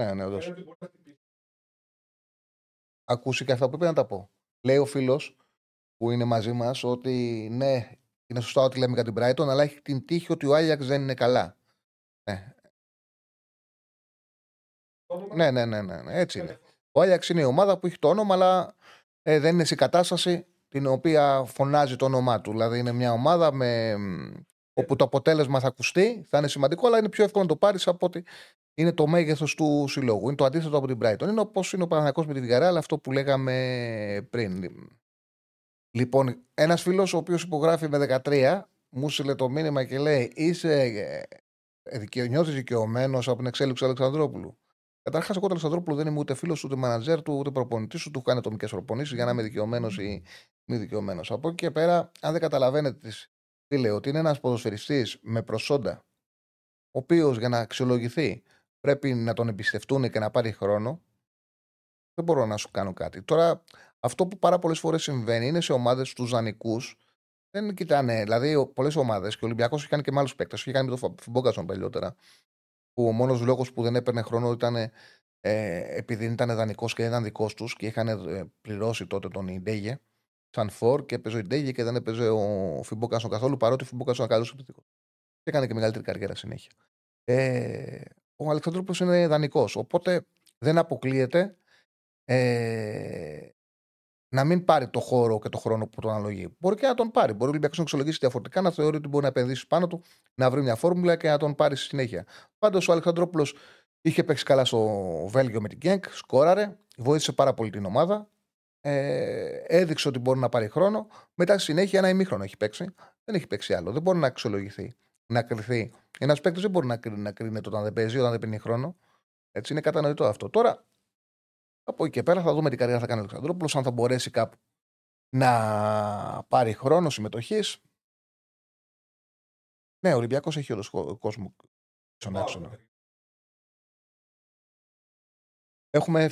Ναι, ναι, όντως. Ακούσει και αυτά που είπε να τα πω. Λέει ο φίλος που είναι μαζί μας ότι ναι, είναι σωστά ότι λέμε για την Brighton, αλλά έχει την τύχη ότι ο Ajax δεν είναι καλά. Ναι. Ναι, ναι, ναι, ναι, ναι, έτσι είναι. Ο Ajax είναι η ομάδα που έχει το όνομα, αλλά δεν είναι σε κατάσταση την οποία φωνάζει το όνομά του. Δηλαδή είναι μια ομάδα όπου το αποτέλεσμα θα ακουστεί, θα είναι σημαντικό, αλλά είναι πιο εύκολο να το πάρεις από ότι είναι το μέγεθος του συλλόγου. Είναι το αντίθετο από την Brighton. Είναι όπως είναι ο Παναθηναϊκός με τη Villarreal, αλλά αυτό που λέγαμε πριν. Λοιπόν, ένας φίλος ο οποίος υπογράφει με 13, μου στείλε το μήνυμα και λέει: Είσαι δικαιωμένος από την εξέλιξη του Αλεξανδρόπουλου. Καταρχάς, εγώ του Αλεξανδρόπουλου δεν είμαι ούτε φίλος ούτε μανατζέρ του, ούτε προπονητής του. Του κάνω ατομικές προπονήσεις για να είμαι δικαιωμένος ή μη δικαιωμένος. Από εκεί και πέρα, αν δεν καταλαβαίνετε, φίλε, ότι είναι ένας ποδοσφαιριστής με προσόντα, ο οποίος για να αξιολογηθεί πρέπει να τον εμπιστευτούν και να πάρει χρόνο, δεν μπορώ να σου κάνω κάτι. Τώρα, αυτό που πάρα πολλές φορές συμβαίνει είναι σε ομάδες τους δανεικούς. Δεν κοιτάνε, δηλαδή, πολλές ομάδες, και ο Ολυμπιακός είχε κάνει και με άλλους παίκτες. Είχε κάνει με τον Φιμπόγκασον παλιότερα, που ο μόνος λόγος που δεν έπαιρνε χρόνο ήταν επειδή ήταν δανεικός και δεν ήταν δικός τους και είχαν πληρώσει τότε τον Ιντέγε σαν φορ και έπαιζε ο Ιντέγε και δεν έπαιζε ο Φιμπόγκασον καθόλου, παρότι ο Φιμπόγκασον ήταν καλός επιθετικός. Και έκανε και μεγαλύτερη καριέρα συνέχεια. Ο Αλεξανδρούπολος είναι δανεικός, οπότε δεν αποκλείεται να μην πάρει το χώρο και το χρόνο που τον αναλογεί. Μπορεί και να τον πάρει. Μπορεί ο Ολυμπιακός να εξολογήσει διαφορετικά, να θεωρεί ότι μπορεί να επενδύσει πάνω του, να βρει μια φόρμουλα και να τον πάρει στη συνέχεια. Πάντως ο Αλεξανδρόπουλος είχε παίξει καλά στο Βέλγιο με την Γκένκ, σκόραρε, βοήθησε πάρα πολύ την ομάδα. Έδειξε ότι μπορεί να πάρει χρόνο. Μετά στη συνέχεια ένα ημίχρονο έχει παίξει. Δεν έχει παίξει άλλο. Δεν μπορεί να αξιολογηθεί, να κρυθεί. Ένας παίκτης δεν μπορεί να κρίνεται όταν δεν παίζει, όταν δεν παίρνει χρόνο. Έτσι είναι κατανοητό αυτό. Τώρα. Από εκεί και πέρα θα δούμε τι καριέρα θα κάνει ο Αλεξανδρόπουλος, αν θα μπορέσει κάπου να πάρει χρόνο συμμετοχής. Ναι, ο Ολυμπιακός έχει όλος κόσμο στον άξονα. Έχουμε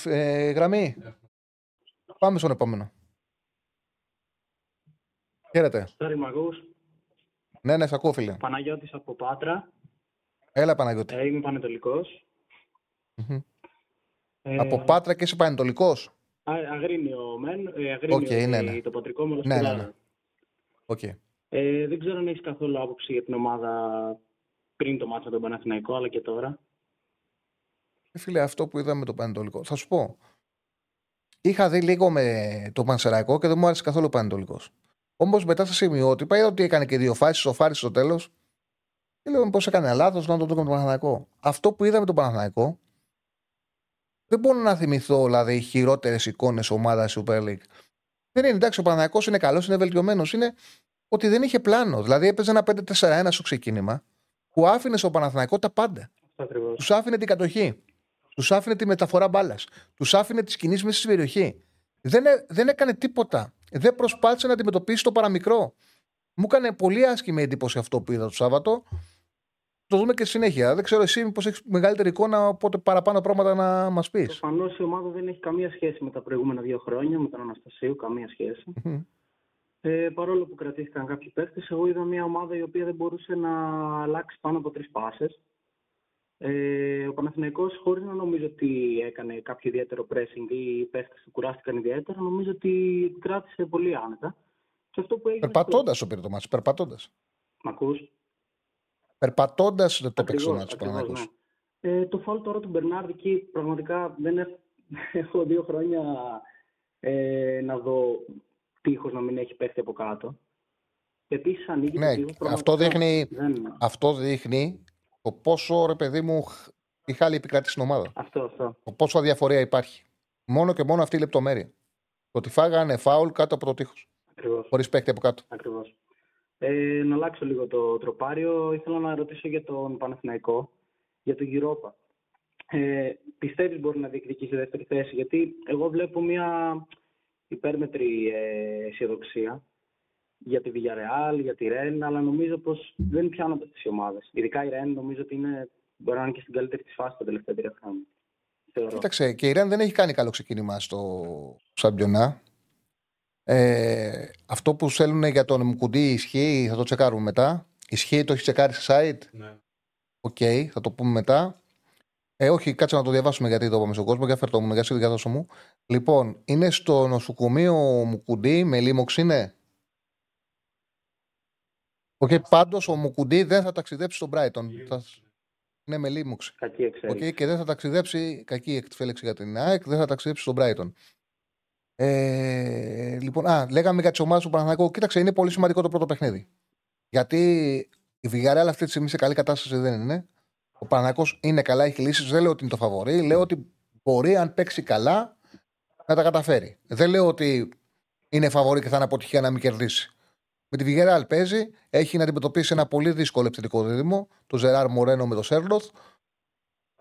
γραμμή. Πάμε στον επόμενο. Χαίρετε. Ναι, ναι, σ' ακούω, φίλε. Παναγιώτης από Πάτρα. Έλα, Παναγιώτη. Είμαι πανετολικός. Από Πάτρα και είσαι πανετολικός. Αγρίνιο, μεν. Αγρίνιο, ναι. Το πατρικό μου. Ναι, ναι. Okay. Δεν ξέρω αν έχεις καθόλου άποψη για την ομάδα πριν το μάτσα τον Παναθηναϊκό, αλλά και τώρα. Φίλε, αυτό που είδαμε το πανετολικό. Θα σου πω. Είχα δει λίγο με το Πανσεραϊκό και δεν μου άρεσε καθόλου ο πανετολικός. Όμως μετά στα σημειότυπα είδα ότι έκανε και δύο φάσεις, σοφάρισε στο τέλος. Και λέω μήπως έκανε λάθος να το δω με τον Παναθηναϊκό. Αυτό που είδαμε τον Παναθηναϊκό. Δεν μπορώ να θυμηθώ δηλαδή χειρότερες εικόνες ομάδας Super League. Δεν είναι εντάξει, ο Παναθηναϊκός είναι καλός, είναι βελτιωμένος. Είναι ότι δεν είχε πλάνο. Δηλαδή έπαιζε ένα 5-4-1 στο ξεκίνημα που άφηνε στον Παναθηναϊκό τα πάντα. Τους άφηνε την κατοχή. Τους άφηνε τη μεταφορά μπάλας. Τους άφηνε τις κινήσεις μέσα στην περιοχή. Δεν έκανε τίποτα. Δεν προσπάθησε να αντιμετωπίσει το παραμικρό. Μου έκανε πολύ άσχημη εντύπωση αυτό που είδα το Σάββατο. Το δούμε και συνέχεια. Δεν ξέρω εσύ μήπως έχεις μεγαλύτερη εικόνα, οπότε παραπάνω πράγματα να μας πεις. Προφανώς η ομάδα δεν έχει καμία σχέση με τα προηγούμενα 2 χρόνια, με τον Αναστασίου, καμία σχέση. Παρόλο που κρατήθηκαν κάποιοι παίχτες, εγώ είδα μια ομάδα η οποία δεν μπορούσε να αλλάξει πάνω από 3 πάσες. Ο Παναθηναϊκός, χωρίς να νομίζω ότι έκανε κάποιο ιδιαίτερο pressing ή οι παίχτες που κουράστηκαν ιδιαίτερα, νομίζω ότι κράτησε πολύ άνετα. Περπατώντας το πήρε το μάτς, περπατώντας. Μ' ακούς? Περπατώντας το παίξιμο του Παναθηναϊκού. Το φάουλ τώρα του Μπερνάρντ εκεί πραγματικά δεν έχω 2 χρόνια να δω τείχος να μην έχει πέφτει από κάτω. Επίσης ανοίγει το τείχος πραγματικά. Αυτό δείχνει το πόσο, ρε παιδί μου, η χάλη επικρατεί στην ομάδα. Αυτό. Το πόσο αδιαφορία υπάρχει. Μόνο και μόνο αυτή η λεπτομέρεια. Το ότι φάγανε φάουλ κάτω από το τείχος. Χωρίς παίκτη από κάτω. Ακριβώς. Να αλλάξω λίγο το τροπάριο. Ήθελα να ρωτήσω για τον Παναθηναϊκό, για τον Γιουρόπα. Πιστεύεις μπορεί να διεκδικήσει δεύτερη θέση? Γιατί εγώ βλέπω μια υπέρμετρη αισιοδοξία για τη Villarreal, για τη Ρεν, αλλά νομίζω πως δεν πιάνονται αυτές οι ομάδες. Ειδικά η Ρεν νομίζω ότι είναι, μπορεί να είναι και στην καλύτερη της φάση τα τελευταία 3 χρόνια. Κοίταξε, και η Ρεν δεν έχει κάνει καλό ξεκίνημα στο Σαμπιονά. Αυτό που θέλουν για τον Κουντί ισχύει, θα το τσεκάρουμε μετά. Ισχύει, το έχει τσεκάρει σε site. Ναι. Οκ, θα το πούμε μετά. Όχι, κάτσε να το διαβάσουμε γιατί το είπαμε στον κόσμο. Για φερτό μου, για σύνδεση, δώσω μου. Λοιπόν, είναι στο νοσοκομείο Μουκουντί, με λίμωξη είναι. Okay, πάντως ο Μουκουντί δεν θα ταξιδέψει στον Brighton. Είναι με λίμωξη. Και δεν θα ταξιδέψει, κακή εκφέλεξη για την ΑΕΚ, δεν θα ταξιδέψει στον Brighton. Λοιπόν, λέγαμε για τις ομάδες του Παναθηναϊκού. Κοίταξε, είναι πολύ σημαντικό το πρώτο παιχνίδι. Γιατί η Villarreal αυτή τη στιγμή σε καλή κατάσταση δεν είναι. Ο Παναθηναϊκός είναι καλά, έχει λύσεις. Δεν λέω ότι είναι το φαβορί. Λέω ότι μπορεί, αν παίξει καλά, να τα καταφέρει. Δεν λέω ότι είναι φαβορί και θα είναι αποτυχία να μην κερδίσει. Με τη Villarreal παίζει, έχει να αντιμετωπίσει ένα πολύ δύσκολο επιθετικό δίδυμο, το Ζεράρ Μορένο με το Σέρλο.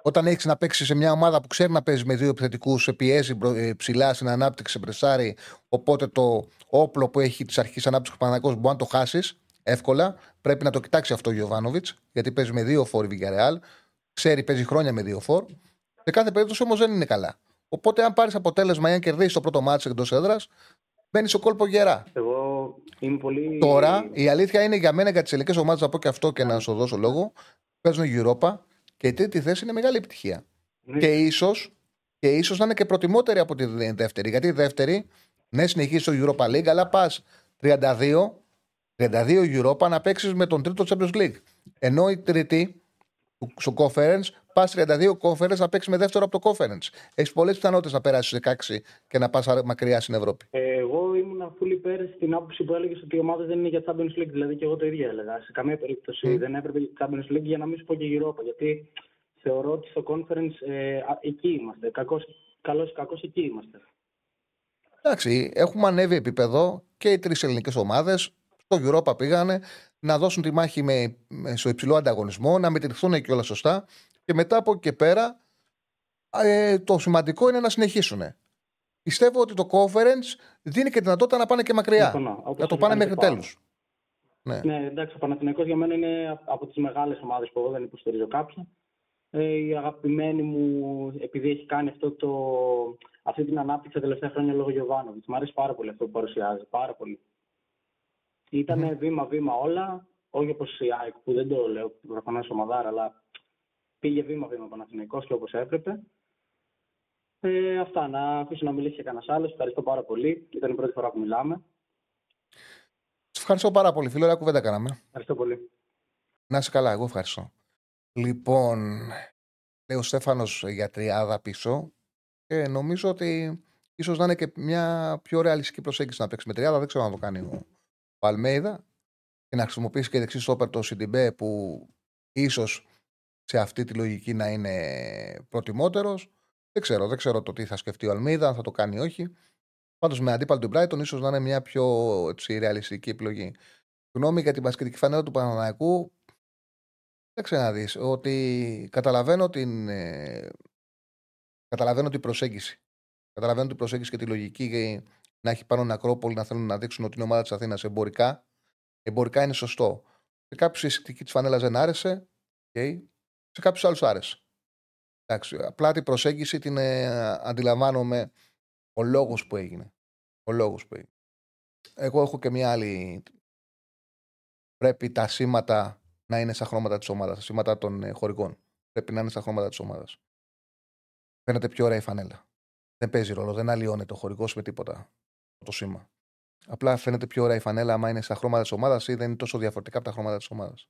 Όταν έχει να παίξει σε μια ομάδα που ξέρει να παίζει με δύο επιθετικούς, σε πιέζει ψηλά στην ανάπτυξη, σε πρεσάρει. Οπότε το όπλο που έχει τη αρχή ανάπτυξη του Παναθηναϊκού μπορεί να το χάσει εύκολα. Πρέπει να το κοιτάξει αυτό ο Γιοβάνοβιτς, γιατί παίζει με δύο φόρ η Villarreal. Ξέρει, παίζει χρόνια με δύο φόρ. Σε κάθε περίπτωση όμως δεν είναι καλά. Οπότε, αν πάρει αποτέλεσμα ή αν κερδίσει το πρώτο μάτσο εντός έδρας, μπαίνει στο κόλπο γερά. Εγώ είμαι πολύ... Τώρα, η αλήθεια είναι για μένα, για τις ελληνικές ομάδες, να πω και αυτό και να σου δώσω λόγο. Παίζουν Europa και η τρίτη θέση είναι μεγάλη επιτυχία. Ναι. Και ίσως να είναι και προτιμότερη από τη δεύτερη. Γιατί η δεύτερη, ναι, συνεχίζει στο Europa League, αλλά πα 32 Europa να παίξεις με τον τρίτο Champions League. Ενώ η τρίτη στο Conference, πας 32 Conference να παίξεις με δεύτερο από το Conference. Έχεις πολλές πιθανότητες να περάσεις 16 και να πας μακριά στην Ευρώπη. Εγώ ήμουν full υπέρ στην άποψη που έλεγες ότι οι ομάδες δεν είναι για Champions League. Δηλαδή και εγώ το ίδιο έλεγα. Σε καμία περίπτωση δεν έπρεπε για Champions League, για να μην σου πω και Europa. Γιατί θεωρώ ότι στο Conference εκεί είμαστε. Καλώς εκεί είμαστε. Εντάξει, έχουμε ανέβει επίπεδο και οι τρεις ελληνικές ομάδες. Στο Europa πήγανε να δώσουν τη μάχη στο υψηλό ανταγωνισμό, να μετρηθούν και όλα σωστά. Και μετά από εκεί και πέρα, το σημαντικό είναι να συνεχίσουν. Πιστεύω ότι το Conference δίνει και δυνατότητα να πάνε και μακριά. Να το πάνε μέχρι τέλους. Ναι, εντάξει, ο Παναθηναϊκός για μένα είναι από τις μεγάλες ομάδες που εγώ δεν υποστηρίζω κάποια. Η αγαπημένη μου, επειδή έχει κάνει αυτή την ανάπτυξη τα τελευταία χρόνια λόγω Γιοβάνοβιτς. Μ' αρέσει πάρα πολύ αυτό που παρουσιάζει. Πάρα πολύ. Ήταν βήμα-βήμα όλα, όχι όπως η ΑΕΚ που δεν το λέω προφανώς ομαδάρα, αλλά πήγε βήμα-βήμα Παναθηναϊκός και όπως έπρεπε. Αυτά, να αφήσω να μιλήσει και κανένας άλλος. Ευχαριστώ πάρα πολύ. Ήταν η πρώτη φορά που μιλάμε. Σας ευχαριστώ πάρα πολύ, φίλε. Ωραία κουβέντα κάναμε. Ευχαριστώ πολύ. Να είσαι καλά, εγώ ευχαριστώ. Λοιπόν, λέει ο Στέφανος για τριάδα πίσω. Νομίζω ότι ίσως να είναι και μια πιο ρεαλιστική προσέγγιση να παίξει με τριάδα. Δεν ξέρω αν το κάνει ο Αλμέιδα και να χρησιμοποιήσει και δεξί στόπερ το Σιντιμπέ, που ίσως σε αυτή τη λογική να είναι προτιμότερος. Δεν ξέρω το τι θα σκεφτεί ο Αλμέιδα, αν θα το κάνει ή όχι. Πάντως με αντίπαλο του Brighton ίσως να είναι μια πιο ρεαλιστική επιλογή. Γνώμη για την μπασκετική φανέλα του Παναθηναϊκού, δεν ξέρω να δεις, ότι καταλαβαίνω την προσέγγιση και τη λογική. Να έχει πάνω Ακρόπολη, να θέλουν να δείξουν ότι είναι ομάδα της Αθήνας εμπορικά είναι σωστό. Σε κάποιους η αισθητική της φανέλας δεν άρεσε, σε κάποιους άλλους άρεσε. Εντάξει, απλά την προσέγγιση την αντιλαμβάνομαι, ο λόγος που έγινε. Εγώ έχω και μια άλλη. Πρέπει τα σήματα να είναι στα χρώματα της ομάδας, τα σήματα των χορηγών. Πρέπει να είναι στα χρώματα της ομάδας. Φαίνεται πιο ωραία η φανέλα. Δεν παίζει ρόλο, δεν αλλοιώνεται ο χορηγός με τίποτα. Το σήμα. Απλά φαίνεται πιο ωραία η φανέλα άμα είναι στα χρώματα της ομάδας ή δεν είναι τόσο διαφορετικά από τα χρώματα της ομάδας.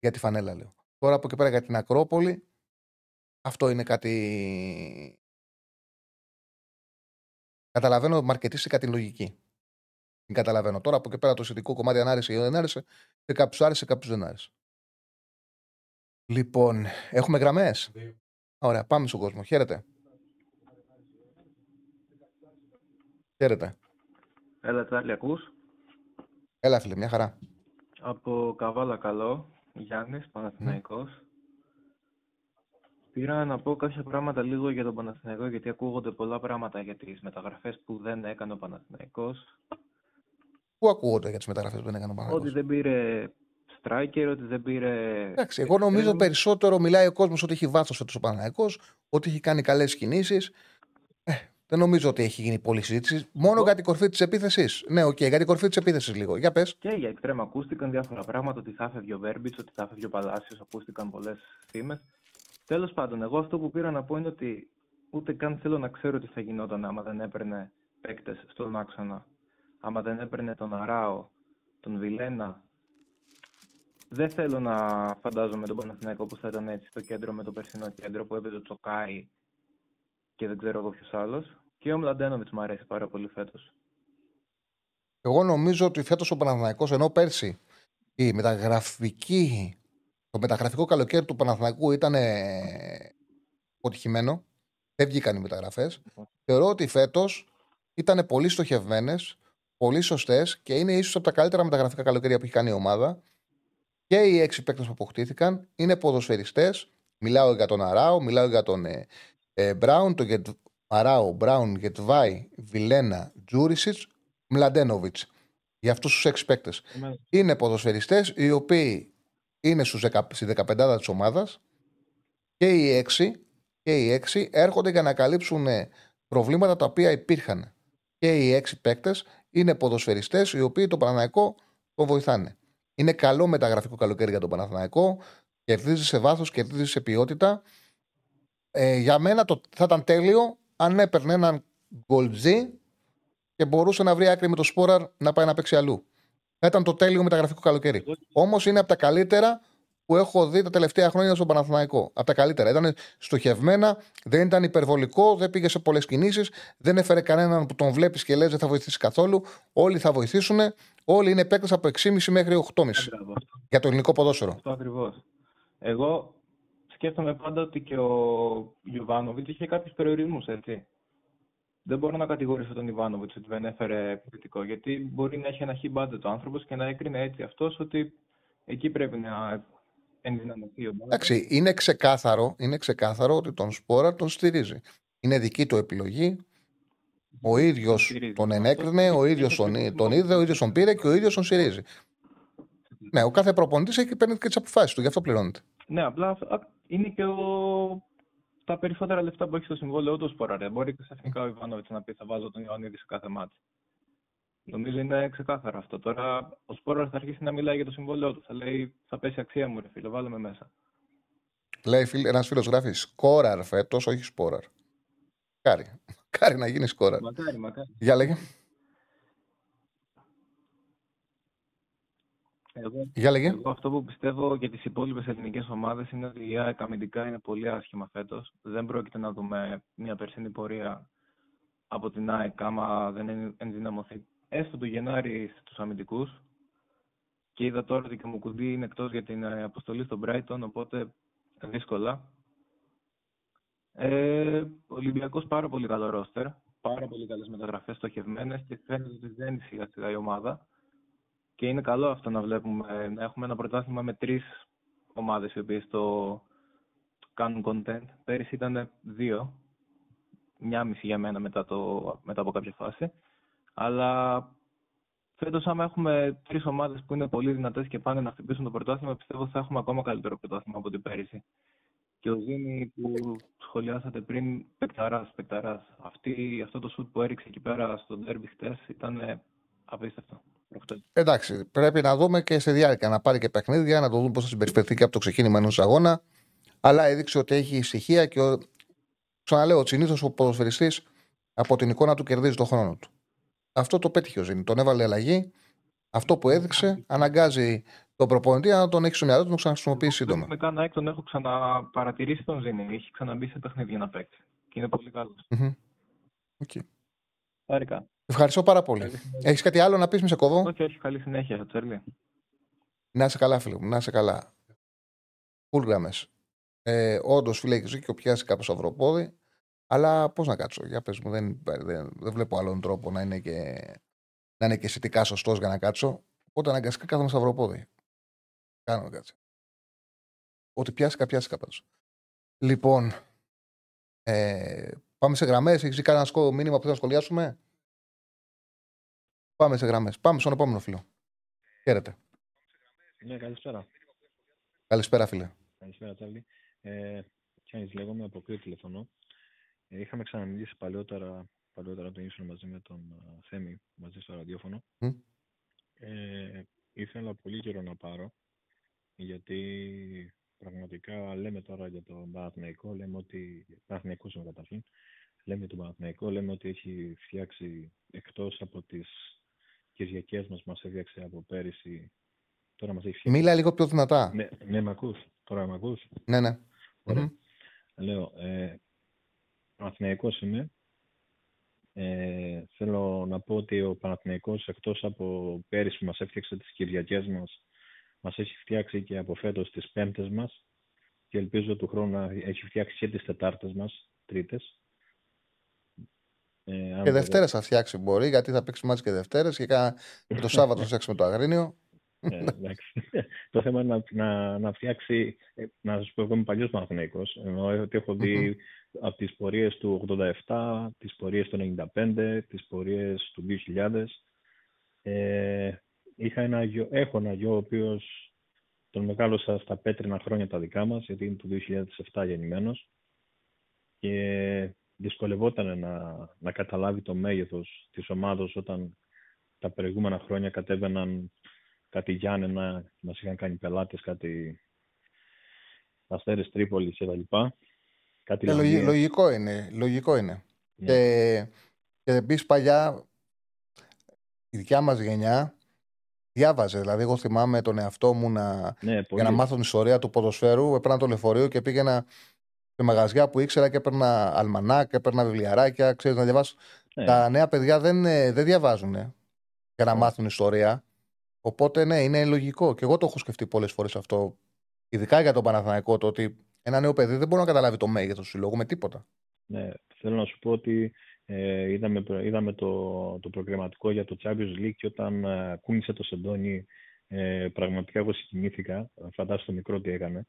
Για τη φανέλα λέω. Τώρα από εκεί πέρα για την Ακρόπολη, αυτό είναι κάτι. Καταλαβαίνω, μαρκετίστηκα την λογική. Την καταλαβαίνω. Τώρα από εκεί πέρα το σχετικό κομμάτι αν άρεσε ή δεν άρεσε, και κάποιους άρεσε, κάποιους δεν άρεσε. Λοιπόν, έχουμε γραμμές. Ωραία, πάμε στον κόσμο. Χαίρετε. Χαίρετε. Έλα Τσάρλη, ακούς? Έλα φίλε, μια χαρά. Από Καβάλα καλό, Γιάννης, Παναθηναϊκός. Πήρα να πω κάποια πράγματα λίγο για τον Παναθηναϊκό, γιατί ακούγονται πολλά πράγματα για τις μεταγραφές που δεν έκανε ο Παναθηναϊκός. Πού ακούγονται για τις μεταγραφές που δεν έκανε ο Παναθηναϊκός? Ότι δεν πήρε striker, ότι δεν πήρε. Εντάξει, εγώ νομίζω περισσότερο μιλάει ο κόσμος ότι έχει βάθος φέτος ο Παναθηναϊκός, ότι έχει κάνει καλές κινήσεις. Δεν νομίζω ότι έχει γίνει πολλή συζήτηση. Μόνο για την κορφή της επίθεσης. Ναι, οκ, για την κορφή της επίθεσης λίγο. Για πες. Και για εκτρέμ ακούστηκαν διάφορα πράγματα, ότι θα φεύγει ο Βέρμπιτς, ότι θα φεύγει ο Παλάσιος, ακούστηκαν πολλές φήμες. Τέλος πάντων, εγώ αυτό που πήρα να πω είναι ότι ούτε καν θέλω να ξέρω τι θα γινόταν άμα δεν έπαιρνε παίκτες στον άξονα. Άμα δεν έπαιρνε τον Αράο, τον Βιλένα. Δεν θέλω να φαντάζομαι τον Παναθηναϊκό που θα ήταν έτσι στο κέντρο με το περσινό κέντρο που έπαιζε ο Τσοκάι και δεν ξέρω εγώ ποιος άλλος. Και ο Μλαντένοβιτς μου αρέσει πάρα πολύ φέτος. Εγώ νομίζω ότι φέτος ο Παναθηναϊκός, ενώ πέρσι η το μεταγραφικό καλοκαίρι του Παναθηναϊκού ήταν αποτυχημένο, δεν βγήκαν οι μεταγραφές. Θεωρώ ότι φέτος ήταν πολύ στοχευμένες, πολύ σωστές και είναι ίσως από τα καλύτερα μεταγραφικά καλοκαίρια που έχει κάνει η ομάδα. Και οι 6 παίκτες που αποκτήθηκαν είναι ποδοσφαιριστές. Μιλάω για τον Αράο, μιλάω για τον Μπράουν, τον Αράο, Μπράουν, Γετβάη, Βιλένα, Τζούρισιτς, Μλαντένοβιτς. Για αυτούς τους 6 παίκτες. Είναι ποδοσφαιριστές οι οποίοι είναι στη 15η της ομάδας και οι 6 έρχονται για να καλύψουν προβλήματα τα οποία υπήρχαν. Και οι 6 παίκτες είναι ποδοσφαιριστές οι οποίοι τον Παναθηναϊκό τον βοηθάνε. Είναι καλό μεταγραφικό καλοκαίρι για τον Παναθηναϊκό. Κερδίζει σε βάθος, κερδίζει σε ποιότητα. Για μένα θα ήταν τέλειο αν έπαιρνε έναν γκολτζή και μπορούσε να βρει άκρη με το Σπόραρ να πάει να παίξει αλλού. Θα ήταν το τέλειο μεταγραφικό καλοκαίρι. Όμως είναι από τα καλύτερα που έχω δει τα τελευταία χρόνια στον Παναθηναϊκό. Από τα καλύτερα. Ήταν στοχευμένα, δεν ήταν υπερβολικό, δεν πήγε σε πολλές κινήσεις, δεν έφερε κανέναν που τον βλέπεις και λες δεν θα βοηθήσει καθόλου. Όλοι θα βοηθήσουν. Όλοι είναι παίκτες από 6,5 μέχρι 8,5 για το ελληνικό ποδόσφαιρο. Αυτό ακριβώς. Εγώ σκέφτομαι πάντα ότι και ο Γιοβάνοβιτς είχε κάποιους περιορισμούς, έτσι. Δεν μπορώ να κατηγορήσω τον Γιοβάνοβιτς ότι δεν έφερε επιθετικό, γιατί μπορεί να έχει ένα χιμπάντετο άνθρωπος και να έκρινε έτσι αυτός ότι εκεί πρέπει να ενδυναμωθεί ο Γιοβάνοβιτς. Εντάξει, είναι ξεκάθαρο ότι τον Σπόρα τον στηρίζει. Είναι δική του επιλογή. Ο ίδιος τον ενέκρινε, ο ίδιος τον είδε, ο ίδιος τον πήρε και ο ίδιος τον στηρίζει. Ναι, ο κάθε προπονητής έχει παίρνει και τις αποφάσεις του, γι' αυτό πληρώνεται. Ναι, απλά είναι και τα περισσότερα λεφτά που έχει στο συμβόλαιο του Σποραρέ. Μπορεί ξαφνικά ο Ιβάνοβιτς να πει: θα βάζω τον Ιωαννίδη σε κάθε μάτι. Νομίζω είναι ξεκάθαρο αυτό. Τώρα ο Σπόραρ θα αρχίσει να μιλάει για το συμβόλαιο του. Θα λέει: θα πέσει αξία μου, ρε φίλο, βάλουμε μέσα. Λέει ένας φίλος, γράφει: Σκόραρ φέτος, όχι Σπόραρ. Μακάρι να γίνει Σκόραρ. Μακάρι. Για λέγε. Εγώ αυτό που πιστεύω για τις υπόλοιπες ελληνικές ομάδες είναι ότι η ΑΕΚ αμυντικά είναι πολύ άσχημα φέτος. Δεν πρόκειται να δούμε μια περσίνη πορεία από την ΑΕΚ άμα δεν ενδυναμωθεί έστω το Γενάρη στους αμυντικούς. Και είδα τώρα ότι και ο Μουκουντή είναι εκτός για την αποστολή στον Brighton, οπότε δύσκολα. Ο Ολυμπιακός πάρα πολύ καλό ρόστερ, πάρα πολύ καλές μεταγραφές στοχευμένες και φαίνεται ότι δεν σιγά σιγά η ομάδα. Και είναι καλό αυτό να βλέπουμε, να έχουμε ένα πρωτάθλημα με 3 ομάδες οι οποίες το κάνουν content. Πέρυσι ήταν 2, 1,5 για μένα μετά από κάποια φάση. Αλλά φέτος άμα έχουμε 3 ομάδες που είναι πολύ δυνατές και πάνε να χτυπήσουν το πρωτάθλημα, πιστεύω θα έχουμε ακόμα καλύτερο πρωτάθλημα από την πέρυσι. Και ο Ζήνη που σχολιάσατε πριν, παικταράς. Αυτό το σουτ που έριξε εκεί πέρα στο ντέρμπι χτες ήταν απίστευτο. Εντάξει, πρέπει να δούμε και στη διάρκεια να πάρει και παιχνίδια, να το δούμε πώς θα συμπεριφερθεί και από το ξεκίνημα ενός αγώνα. Αλλά έδειξε ότι έχει ησυχία και ξαναλέω, συνήθως ο ποδοσφαιριστής από την εικόνα του κερδίζει τον χρόνο του. Αυτό το πέτυχε ο Ζήνη. Τον έβαλε αλλαγή. Αυτό που έδειξε αναγκάζει τον προπονητή να τον έχει στο μυαλό του να τον ξαναχρησιμοποιήσει σύντομα. Με κάνα τον έχω ξαναπαρατηρήσει τον Ζήνη. Έχει ξαναμπεί σε παιχνίδια να παίξει. Και είναι πολύ καλό. Okay. Ευχαριστώ πάρα πολύ. Έχεις κάτι άλλο να πεις, μη σε κόβω? Όχι, καλή συνέχεια, Τσέρλι. Να είσαι καλά, φίλε μου, να είσαι καλά. Πούλγραμες. Όντως, φίλε, έχεις δίκιο, πιάσει κάποιο αυροπόδι, αλλά πώς να κάτσω, για πες μου, δεν βλέπω άλλον τρόπο να είναι και αισθητικά σωστός για να κάτσω. Οπότε αναγκαστικά κάθομαι στο αυροπόδι. Κάνω να κάτσω. Ότι πιάσικα πάντως. Λοιπόν, πάμε σε γραμμές. Έχεις δει κανένα μήνυμα που θα σχολιάσουμε? Πάμε σε γραμμές. Πάμε στον επόμενο φίλο. Χαίρετε. Ναι, καλησπέρα. Καλησπέρα, φίλε. Καλησπέρα, Τσάρλι. Τσάνις λέγομαι, από ποιο τηλεφωνώ. Είχαμε ξαναμιλήσει παλαιότερα τον ήσουν μαζί με τον Θέμη, μαζί στο ραδιόφωνο. Ήθελα πολύ καιρό να πάρω, γιατί πραγματικά λέμε τώρα για τον Παναθηναϊκό, λέμε ότι Παναθηναϊκός είναι καταρχήν. Λέμε τον Παναθηναϊκό, λέμε ότι έχει φτιάξει, εκτός από τις Κυριακές μας έφτιαξε από πέρυσι. Τώρα μας έχει φτιάξει. Μίλα λίγο πιο δυνατά. Ναι, με ακούς. Τώρα με ακούς. Ναι. Ωραία. Λέω, Παναθηναϊκός είμαι. Θέλω να πω ότι ο Παναθηναϊκός, εκτός από πέρυσι που μας έφτιαξε τις Κυριακές μας, μας έχει φτιάξει και από φέτος τις Πέμπτες μας και ελπίζω του χρόνου να έχει φτιάξει και τις Τετάρτες μας, Τρίτες. Και Δευτέρες θα φτιάξει, μπορεί, γιατί θα παίξει μάτς και Δευτέρες και το Σάββατο θα φτιάξει με το Αγρίνιο. Εντάξει. Το θέμα είναι να φτιάξει, να σας πω, εγώ είμαι παλιός Παναθηναϊκός, ενώ ότι έχω δει από τις πορείες του 87, τις πορείες του 95, τις πορείες του 2000. Έχω ένα γιο ο οποίος τον μεγάλωσα στα πέτρινα χρόνια τα δικά μας, γιατί είναι του 2007 γεννημένος και δυσκολευόταν να καταλάβει το μέγεθος της ομάδος όταν τα προηγούμενα χρόνια κατέβαιναν κάτι Γιάννενα, μας είχαν κάνει πελάτες, κάτι Αστέρες Τρίπολης και τα λοιπά. Λογικό είναι. Yeah. Και επίσης παλιά η δικιά μας γενιά διάβαζε. Δηλαδή, εγώ θυμάμαι τον εαυτό μου για να μάθω την ιστορία του ποδοσφαίρου. Έπαιρνα το λεωφορείο και πήγαινα σε μαγαζιά που ήξερα και έπαιρνα αλμανάκ, έπαιρνα βιβλιαράκια. Ξέρεις, να διαβάζω. Yeah. Τα νέα παιδιά δεν διαβάζουν για να μάθουν ιστορία. Οπότε, ναι, είναι λογικό. Και εγώ το έχω σκεφτεί πολλές φορές αυτό. Ειδικά για τον Παναθηναϊκό, το ότι ένα νέο παιδί δεν μπορεί να καταλάβει το μέγεθος του συλλόγου με τίποτα. Ναι, θέλω να σου πω ότι είδαμε το προγραμματικό για το Champions League και όταν κούνησε το σεντόνι, πραγματικά εγώ συγκινήθηκα. Φαντάζομαι το μικρό τι έκανε.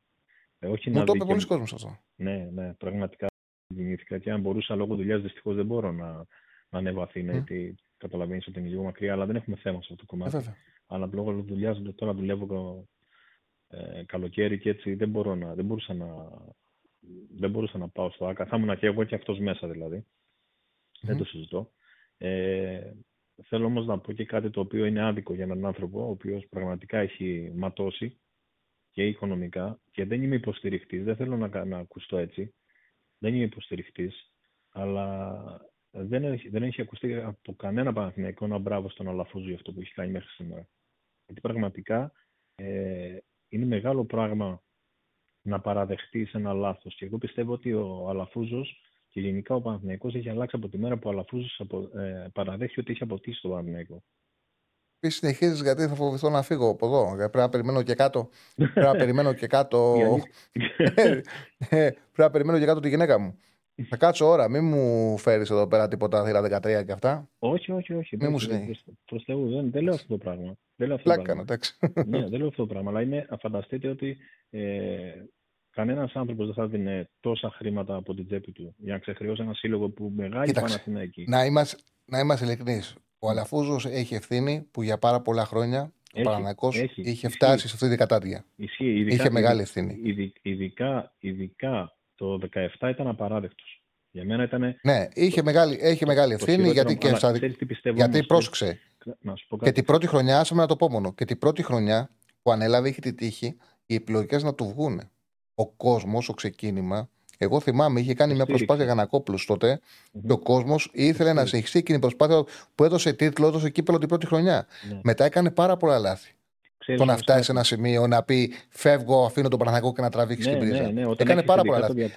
Μου το είπε πολλοί κόσμος αυτό. Ναι, πραγματικά συγκινήθηκα. Και αν μπορούσα λόγω δουλειάς, δυστυχώς δεν μπορώ να ανεβαθεί. Ναι, γιατί καταλαβαίνεις ότι είναι λίγο μακριά, αλλά δεν έχουμε θέμα σε αυτό το κομμάτι. Αλλά λόγω δουλειάς τώρα δουλεύω καλοκαίρι και έτσι δεν μπορούσα να πάω στο ΆΚΑ. Θα ήμουν και εγώ και αυτός μέσα δηλαδή. Δεν το συζητώ. Θέλω όμως να πω και κάτι το οποίο είναι άδικο για έναν άνθρωπο, ο οποίος πραγματικά έχει ματώσει και οικονομικά, και δεν είμαι υποστηριχτής, δεν θέλω να ακουστώ έτσι. Δεν είμαι υποστηριχτής, αλλά δεν έχει ακουστεί από κανένα Παναθηναϊκό να μπράβο στον Αλαφούζο για αυτό που έχει κάνει μέχρι σήμερα. Γιατί πραγματικά είναι μεγάλο πράγμα να παραδεχτείς ένα λάθος. Και εγώ πιστεύω ότι ο Αλαφούζος και γενικά ο Παναθηναϊκός έχει αλλάξει από τη μέρα που ο Αλαφούζος παραδέχει ότι έχει αποτύχει τον Παναθηναϊκό. Μη συνεχίζεις, γιατί θα φοβηθώ να φύγω από εδώ. Πρέπει να περιμένω και κάτω. Πρέπει να περιμένω και κάτω τη γυναίκα μου. Θα κάτσω ώρα, μην μου φέρεις εδώ πέρα τίποτα θύρα 13 και αυτά. Όχι. Προς Θεού, δεν λέω αυτό το πράγμα. Δεν λέω αυτό το πράγμα, αλλά φανταστείτε ότι κανένας άνθρωπος δεν θα δίνει τόσα χρήματα από την τσέπη του για να ξεχρεώσει ένα σύλλογο που μεγάλη Παναθηναϊκή. Να είμαστε ειλικρινείς. Ο Αλαφούζος έχει ευθύνη που για πάρα πολλά χρόνια ο Παναθηναϊκός είχε φτάσει σε αυτή την κατάτια. Είχε μεγάλη ευθύνη. Ειδικά το 17 ήταν απαράδεκτος. Για μένα ήταν. Ναι, έχει μεγάλη ευθύνη γιατί και γιατί πρόσεξε. Και την πρώτη χρονιά, άσε με να το πω μόνο, και την πρώτη χρονιά που ανέλαβε είχε τη τύχη οι επιλογές να του βγουν. Ο κόσμος, το ξεκίνημα. Εγώ θυμάμαι, είχε κάνει μια προσπάθεια Γανακόπουλος τότε και ο κόσμος ήθελε να συνεχίσει εκείνη η προσπάθεια που έδωσε τίτλο, έδωσε κύπελο την πρώτη χρονιά. Ναι. Μετά έκανε πάρα πολλά λάθη. Το να φτάσει σε ένα σημείο να πει φεύγω, αφήνω τον Παναθηναϊκό και να τραβήξει την πρίζα. Έκανε πάρα πολλά λάθη.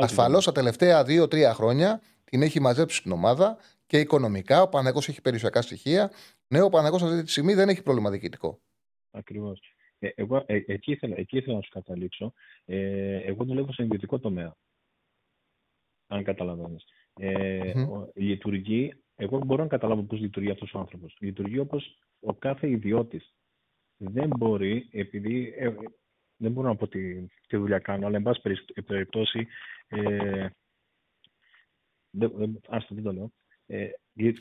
Ασφαλώς τα τελευταία 2-3 χρόνια την έχει μαζέψει την ομάδα και οικονομικά. Ο Παναθηναϊκός έχει περιουσιακά στοιχεία. Ναι, ο Παναθηναϊκός αυτή τη στιγμή δεν έχει πρόβλημα διοικητικό. Ακριβώς. Εγώ εκεί ήθελα να σου καταλήξω. Εγώ δουλεύω στον ιδιωτικό τομέα. Αν καταλαβαίνεις. Λειτουργεί. Εγώ μπορώ να καταλάβω πώς λειτουργεί αυτός ο άνθρωπος. Λειτουργεί όπως ο κάθε ιδιώτης. Δεν μπορεί, επειδή δεν μπορώ να πω τι δουλειά κάνω, αλλά εν πάση περιπτώσει, ας το τι το λέω, Δεν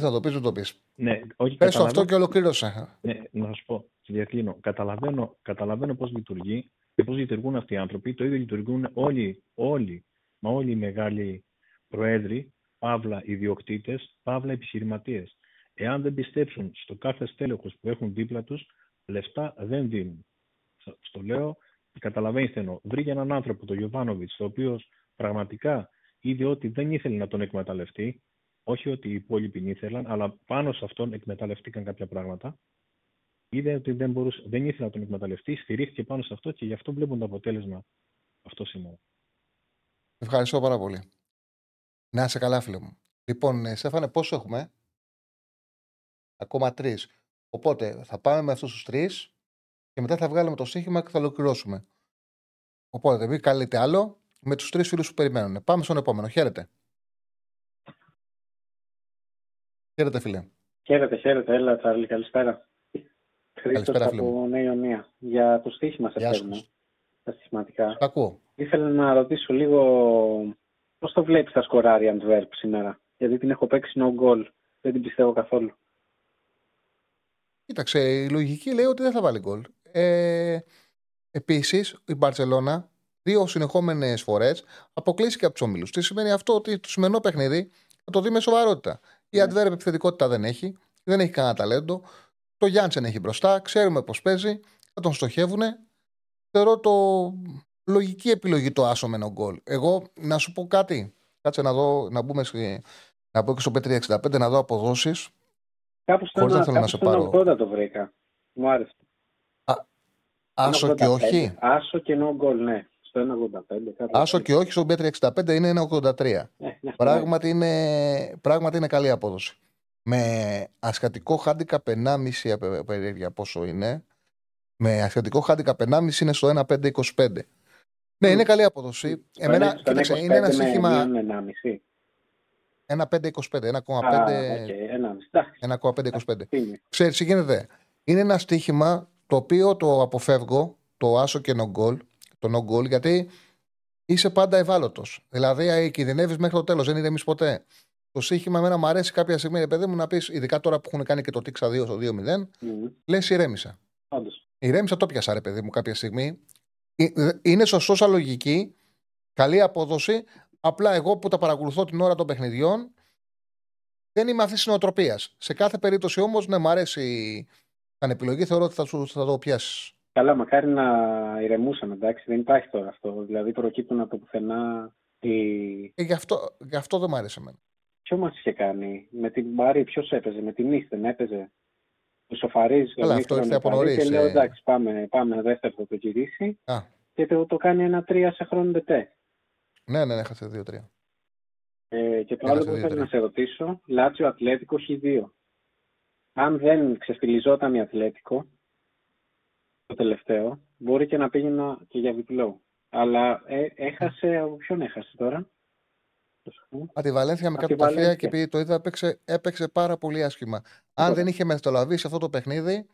θα το πεις, Ναι, όχι, πες αυτό και ολοκλήρωσα. Ναι, να σας πω, διακλίνω. Καταλαβαίνω πώς λειτουργεί και πώς λειτουργούν αυτοί οι άνθρωποι. Το ίδιο λειτουργούν όλοι οι μεγάλοι προέδροι, παύλα ιδιοκτήτες, παύλα επιχειρηματίες. Εάν δεν πιστέψουν στο κάθε στέλεχος που έχουν δίπλα τους, λεφτά δεν δίνουν. Στο λέω, καταλαβαίνετε εννοώ. Βρήκε έναν άνθρωπο, τον Γιοβάνοβιτς, ο οποίος πραγματικά είδε ότι δεν ήθελε να τον εκμεταλλευτεί. Όχι ότι οι υπόλοιποι ήθελαν, αλλά πάνω σε αυτόν εκμεταλλευτήκαν κάποια πράγματα. Είδε ότι δεν ήθελε να τον εκμεταλλευτεί, στηρίχθηκε πάνω σε αυτό και γι' αυτό βλέπουν το αποτέλεσμα αυτό σήμερα. Ευχαριστώ πάρα πολύ. Να είσαι καλά, φίλε μου. Λοιπόν, Στέφανε, πόσο έχουμε? Ακόμα 3. Οπότε θα πάμε με αυτούς τους 3 και μετά θα βγάλουμε το στοίχημα και θα ολοκληρώσουμε. Οπότε μην καλείτε άλλο με τους 3 φίλους που περιμένουν. Πάμε στον επόμενο. Χαίρετε. Χαίρετε, φίλε. Χαίρετε. Έλα, Τσάρλι, καλησπέρα. Χρήστος από Νέα Ιωνία. Για το στοίχημα σε φέρνω. Τα στοιχηματικά. Τα ακούω. Ήθελα να ρωτήσω λίγο πώς το βλέπεις τα σκοράρια Αντβέρπ σήμερα. Γιατί την έχω παίξει no goal. Δεν την πιστεύω καθόλου. Κοίταξε, η λογική λέει ότι δεν θα βάλει γκολ. Επίσης, η Μπαρσελόνα 2 συνεχόμενες φορές αποκλείστηκε από τους ομίλους. Τι σημαίνει αυτό? Ότι το σημερινό παιχνίδι θα το δει με σοβαρότητα. Η Αντβέρπ επιθετικότητα δεν έχει κανένα ταλέντο. Το Γιάντσεν έχει μπροστά, ξέρουμε πώς παίζει, θα τον στοχεύουν. Θεωρώ το λογική επιλογή το άσο με ένα γκολ. Εγώ να σου πω κάτι. Κάτσε να δω, να μπω και στο Bet365 να δω αποδόσεις. Κάπου στον 80 το βρήκα. Μου άρεσε. Άσο και όχι. Άσο και no goal, ναι. Στο 1,85. Άσο και όχι, στο Bet365 είναι 1,83. Πράγματι είναι καλή απόδοση. Με ασιατικό χάντικα 1,5 περίεργα πόσο είναι. Με ασιατικό χάντικα 1,5 είναι στο 1,525. Ναι, είναι καλή απόδοση. Εμένα, κοίταξε, είναι ένα στοίχημα. 1,525. Ξέρεις, γίνεται. Είναι ένα στοίχημα το οποίο το αποφεύγω, το άσο και no goal, γιατί είσαι πάντα ευάλωτος. Δηλαδή, κινδυνεύεις μέχρι το τέλος, δεν ηρεμείς ποτέ. Το στοίχημα εμένα μου αρέσει κάποια στιγμή, παιδί μου, να πεις, ειδικά τώρα που έχουν κάνει και το τίξα 2 στο 2-0, λες ηρέμησα. Όντως. Ηρέμησα, το πιασα, ρε παιδί μου, κάποια στιγμή. Είναι σωστό σαν λογική, καλή απόδοση. Απλά εγώ που τα παρακολουθώ την ώρα των παιχνιδιών δεν είμαι αυτή τη νοοτροπία. Σε κάθε περίπτωση όμως, ναι, μου αρέσει σαν επιλογή, θεωρώ ότι θα το πιάσει. Καλά, μακάρι να ηρεμούσαμε, εντάξει, δεν υπάρχει τώρα αυτό. Δηλαδή προκύπτουν από πουθενά. Γι' αυτό δεν μου αρέσει εμένα. Ποιο μας είχε κάνει, με την Μπάρη, ποιος έπαιζε, με την Ίστεν έπαιζε. Του Σοφαρίζ, καλά, αυτό ήρθε από νωρίς. Και λέω εντάξει, πάμε δεύτερο το κυρίσει. Και το κάνει 1-3 σε χρόνο τετέ. Ναι, έχασε 2-3. Και το άλλο που θέλω να σε ρωτήσω, Λάτσιο Ατλέτικο Χ2. Αν δεν ξεφυλιζόταν η Ατλέτικο, το τελευταίο, μπορεί και να πήγαινα και για διπλό. Αλλά έχασε, από ποιον έχασε τώρα? Από τη Βαλένθια με κάτω τα χέρια και επειδή το είδα, έπαιξε πάρα πολύ άσχημα. Αν δεν είχε μεθοδολαβήσει αυτό το παιχνίδι,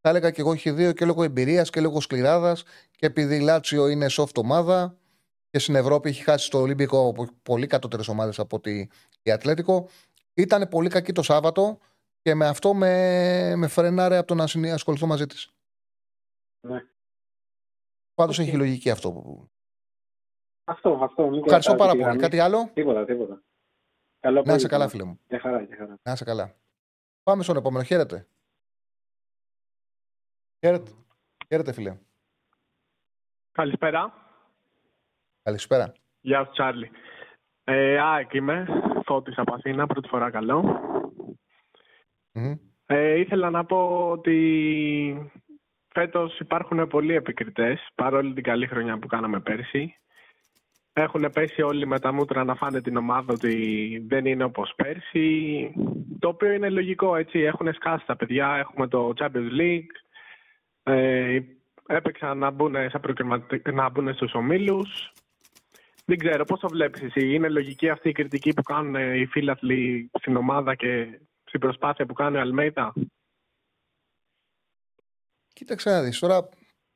θα έλεγα και εγώ Χ2 και λόγω εμπειρίας και λόγω σκληράδας και επειδή Λάτσιο είναι soft ομάδα. Και στην Ευρώπη έχει χάσει το Ολυμπιακό από πολύ κατώτερες ομάδες από ότι η Ατλέτικο. Ήταν πολύ κακή το Σάββατο και με αυτό με φρενάρε από το να ασχοληθώ μαζί της. Ναι. Πάντως έχει λογική αυτό. Αυτό. Ευχαριστώ πάρα πολύ. Κάτι άλλο? Τίποτα. Καλό να είσαι καλά, φίλε μου. Για χαρά. Να είσαι καλά. Πάμε στον επόμενο. Χαίρετε, φίλε. Καλησπέρα. Γεια σου, Τσάρλι. ΑΕΚ είμαι, Φώτης από Αθήνα, πρώτη φορά καλό. Ήθελα να πω ότι φέτος υπάρχουν πολλοί επικριτές, παρόλη την καλή χρονιά που κάναμε πέρσι. Έχουν πέσει όλοι με τα μούτρα να φάνε την ομάδα ότι δεν είναι όπως πέρσι, το οποίο είναι λογικό, έτσι. Έχουν σκάσει τα παιδιά, έχουμε το Champions League, έπαιξαν να μπουν στους ομίλους. Δεν ξέρω, πώς το βλέπεις εσύ? Είναι λογική αυτή η κριτική που κάνουν οι φίλαθλοι στην ομάδα και στην προσπάθεια που κάνει ο Αλμέιδα? Κοίταξε να δεις τώρα,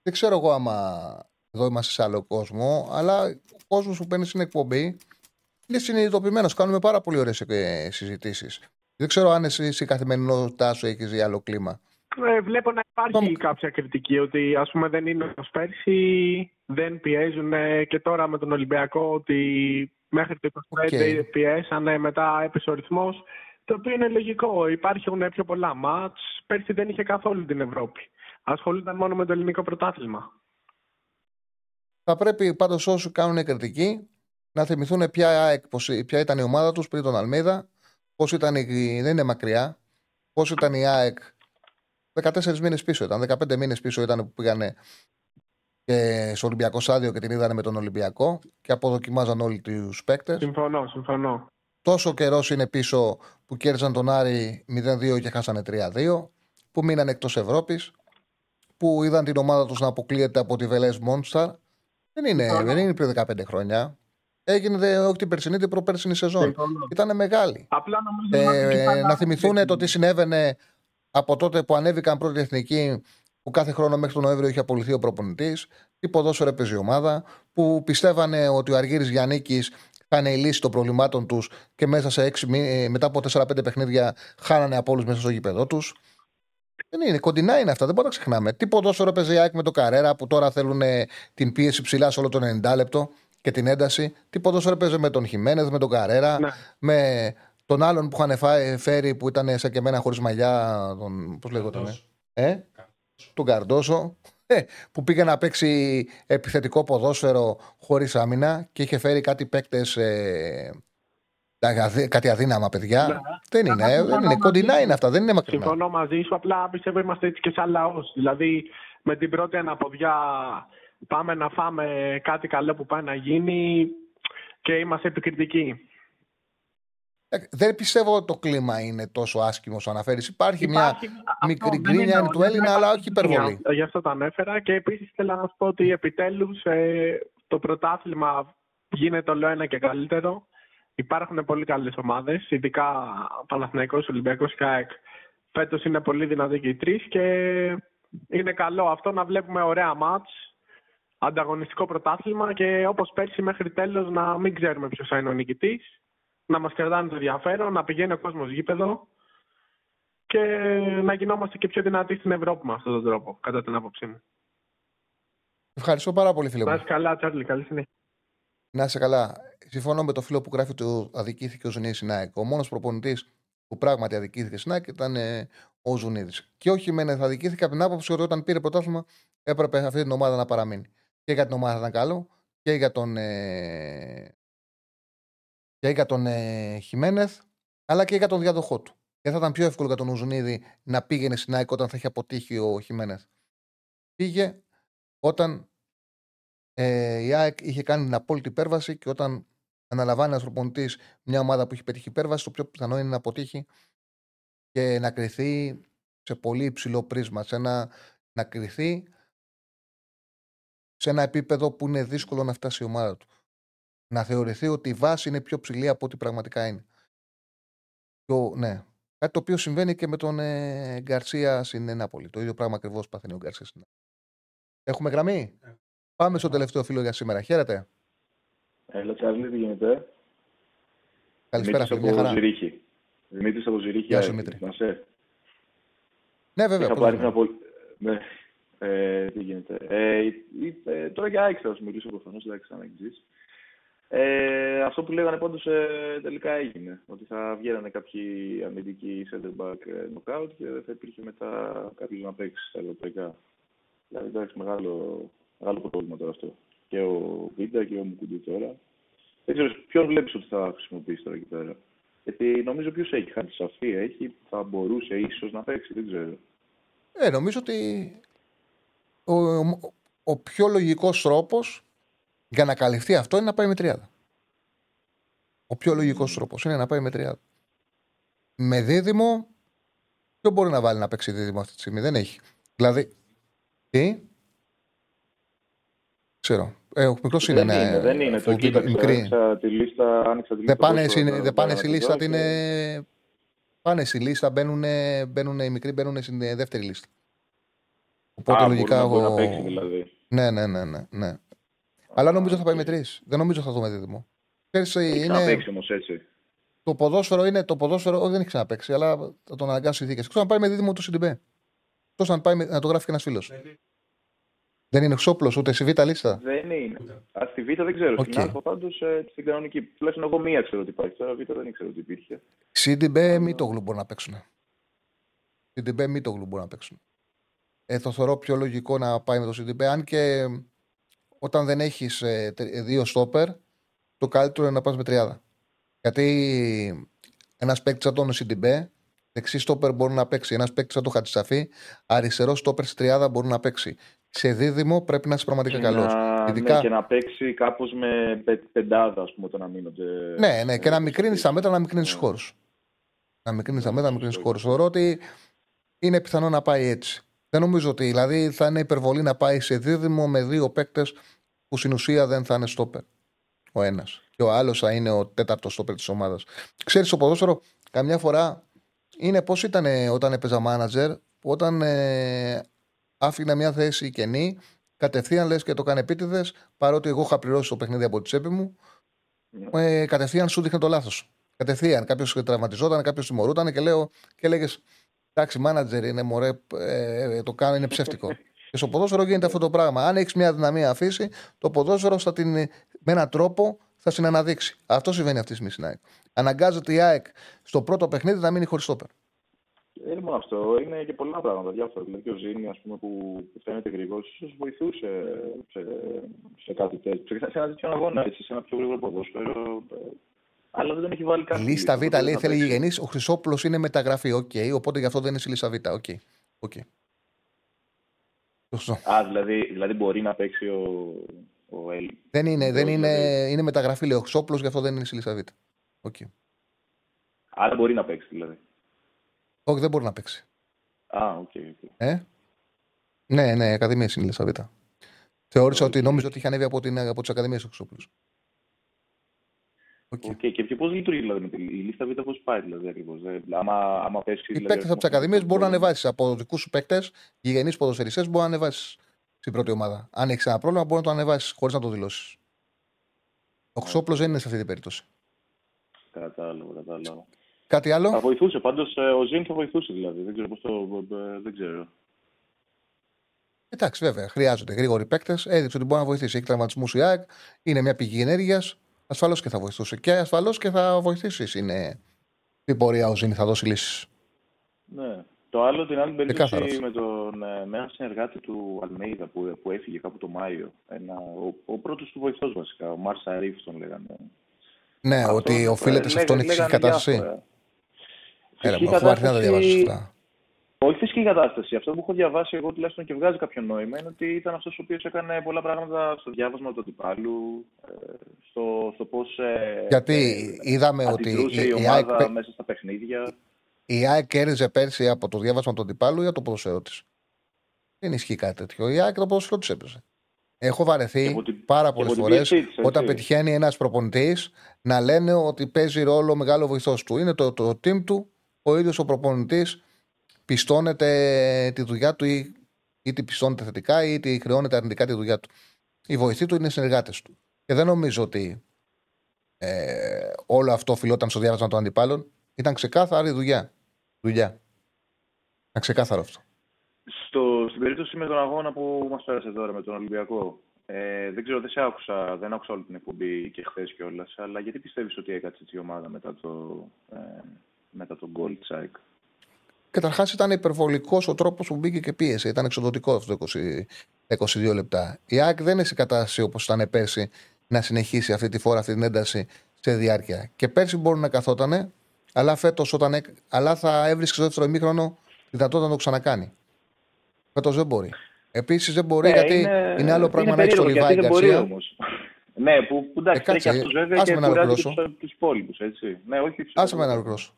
δεν ξέρω εγώ άμα εδώ είμαστε σε άλλο κόσμο, αλλά ο κόσμος που παίρνει στην εκπομπή είναι συνειδητοποιημένος. Κάνουμε πάρα πολύ ωραίες συζητήσεις. Δεν ξέρω αν εσύ η καθημερινότητά σου έχει άλλο κλίμα. Βλέπω να υπάρχει κάποια κριτική ότι ας πούμε δεν είναι ως πέρσι, δεν πιέζουν και τώρα με τον Ολυμπιακό ότι μέχρι το 25 okay. πιέσανε, μετά έπεσε ο ρυθμός, το οποίο είναι λογικό. Υπάρχουν πιο πολλά μάτς, πέρσι δεν είχε καθόλου την Ευρώπη. Ασχολούνταν μόνο με το ελληνικό πρωτάθλημα. Θα πρέπει πάντως όσοι κάνουν κριτική να θυμηθούν ποια ήταν η ομάδα τους πριν τον Αλμέιδα, πώς ήταν δεν είναι μακριά, πώς ήταν η ΑΕΚ. 14 μήνες πίσω ήταν, 15 μήνες πίσω ήταν που πήγανε στο Ολυμπιακό στάδιο και την είδανε με τον Ολυμπιακό και αποδοκιμάζαν όλοι τους παίκτες. Συμφωνώ. Τόσο καιρός είναι πίσω που κέρδισαν τον Άρη 0-2 και χάσανε 3-2, που μείνανε εκτός Ευρώπης, που είδαν την ομάδα τους να αποκλείεται από τη Βελές Μόνσταρ. Δεν είναι πριν 15 χρόνια. Έγινε όχι την περσινή, την προπέρσινη σεζόν. Ήτανε μεγάλη. Απλά να θυμηθούν το τι συνέβαινε από τότε που ανέβηκαν πρώτη εθνική, που κάθε χρόνο μέχρι τον Νοέμβριο είχε απολυθεί ο προπονητής, τι ποδόσφαιρο έπαιζε η ομάδα, που πιστεύανε ότι ο Αργύρης Γιαννίκης θα είναι η λύση των προβλημάτων τους και μέσα σε 6 μήνες, μετά από 4-5 παιχνίδια χάνανε από όλους μέσα στο γήπεδό τους. Δεν είναι, κοντινά είναι αυτά, δεν μπορούμε να ξεχνάμε. Τι ποδόσφαιρο έπαιζε η ΑΕΚ με το Καρέρα, που τώρα θέλουν την πίεση ψηλά σε όλο το 90 λεπτό και την ένταση. Τι ποδόσφαιρο έπαιζε με τον Χιμένεθ, με τον Καρέρα, με τον άλλον που είχαν φέρει που ήταν σαν και εμένα χωρίς μαλλιά, πώς λέγονταν, τον Καρντόσο, που πήγε να παίξει επιθετικό ποδόσφαιρο χωρίς άμυνα και είχε φέρει κάτι παίκτες, κάτι αδύναμα παιδιά. Ναι. Δεν είναι. Κοντινά είναι αυτά, δεν είναι μακρινά. Συμφωνώ μαζί σου, απλά πιστεύω είμαστε έτσι και σαν λαός. Δηλαδή με την πρώτη αναποδιά πάμε να φάμε κάτι καλό που πάει να γίνει και είμαστε επικριτικοί. Δεν πιστεύω ότι το κλίμα είναι τόσο άσχημο όσο αναφέρεις. Υπάρχει μια μικρή γκρίνια του Έλληνα, αλλά όχι υπερβολή. Γι' αυτό το ανέφερα και επίσης θέλω να σου πω ότι επιτέλους το πρωτάθλημα γίνεται όλο ένα και καλύτερο. Υπάρχουν πολύ καλές ομάδες, ειδικά Παναθηναϊκός, Ολυμπιακός και ΑΕΚ. Φέτος είναι πολύ δυνατοί και οι τρεις και είναι καλό αυτό να βλέπουμε ωραία μάτς, ανταγωνιστικό πρωτάθλημα και όπως πέρσι μέχρι τέλος να μην ξέρουμε ποιος θα είναι ο νικητής. Να μας κερδάνε το ενδιαφέρον, να πηγαίνει ο κόσμος γήπεδο και να γινόμαστε και πιο δυνατοί στην Ευρώπη με αυτόν τον τρόπο, κατά την άποψή μου. Ευχαριστώ πάρα πολύ, φίλε μου. Να είσαι καλά, Τσάρλι, καλή συνέχεια. Να είσαι καλά. Συμφωνώ με το φίλο που γράφει ότι αδικήθηκε ο Ζουνίδης στην ΑΕΚ. Ο μόνος προπονητής που πράγματι αδικήθηκε στην ΑΕΚ ήταν ο Ζουνίδης. Και όχι μεν θα αδικήθηκε από την άποψη ότι όταν πήρε πρωτάθλημα έπρεπε αυτή την ομάδα να παραμείνει. Και για την ομάδα ήταν καλό και για τον. Και για τον Χιμένεθ, αλλά και για τον διαδοχό του. Δεν θα ήταν πιο εύκολο για τον Ουζουνίδη να πήγαινε στην ΑΕΚ όταν θα είχε αποτύχει ο Χιμένεθ. Πήγε όταν η ΑΕΚ είχε κάνει την απόλυτη υπέρβαση και όταν αναλαμβάνει ένας προπονητής μια ομάδα που έχει πετύχει υπέρβαση, το πιο πιθανό είναι να αποτύχει και να κριθεί σε πολύ υψηλό πρίσμα, να κριθεί σε ένα επίπεδο που είναι δύσκολο να φτάσει η ομάδα του. Να θεωρηθεί ότι η βάση είναι πιο ψηλή από ό,τι πραγματικά είναι. Ναι. Κάτι το οποίο συμβαίνει και με τον Γκαρσία στην Νάπολη. Το ίδιο πράγμα ακριβώς παθαίνει ο Γκαρσία στην Νάπολη. Έχουμε γραμμή. Πάμε στο τελευταίο φίλο για σήμερα. Χαίρετε. Έλα, Τσάρλι, τι γίνεται. Καλησπέρα, φίλε. Δημήτρης από Ζυρίχη. Γεια σου, Δημήτρη. Ναι, βέβαια. Τι γίνεται. Τώρα για Άξα, θα σου μιλήσω προφανώς. Αυτό που λέγανε πάντως τελικά έγινε. Ότι θα βγαίνανε κάποιοι αμυντικοί center back knockout και δεν θα υπήρχε μετά κάποιος να παίξει στα ευρωπαϊκά. Δηλαδή εντάξει, μεγάλο πρόβλημα τώρα αυτό. Και ο Βίντα και ο Μουκουντή τώρα. Δεν ξέρω ποιον βλέπεις ότι θα χρησιμοποιήσει τώρα εκεί πέρα. Γιατί νομίζω ποιος έχει χάσει σαφή, θα μπορούσε ίσως να παίξει, δεν ξέρω. Νομίζω ότι ο πιο λογικός τρόπος για να καλυφθεί αυτό είναι να πάει με τριάδα. Ο πιο λογικός τρόπος είναι να πάει με τριάδα. Με δίδυμο, δεν μπορεί να βάλει να παίξει δίδυμο αυτή τη στιγμή. Δεν έχει. Δηλαδή. Τι. Ξέρω. Ο μικρός είναι. Δεν είναι. Το κοίταξα τη λίστα. Άνοιξα τη λίστα. Δεν πάνε στη λίστα. Πάνε στη λίστα. Μπαίνουν οι μικροί, μπαίνουν στην δεύτερη λίστα. Οπότε λογικά. Να παίξει δηλαδή. Ναι. Αλλά νομίζω θα πάει με τρεις. Δεν νομίζω θα δούμε δίδυμο. Έχει ξαναπαίξει όμως έτσι. Το ποδόσφαιρο είναι το ποδόσφαιρο, όχι δεν έχει ξαναπαίξει, αλλά θα τον αναγκάσουν οι δίκες. Εκτός να πάει με δίδυμο του Σιντιμπέ. Εκτός να πάει να το γράφει και ένας φίλος. Δεν είναι εξόπλος ούτε στη β' λίστα. Δεν είναι. Α, στη β' δεν ξέρω. Okay. Στην α, πάντως στην κανονική. Τουλάχιστον εγώ μία ξέρω ότι υπάρχει. Τώρα β' δεν ήξερα ότι υπήρχε. Σιντιμπέ μη το γλουμπούν να παίξουν. Σιντιμπέ μη το γλουμπούν να παίξουν. Το θεωρώ πιο λογικό να πάει με το Σιντιμπέ. Αν και όταν δεν έχεις δύο στόπερ, το καλύτερο είναι να πας με τριάδα. Γιατί ένας παίκτης σαν τον Σιντιμπέ, δεξί στόπερ μπορεί να παίξει. Ένας παίκτης σαν τον Χατζησαφή, αριστερό στόπερ στη τριάδα μπορεί να παίξει. Σε δίδυμο πρέπει να είσαι πραγματικά καλός. Ειδικά... Ναι, και να παίξει κάπως με πεντάδα, ας πούμε, όταν αμήνονται. Ναι, ναι, και να μικρύνει τα μέτρα, να μικρύνει τους χώρους. Να μικρύνει τα μέτρα, να μικρύνει τους χώρους. Θεωρώ ότι είναι πιθανό να πάει έτσι. Δεν νομίζω ότι δηλαδή θα είναι υπερβολή να πάει σε δίδυμο με δύο παίκτες που στην ουσία δεν θα είναι στόπερ. Ο ένας. Και ο άλλος θα είναι ο τέταρτος στόπερ της ομάδας. Ξέρεις, το ποδόσφαιρο καμιά φορά είναι πώς ήταν όταν έπαιζα μάνατζερ, όταν άφηνα μια θέση κενή, κατευθείαν λες και το κάνει επίτηδες, παρότι εγώ είχα πληρώσει το παιχνίδι από τη τσέπη μου, κατευθείαν σου δείχνε το λάθος. Κατευθείαν. Κάποιος τραυματιζόταν, κάποιος τιμωρούταν και, λέγες. Εντάξει, μάνατζερ είναι, μωρέ, το κάνω, είναι ψεύτικο. Και στο ποδόσφαιρο γίνεται αυτό το πράγμα. Αν έχεις μια αδυναμία αφήσει, το ποδόσφαιρο θα την, με έναν τρόπο θα συναναδείξει. Αυτό συμβαίνει αυτή τη στιγμή στην ΑΕΚ. Αναγκάζεται η ΑΕΚ στο πρώτο παιχνίδι να μείνει χωρίς στόπερ. Δεν είναι μόνο αυτό. Είναι και πολλά πράγματα διάφορα. Δηλαδή, ο Ζήνη, ας πούμε, που φαίνεται γρήγορος, ίσως βοηθούσε σε κάτι τέτοιο. Σε ένα τέτοιο αγώνα, έτσι, σε ένα πιο γρήγορο ποδόσφαιρο. Αλλά δεν έχει βάλει κάτι. Η λίστα Β λέει θέλει γηγενείς, ο Χρυσόπουλος είναι μεταγραφή. Οκ, okay, οπότε γι' αυτό δεν είναι στη λίστα Β. Οκ. Α, δηλαδή μπορεί να παίξει ο Έλλη. Δεν είναι, είναι μεταγραφή, λέει ο Χρυσόπουλος, γι' αυτό δεν είναι στη λίστα Β. Okay. Άρα μπορεί να παίξει, δηλαδή. Όχι, δεν μπορεί να παίξει. Α, οκ. Okay. Ναι, ναι, ακαδημίες είναι η λίστα Β. Θεώρησα ότι νόμιζα ότι είχε ανέβει από τις ακαδημίες ο Χρυσόπουλος. Okay. Και πώς λειτουργεί δηλαδή, η λίστα Β, πώς πάει δηλαδή ακριβώς. Άμα πέσει, οι παίκτες από τις ακαδημίες μπορούν να ανεβάσεις. Από δικούς σου παίκτες, γηγενείς ποδοσφαιριστές, μπορούν να ανεβάσεις στην πρώτη ομάδα. Αν έχεις ένα πρόβλημα, μπορεί να το ανεβάσεις χωρίς να το δηλώσεις. Ο Χρυσόπλος δεν είναι σε αυτή την περίπτωση. Κατάλαβα. Κάτι άλλο. Θα βοηθούσε πάντως, ο Ζήν θα βοηθούσε δηλαδή. Δεν ξέρω πώς το. Δεν ξέρω. Εντάξει, βέβαια, χρειάζονται γρήγοροι παίκτες. Έδειξε ότι μπορεί να βοηθήσει. Έχει τραυματισμούς η ΑΕΚ, είναι μια πηγή ενέργειας. Ασφαλώς και θα βοηθούσε. Και ασφαλώς και θα βοηθήσεις. Είναι η πορεία ο Ζήνη, θα δώσει λύσεις. Ναι. Το άλλο, την άλλη περίπτωση με έναν συνεργάτη του Αλμέιδα που έφυγε κάπου το Μάιο. Ο πρώτος του βοηθός βασικά, ο Μάρσα Ρίφ τον λέγανε. Ναι, αυτό, ότι οφείλεται σε αυτόν η φυσική κατάσταση. Αφού άρχισε να τα διαβάζεις αυτά. Όχι φυσική κατάσταση. Αυτό που έχω διαβάσει εγώ τουλάχιστον και βγάζει κάποιο νόημα είναι ότι ήταν αυτός ο οποίος έκανε πολλά πράγματα στο διάβασμα του αντιπάλου, στο πώς. Γιατί είδαμε ότι η ομάδα μέσα στα παιχνίδια. Η ΑΕΚ κέρδιζε πέρσι από το διάβασμα του αντιπάλου για το ποδοσφαιρό της. Δεν ισχύει κάτι τέτοιο. Η ΑΕΚ το ποδοσφαιρό της έπαιζε. Έχω βαρεθεί πάρα πολλές φορές όταν πετυχαίνει ένας προπονητής να λένε ότι παίζει ρόλο μεγάλο βοηθός του. Είναι το team του, ο ίδιος ο προπονητής. Πιστώνεται τη δουλειά του ή τη πιστώνεται θετικά ή τη χρεώνεται αρνητικά τη δουλειά του. Οι βοηθοί του είναι οι συνεργάτες του. Και δεν νομίζω ότι όλο αυτό οφειλόταν στο διάβασμα των αντιπάλων. Ήταν ξεκάθαρη δουλειά. Ήταν ξεκάθαρο αυτό. Στην περίπτωση με τον αγώνα που μας πέρασε τώρα με τον Ολυμπιακό, δεν ξέρω, δεν άκουσα όλη την εκπομπή και χθες κιόλας, αλλά γιατί πιστεύεις ότι έκατσε η ομάδα μετά τον γκολ της ΑΕΚ? Καταρχάς ήταν υπερβολικός ο τρόπος που μπήκε και πίεσε. Ήταν εξοδοτικό αυτό το 22 λεπτά. Η ΑΕΚ δεν είναι σε κατάσταση όπως ήταν πέρσι να συνεχίσει αυτή τη φορά αυτή την ένταση σε διάρκεια. Και πέρσι μπορεί να καθότανε, αλλά φέτος αλλά θα έβρισκε στο δεύτερο ημίχρονο τη δυνατότητα να το ξανακάνει. Φέτος δεν μπορεί. Επίσης δεν μπορεί γιατί είναι άλλο πράγμα να έχει το Λιβάη Γκαρσία. Ναι, που εντάξει, και αυτό βέβαια και κουράζει τους υπόλοιπους. Άσε με να ολοκληρώσω.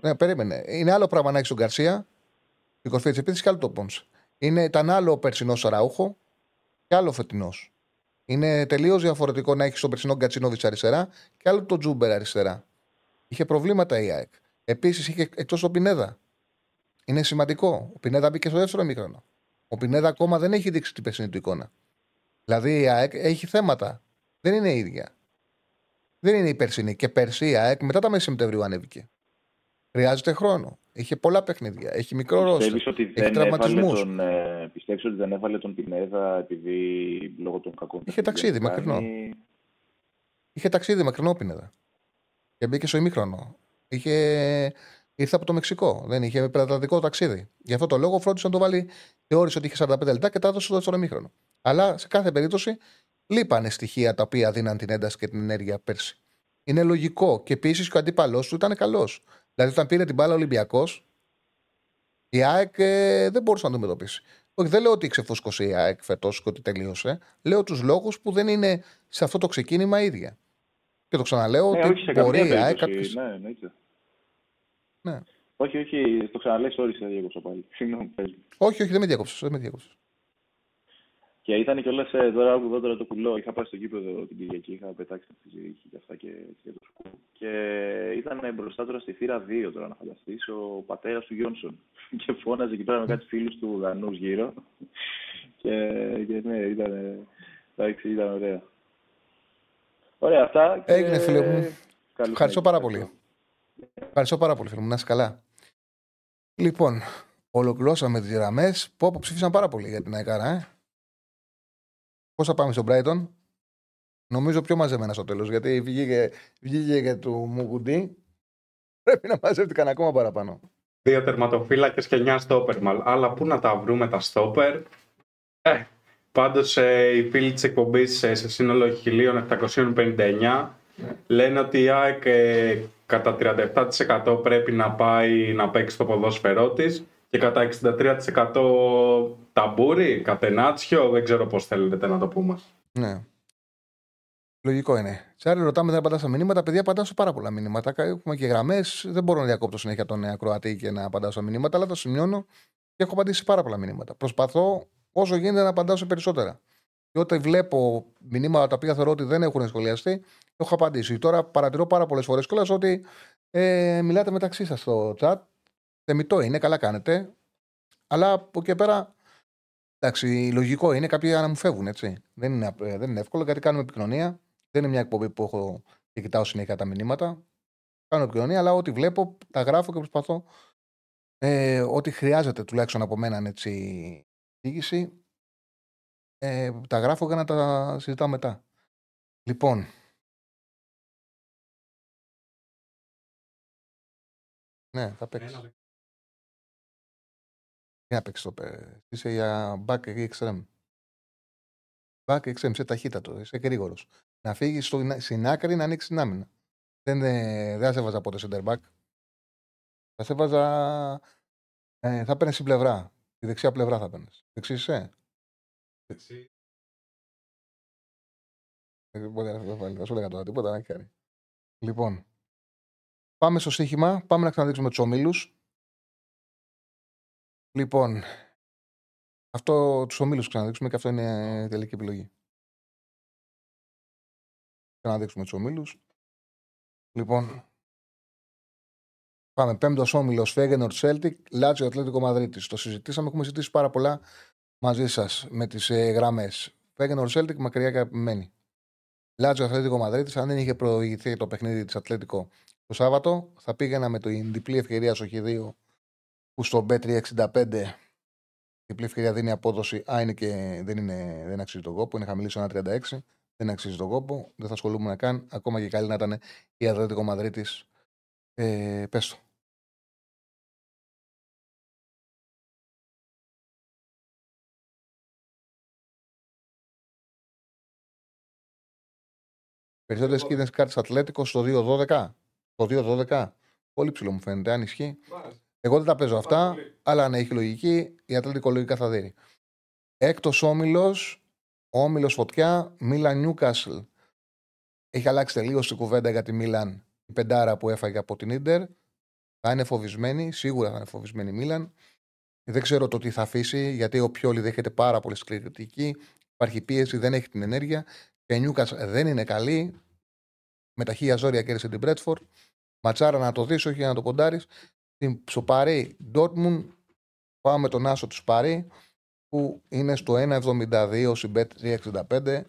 Ναι, περίμενε. Είναι άλλο πράγμα να έχει τον Γκαρσία, την κορφή της επίθεσης και άλλο το Πόντς. Ήταν άλλο ο περσινός Αραούχο και άλλο ο φετινός. Είναι τελείως διαφορετικό να έχει τον περσινό Γκατσινόβιτς αριστερά και άλλο τον Τζούμπερ αριστερά. Είχε προβλήματα η ΑΕΚ. Επίσης είχε εκτός τον Πινέδα. Είναι σημαντικό. Ο Πινέδα μπήκε στο δεύτερο ημίχρονο. Ο Πινέδα ακόμα δεν έχει δείξει την περσινή του εικόνα. Δηλαδή η ΑΕΚ έχει θέματα. Δεν είναι ίδια. Δεν είναι η περσινή. Και πέρσι η ΑΕΚ μετά τα μέσα Σεπτεμβρίου ανέβηκε. Χρειάζεται χρόνο. Είχε πολλά παιχνίδια. Έχει μικρό ρόστερ. Έχει τραυματισμούς. Πιστεύεις ότι δεν έβαλε τον Πινέδα επειδή λόγω των κακών. Είχε ταξίδι μακρινό. Πινέδα. Και μπήκε στο ημίχρονο. Ήρθε από το Μεξικό. Δεν είχε μετατατικό ταξίδι. Γι' αυτό το λόγο φρόντισε να το βάλει. Θεώρησε ότι είχε 45 λεπτά και τα έδωσε στο ημίχρονο. Αλλά σε κάθε περίπτωση λείπανε στοιχεία τα οποία δίναν την ένταση και την ενέργεια πέρσι. Είναι λογικό. Και επίσης και ο αντίπαλός του ήταν καλός. Δηλαδή, όταν πήρε την μπάλα ο Ολυμπιακός, η ΑΕΚ δεν μπορούσε να το αντιμετωπίσει. Όχι, δεν λέω ότι ξεφούσκωσε η ΑΕΚ φέτος και ότι τελείωσε. Λέω τους λόγους που δεν είναι σε αυτό το ξεκίνημα ίδια. Και το ξαναλέω ότι μπορεί η ΑΕΚ. Ναι. Όχι, το ξαναλέω, sorry, δεν διέκοψα πάλι. Όχι, δεν με διέκοψες. Και ήταν κιόλα τώρα που δω το κουλό. Είχα πάει στο γήπεδο την Κυριακή, είχα πετάξει τη Ζυρίχη και αυτά και το σκουπ. Και ήταν μπροστά τώρα στη θύρα 2, τώρα να φανταστεί, ο πατέρας του Γιόνσον. Και φώναζε εκεί πέρα με κάτι φίλους του Δανούς γύρω. Και ναι, ήταν ωραία. Ωραία, αυτά. Έγινε, φίλε μου. Ευχαριστώ πάρα πολύ. Φίλε μου, να είσαι καλά. Λοιπόν, ολοκληρώσαμε τις γραμμές που ψήφισαν πάρα πολύ για την Αεκάρα, Πώς θα πάμε στον Brighton? Νομίζω πιο μαζεμένα στο τέλος, γιατί βγήκε και του Μουγκουντή. Πρέπει να μαζεύτηκαν ακόμα παραπάνω. 2 τερματοφύλακες και 9 στόπερ. Αλλά πού να τα βρούμε τα στόπερ? Πάντως οι φίλοι της εκπομπής σε σύνολο 1759 λένε ότι η ΑΕΚ κατά 37% πρέπει να πάει να παίξει το ποδόσφαιρό της. Και κατά 63% ταμπούρι, κατενάτσιο, δεν ξέρω πώς θέλετε να το πούμε. Ναι. Λογικό είναι. Τσάρι, ρωτάμε, δεν απαντάσα μηνύματα. Παιδιά, απαντάω σε πάρα πολλά μηνύματα. Έχουμε και γραμμές. Δεν μπορώ να διακόπτω συνέχεια τον ακροατή και να απαντάω σε μηνύματα, αλλά τα σημειώνω και έχω απαντήσει σε πάρα πολλά μηνύματα. Προσπαθώ όσο γίνεται να απαντάω σε περισσότερα. Και όταν βλέπω μηνύματα τα οποία θεωρώ ότι δεν έχουν σχολιαστεί, έχω απαντήσει. Τώρα παρατηρώ πάρα πολλές φορές κιόλας ότι μιλάτε μεταξύ σας στο chat. Θεμητό είναι, καλά κάνετε. Αλλά από εκεί πέρα, εντάξει, λογικό είναι κάποιοι να μου φεύγουν, έτσι. Δεν είναι εύκολο, γιατί κάνουμε επικοινωνία. Δεν είναι μια εκπομπή που έχω και κοιτάω συνέχεια τα μηνύματα. Κάνω επικοινωνία, αλλά ό,τι βλέπω, τα γράφω και προσπαθώ. Ό,τι χρειάζεται τουλάχιστον από μένα, έτσι, διήγηση, τα γράφω για να τα συζητάω μετά. Λοιπόν. Ναι, θα παίξω. Για παίξεις το παιδί. Είσαι για back extreme. Back extreme, είσαι ταχύτατο, είσαι γρήγορος. Να φύγεις στην άκρη, να ανοίξεις την άμυνα. Δεν σε βάζα ποτέ center back. Θα σε βάζα... θα παίρνεις την πλευρά. Τη δεξιά πλευρά θα παίρνεις. Δεξί είσαι. Δεξί. Θα σου έλεγα τώρα τίποτα, να κάνει. Λοιπόν. Πάμε στο στοίχημα. Πάμε να ξαναδείξουμε τους ομίλους. Λοιπόν, αυτό τους ομίλους ξαναδείξουμε και αυτό είναι η τελική επιλογή. Ξαναδείξουμε τους ομίλους. Λοιπόν, πάμε. 5ος όμιλος, Feyenoord Celtic, Lazio Atletico Madrid. Το συζητήσαμε, έχουμε συζητήσει πάρα πολλά μαζί σας με τις γραμμές. Feyenoord Celtic μακριά και αγαπημένη. Lazio Atletico Madrid, αν δεν είχε προηγηθεί το παιχνίδι της Atletico το Σάββατο, θα πήγαινα με την διπλή ευκαιρία στο Χ2. Που στο B365 η πλήρη ευκαιρία δίνει απόδοση. Είναι και δεν αξίζει τον κόπο. Είναι χαμηλή στο 1,36. Δεν αξίζει τον κόπο. Δεν θα ασχολούμουν καν. Ακόμα και καλή να ήταν η Ατλέτικο Μαδρίτης. Πες το. Περισσότερες κίνδυνες κάρτες Ατλέτικο στο 2,12. Το 2,12. Πολύ ψηλό μου φαίνεται. Αν ισχύει. Εγώ δεν τα παίζω αυτά, αλλά αν έχει λογική, η Ατλέτικο λογικά θα δίνει. Έκτος όμιλος, όμιλος φωτιά, Μίλαν Newcastle. Έχει αλλάξει τελείως η κουβέντα για τη Μίλαν. Η πεντάρα που έφαγε από την Ίντερ. Θα είναι φοβισμένη, σίγουρα θα είναι φοβισμένη η Μίλαν. Δεν ξέρω το τι θα αφήσει, γιατί ο Πιόλι δέχεται πάρα πολύ σκληρή κριτική. Υπάρχει πίεση, δεν έχει την ενέργεια. Και η Newcastle δεν είναι καλή. Με τα χίλια ζόρια κέρδισε την Μπρέτφορντ. Ματσάρα να το δεις, όχι να το ποντάρεις. Στο Παρί, Dortmund, πάμε τον άσο του Παρί που είναι στο 1,72 στην Bet365.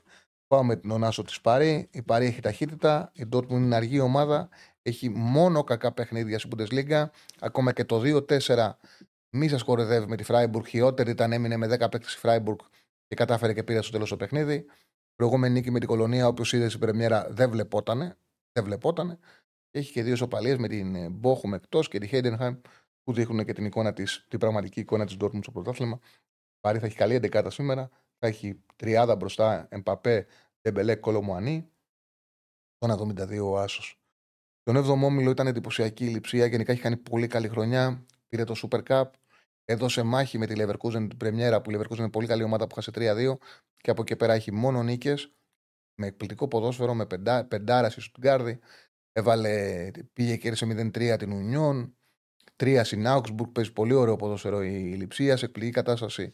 Πάμε την Ονάσο της Παρί. Η Παρί έχει ταχύτητα. Η Dortmund είναι αργή ομάδα. Έχει μόνο κακά παιχνίδια στην Bundesliga. Ακόμα και το 2-4. Μη σας κοροϊδεύει με τη Freiburg. Χειρότερη ήταν, έμεινε με 10 παίκτες η Freiburg και κατάφερε και πήρε στο τέλος το παιχνίδι. Η προηγούμενη νίκη με την Κολονία, όποιος είδε στην πρεμιέρα, δεν βλεπότανε. Έχει και δύο σοπαλίες με την Bochum εκτός και τη Heidenheim, που δείχνουν και την εικόνα της, την πραγματική εικόνα της Dortmund στο πρωτάθλημα. Πάρη θα έχει καλή 11 σήμερα. Θα έχει 30 μπροστά Εμπαπέ, Ντεμπελέ, Κολομουανί. Τον 72 ο Άσος. Τον 7ο όμιλο ήταν εντυπωσιακή η Λειψία. Γενικά έχει κάνει πολύ καλή χρονιά. Πήρε το Super Cup. Έδωσε μάχη με τη Leverkusen την πρεμιέρα, που η Leverkusen είναι πολύ καλή ομάδα που χάσε 3-2. Και από εκεί πέρα έχει μόνο νίκες. Με εκπληκτικό ποδόσφαιρο, με πεντάρα στη Στουτγκάρδη. Πήγε και έρισε 0-3 την Ουνιόν. 3 στην Augsburg. Παίζει πολύ ωραίο ποδόσφαιρο η Λειψία. Σε εκπληκτική κατάσταση.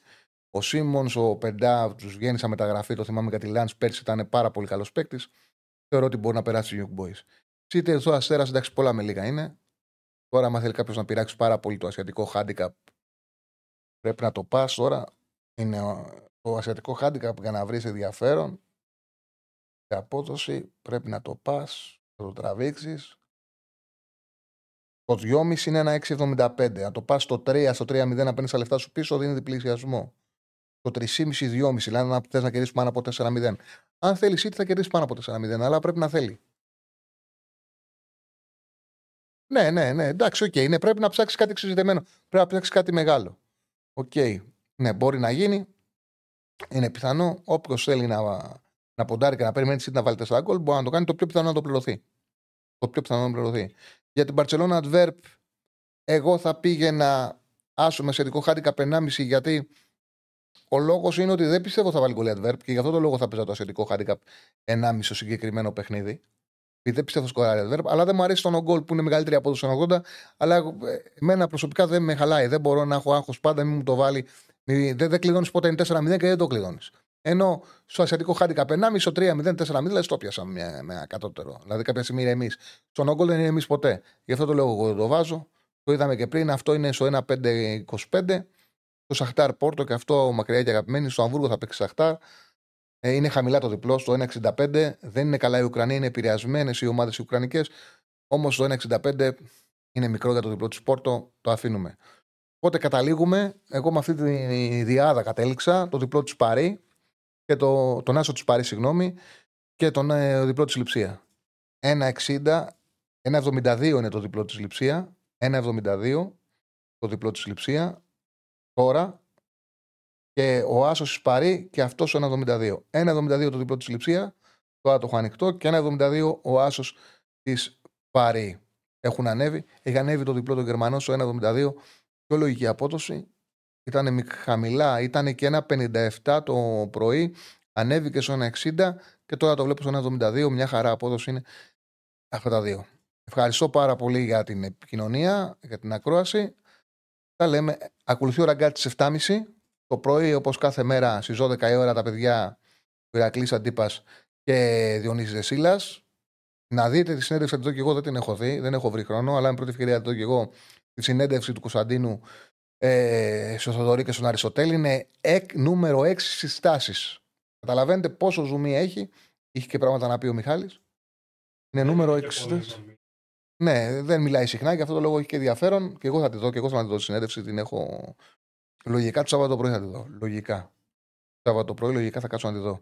Ο Σίμονς, ο Πεντά, του βγαίνει σαν μεταγραφή. Το θυμάμαι για τη Λαντς πέρσι, ήταν πάρα πολύ καλός παίκτης. Θεωρώ ότι μπορεί να περάσει η Young Boys. Σίτε εδώ Αστέρα, εντάξει, πολλά με λίγα είναι. Τώρα, αν θέλει κάποιο να πειράξει πάρα πολύ το ασιατικό handicap, πρέπει να το πας τώρα. Είναι το ασιατικό handicap για να βρει ενδιαφέρον. Η απόδοση πρέπει να το πας, να το τραβήξει. Το 2,5 είναι ένα 6,75. Αν το πας στο 3, στο 3,0 να παίρνει τα λεφτά σου πίσω, δίνει διπλασιασμό. Το 3,5-2,5, δηλαδή να θες να κερδίσει πάνω από 4,0. Αν θέλει City θα κερδίσει πάνω από 4,0, αλλά πρέπει να θέλει. Ναι, εντάξει, okay, ναι, πρέπει να ψάξει κάτι εξειδικευμένο. Πρέπει να ψάξει κάτι μεγάλο. Οκ, okay, ναι, μπορεί να γίνει. Είναι πιθανό. Όποιο θέλει να ποντάρει και να περιμένει City να βάλει 4 γκολ, μπορεί να το κάνει. Το πιο πιθανό να το πληρωθεί. Για την Barcelona Adverb, εγώ θα πήγαινα άσο με σχετικό χάντικα 1,5, γιατί ο λόγος είναι ότι δεν πιστεύω θα βάλει γκολ η Adverb και γι' αυτό το λόγο θα παίζα το ασιατικό χάντικα 1,5 στο συγκεκριμένο παιχνίδι. Δεν πιστεύω σκοράρει η Adverb, αλλά δεν μου αρέσει τον γκολ που είναι μεγαλύτερη απόδοση των 80, αλλά εμένα προσωπικά δεν με χαλάει. Δεν μπορώ να έχω άγχος πάντα, μην μου το βάλει. Δεν κλειδώνει ποτέ, είναι 4-0 και δεν το κλειδώνει. Ενώ στο ασιατικό χάντικα 1,5, στο 3-0-4-0, λες το πιάσαμε με κατώτερο. Δηλαδή κάποια στιγμή είναι εμείς. Στον όγκο δεν είναι εμείς ποτέ. Γι' αυτό το λόγο εγώ δεν το βάζω. Το είδαμε και πριν. Αυτό είναι στο 1-5-25. Το Shakhtar Porto και αυτό μακριά και αγαπημένοι. Στο Αμβούργο θα παίξει Shakhtar. Είναι χαμηλά το διπλό, στο 1-65. Δεν είναι καλά οι Ουκρανοί, είναι επηρεασμένες οι ομάδες οι Ουκρανικές. Όμως το 1-65 είναι μικρό για το διπλό της Porto. Το αφήνουμε. Οπότε καταλήγουμε. Εγώ με αυτή τη διάδα κατέληξα. Το διπλό της Παρί. Και τον άσο της Παρί, συγγνώμη, και τον διπλό της Λειψία. 1,60, 1,72 είναι το διπλό της Λειψία. 1,72 το διπλό της Λειψία. Τώρα και ο άσος της Παρί και αυτός ο 1,72. 1,72 το διπλό της Λειψία. Τώρα το έχω ανοιχτό και 1,72 ο άσος της Παρί. Έχουν ανέβει. Έχει ανέβει το διπλό των Γερμανών στο 1,72. Πιο λογική απόδοση. Ήταν χαμηλά, ήταν και 1,57 το πρωί, ανέβηκε στο 1,60 και τώρα το βλέπω στο 1,72. Μια χαρά απόδοση είναι αυτά τα δύο. Ευχαριστώ πάρα πολύ για την επικοινωνία, για την ακρόαση. Τα λέμε. Ακολουθεί ο ραγκάτι στις 7.30 το πρωί, όπως κάθε μέρα στις 12 η ώρα, τα παιδιά του Ηρακλής Αντίπας και Διονύσης Δεσίλας. Να δείτε τη συνέντευξη εδώ και εγώ δεν την έχω δει, δεν έχω βρει χρόνο, αλλά με πρώτη ευκαιρία εδώ και εγώ τη συνέντευξη του Κωνσταντίνου. Στον Θοδωρή και στον Αριστοτέλη είναι νούμερο 6 στις τάσεις. Καταλαβαίνετε πόσο ζουμί έχει. Είχε και πράγματα να πει ο Μιχάλης. Είναι νούμερο 6 στις. Ναι, δεν μιλάει συχνά, γι' αυτό το λόγο έχει και ενδιαφέρον. Και εγώ θα τη δω, και εγώ θα τη δω τη συνέντευξη. Την έχω. Λογικά το Σάββατο πρωί θα τη δω. Λογικά. Το Σάββατο πρωί, λογικά θα κάτσω να τη δω.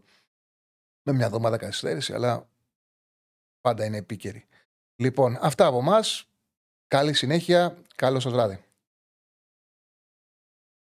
Με μια εβδομάδα καθυστέρηση, αλλά πάντα είναι επίκαιρη. Λοιπόν, αυτά από εμάς. Καλή συνέχεια. Καλό σας βράδυ.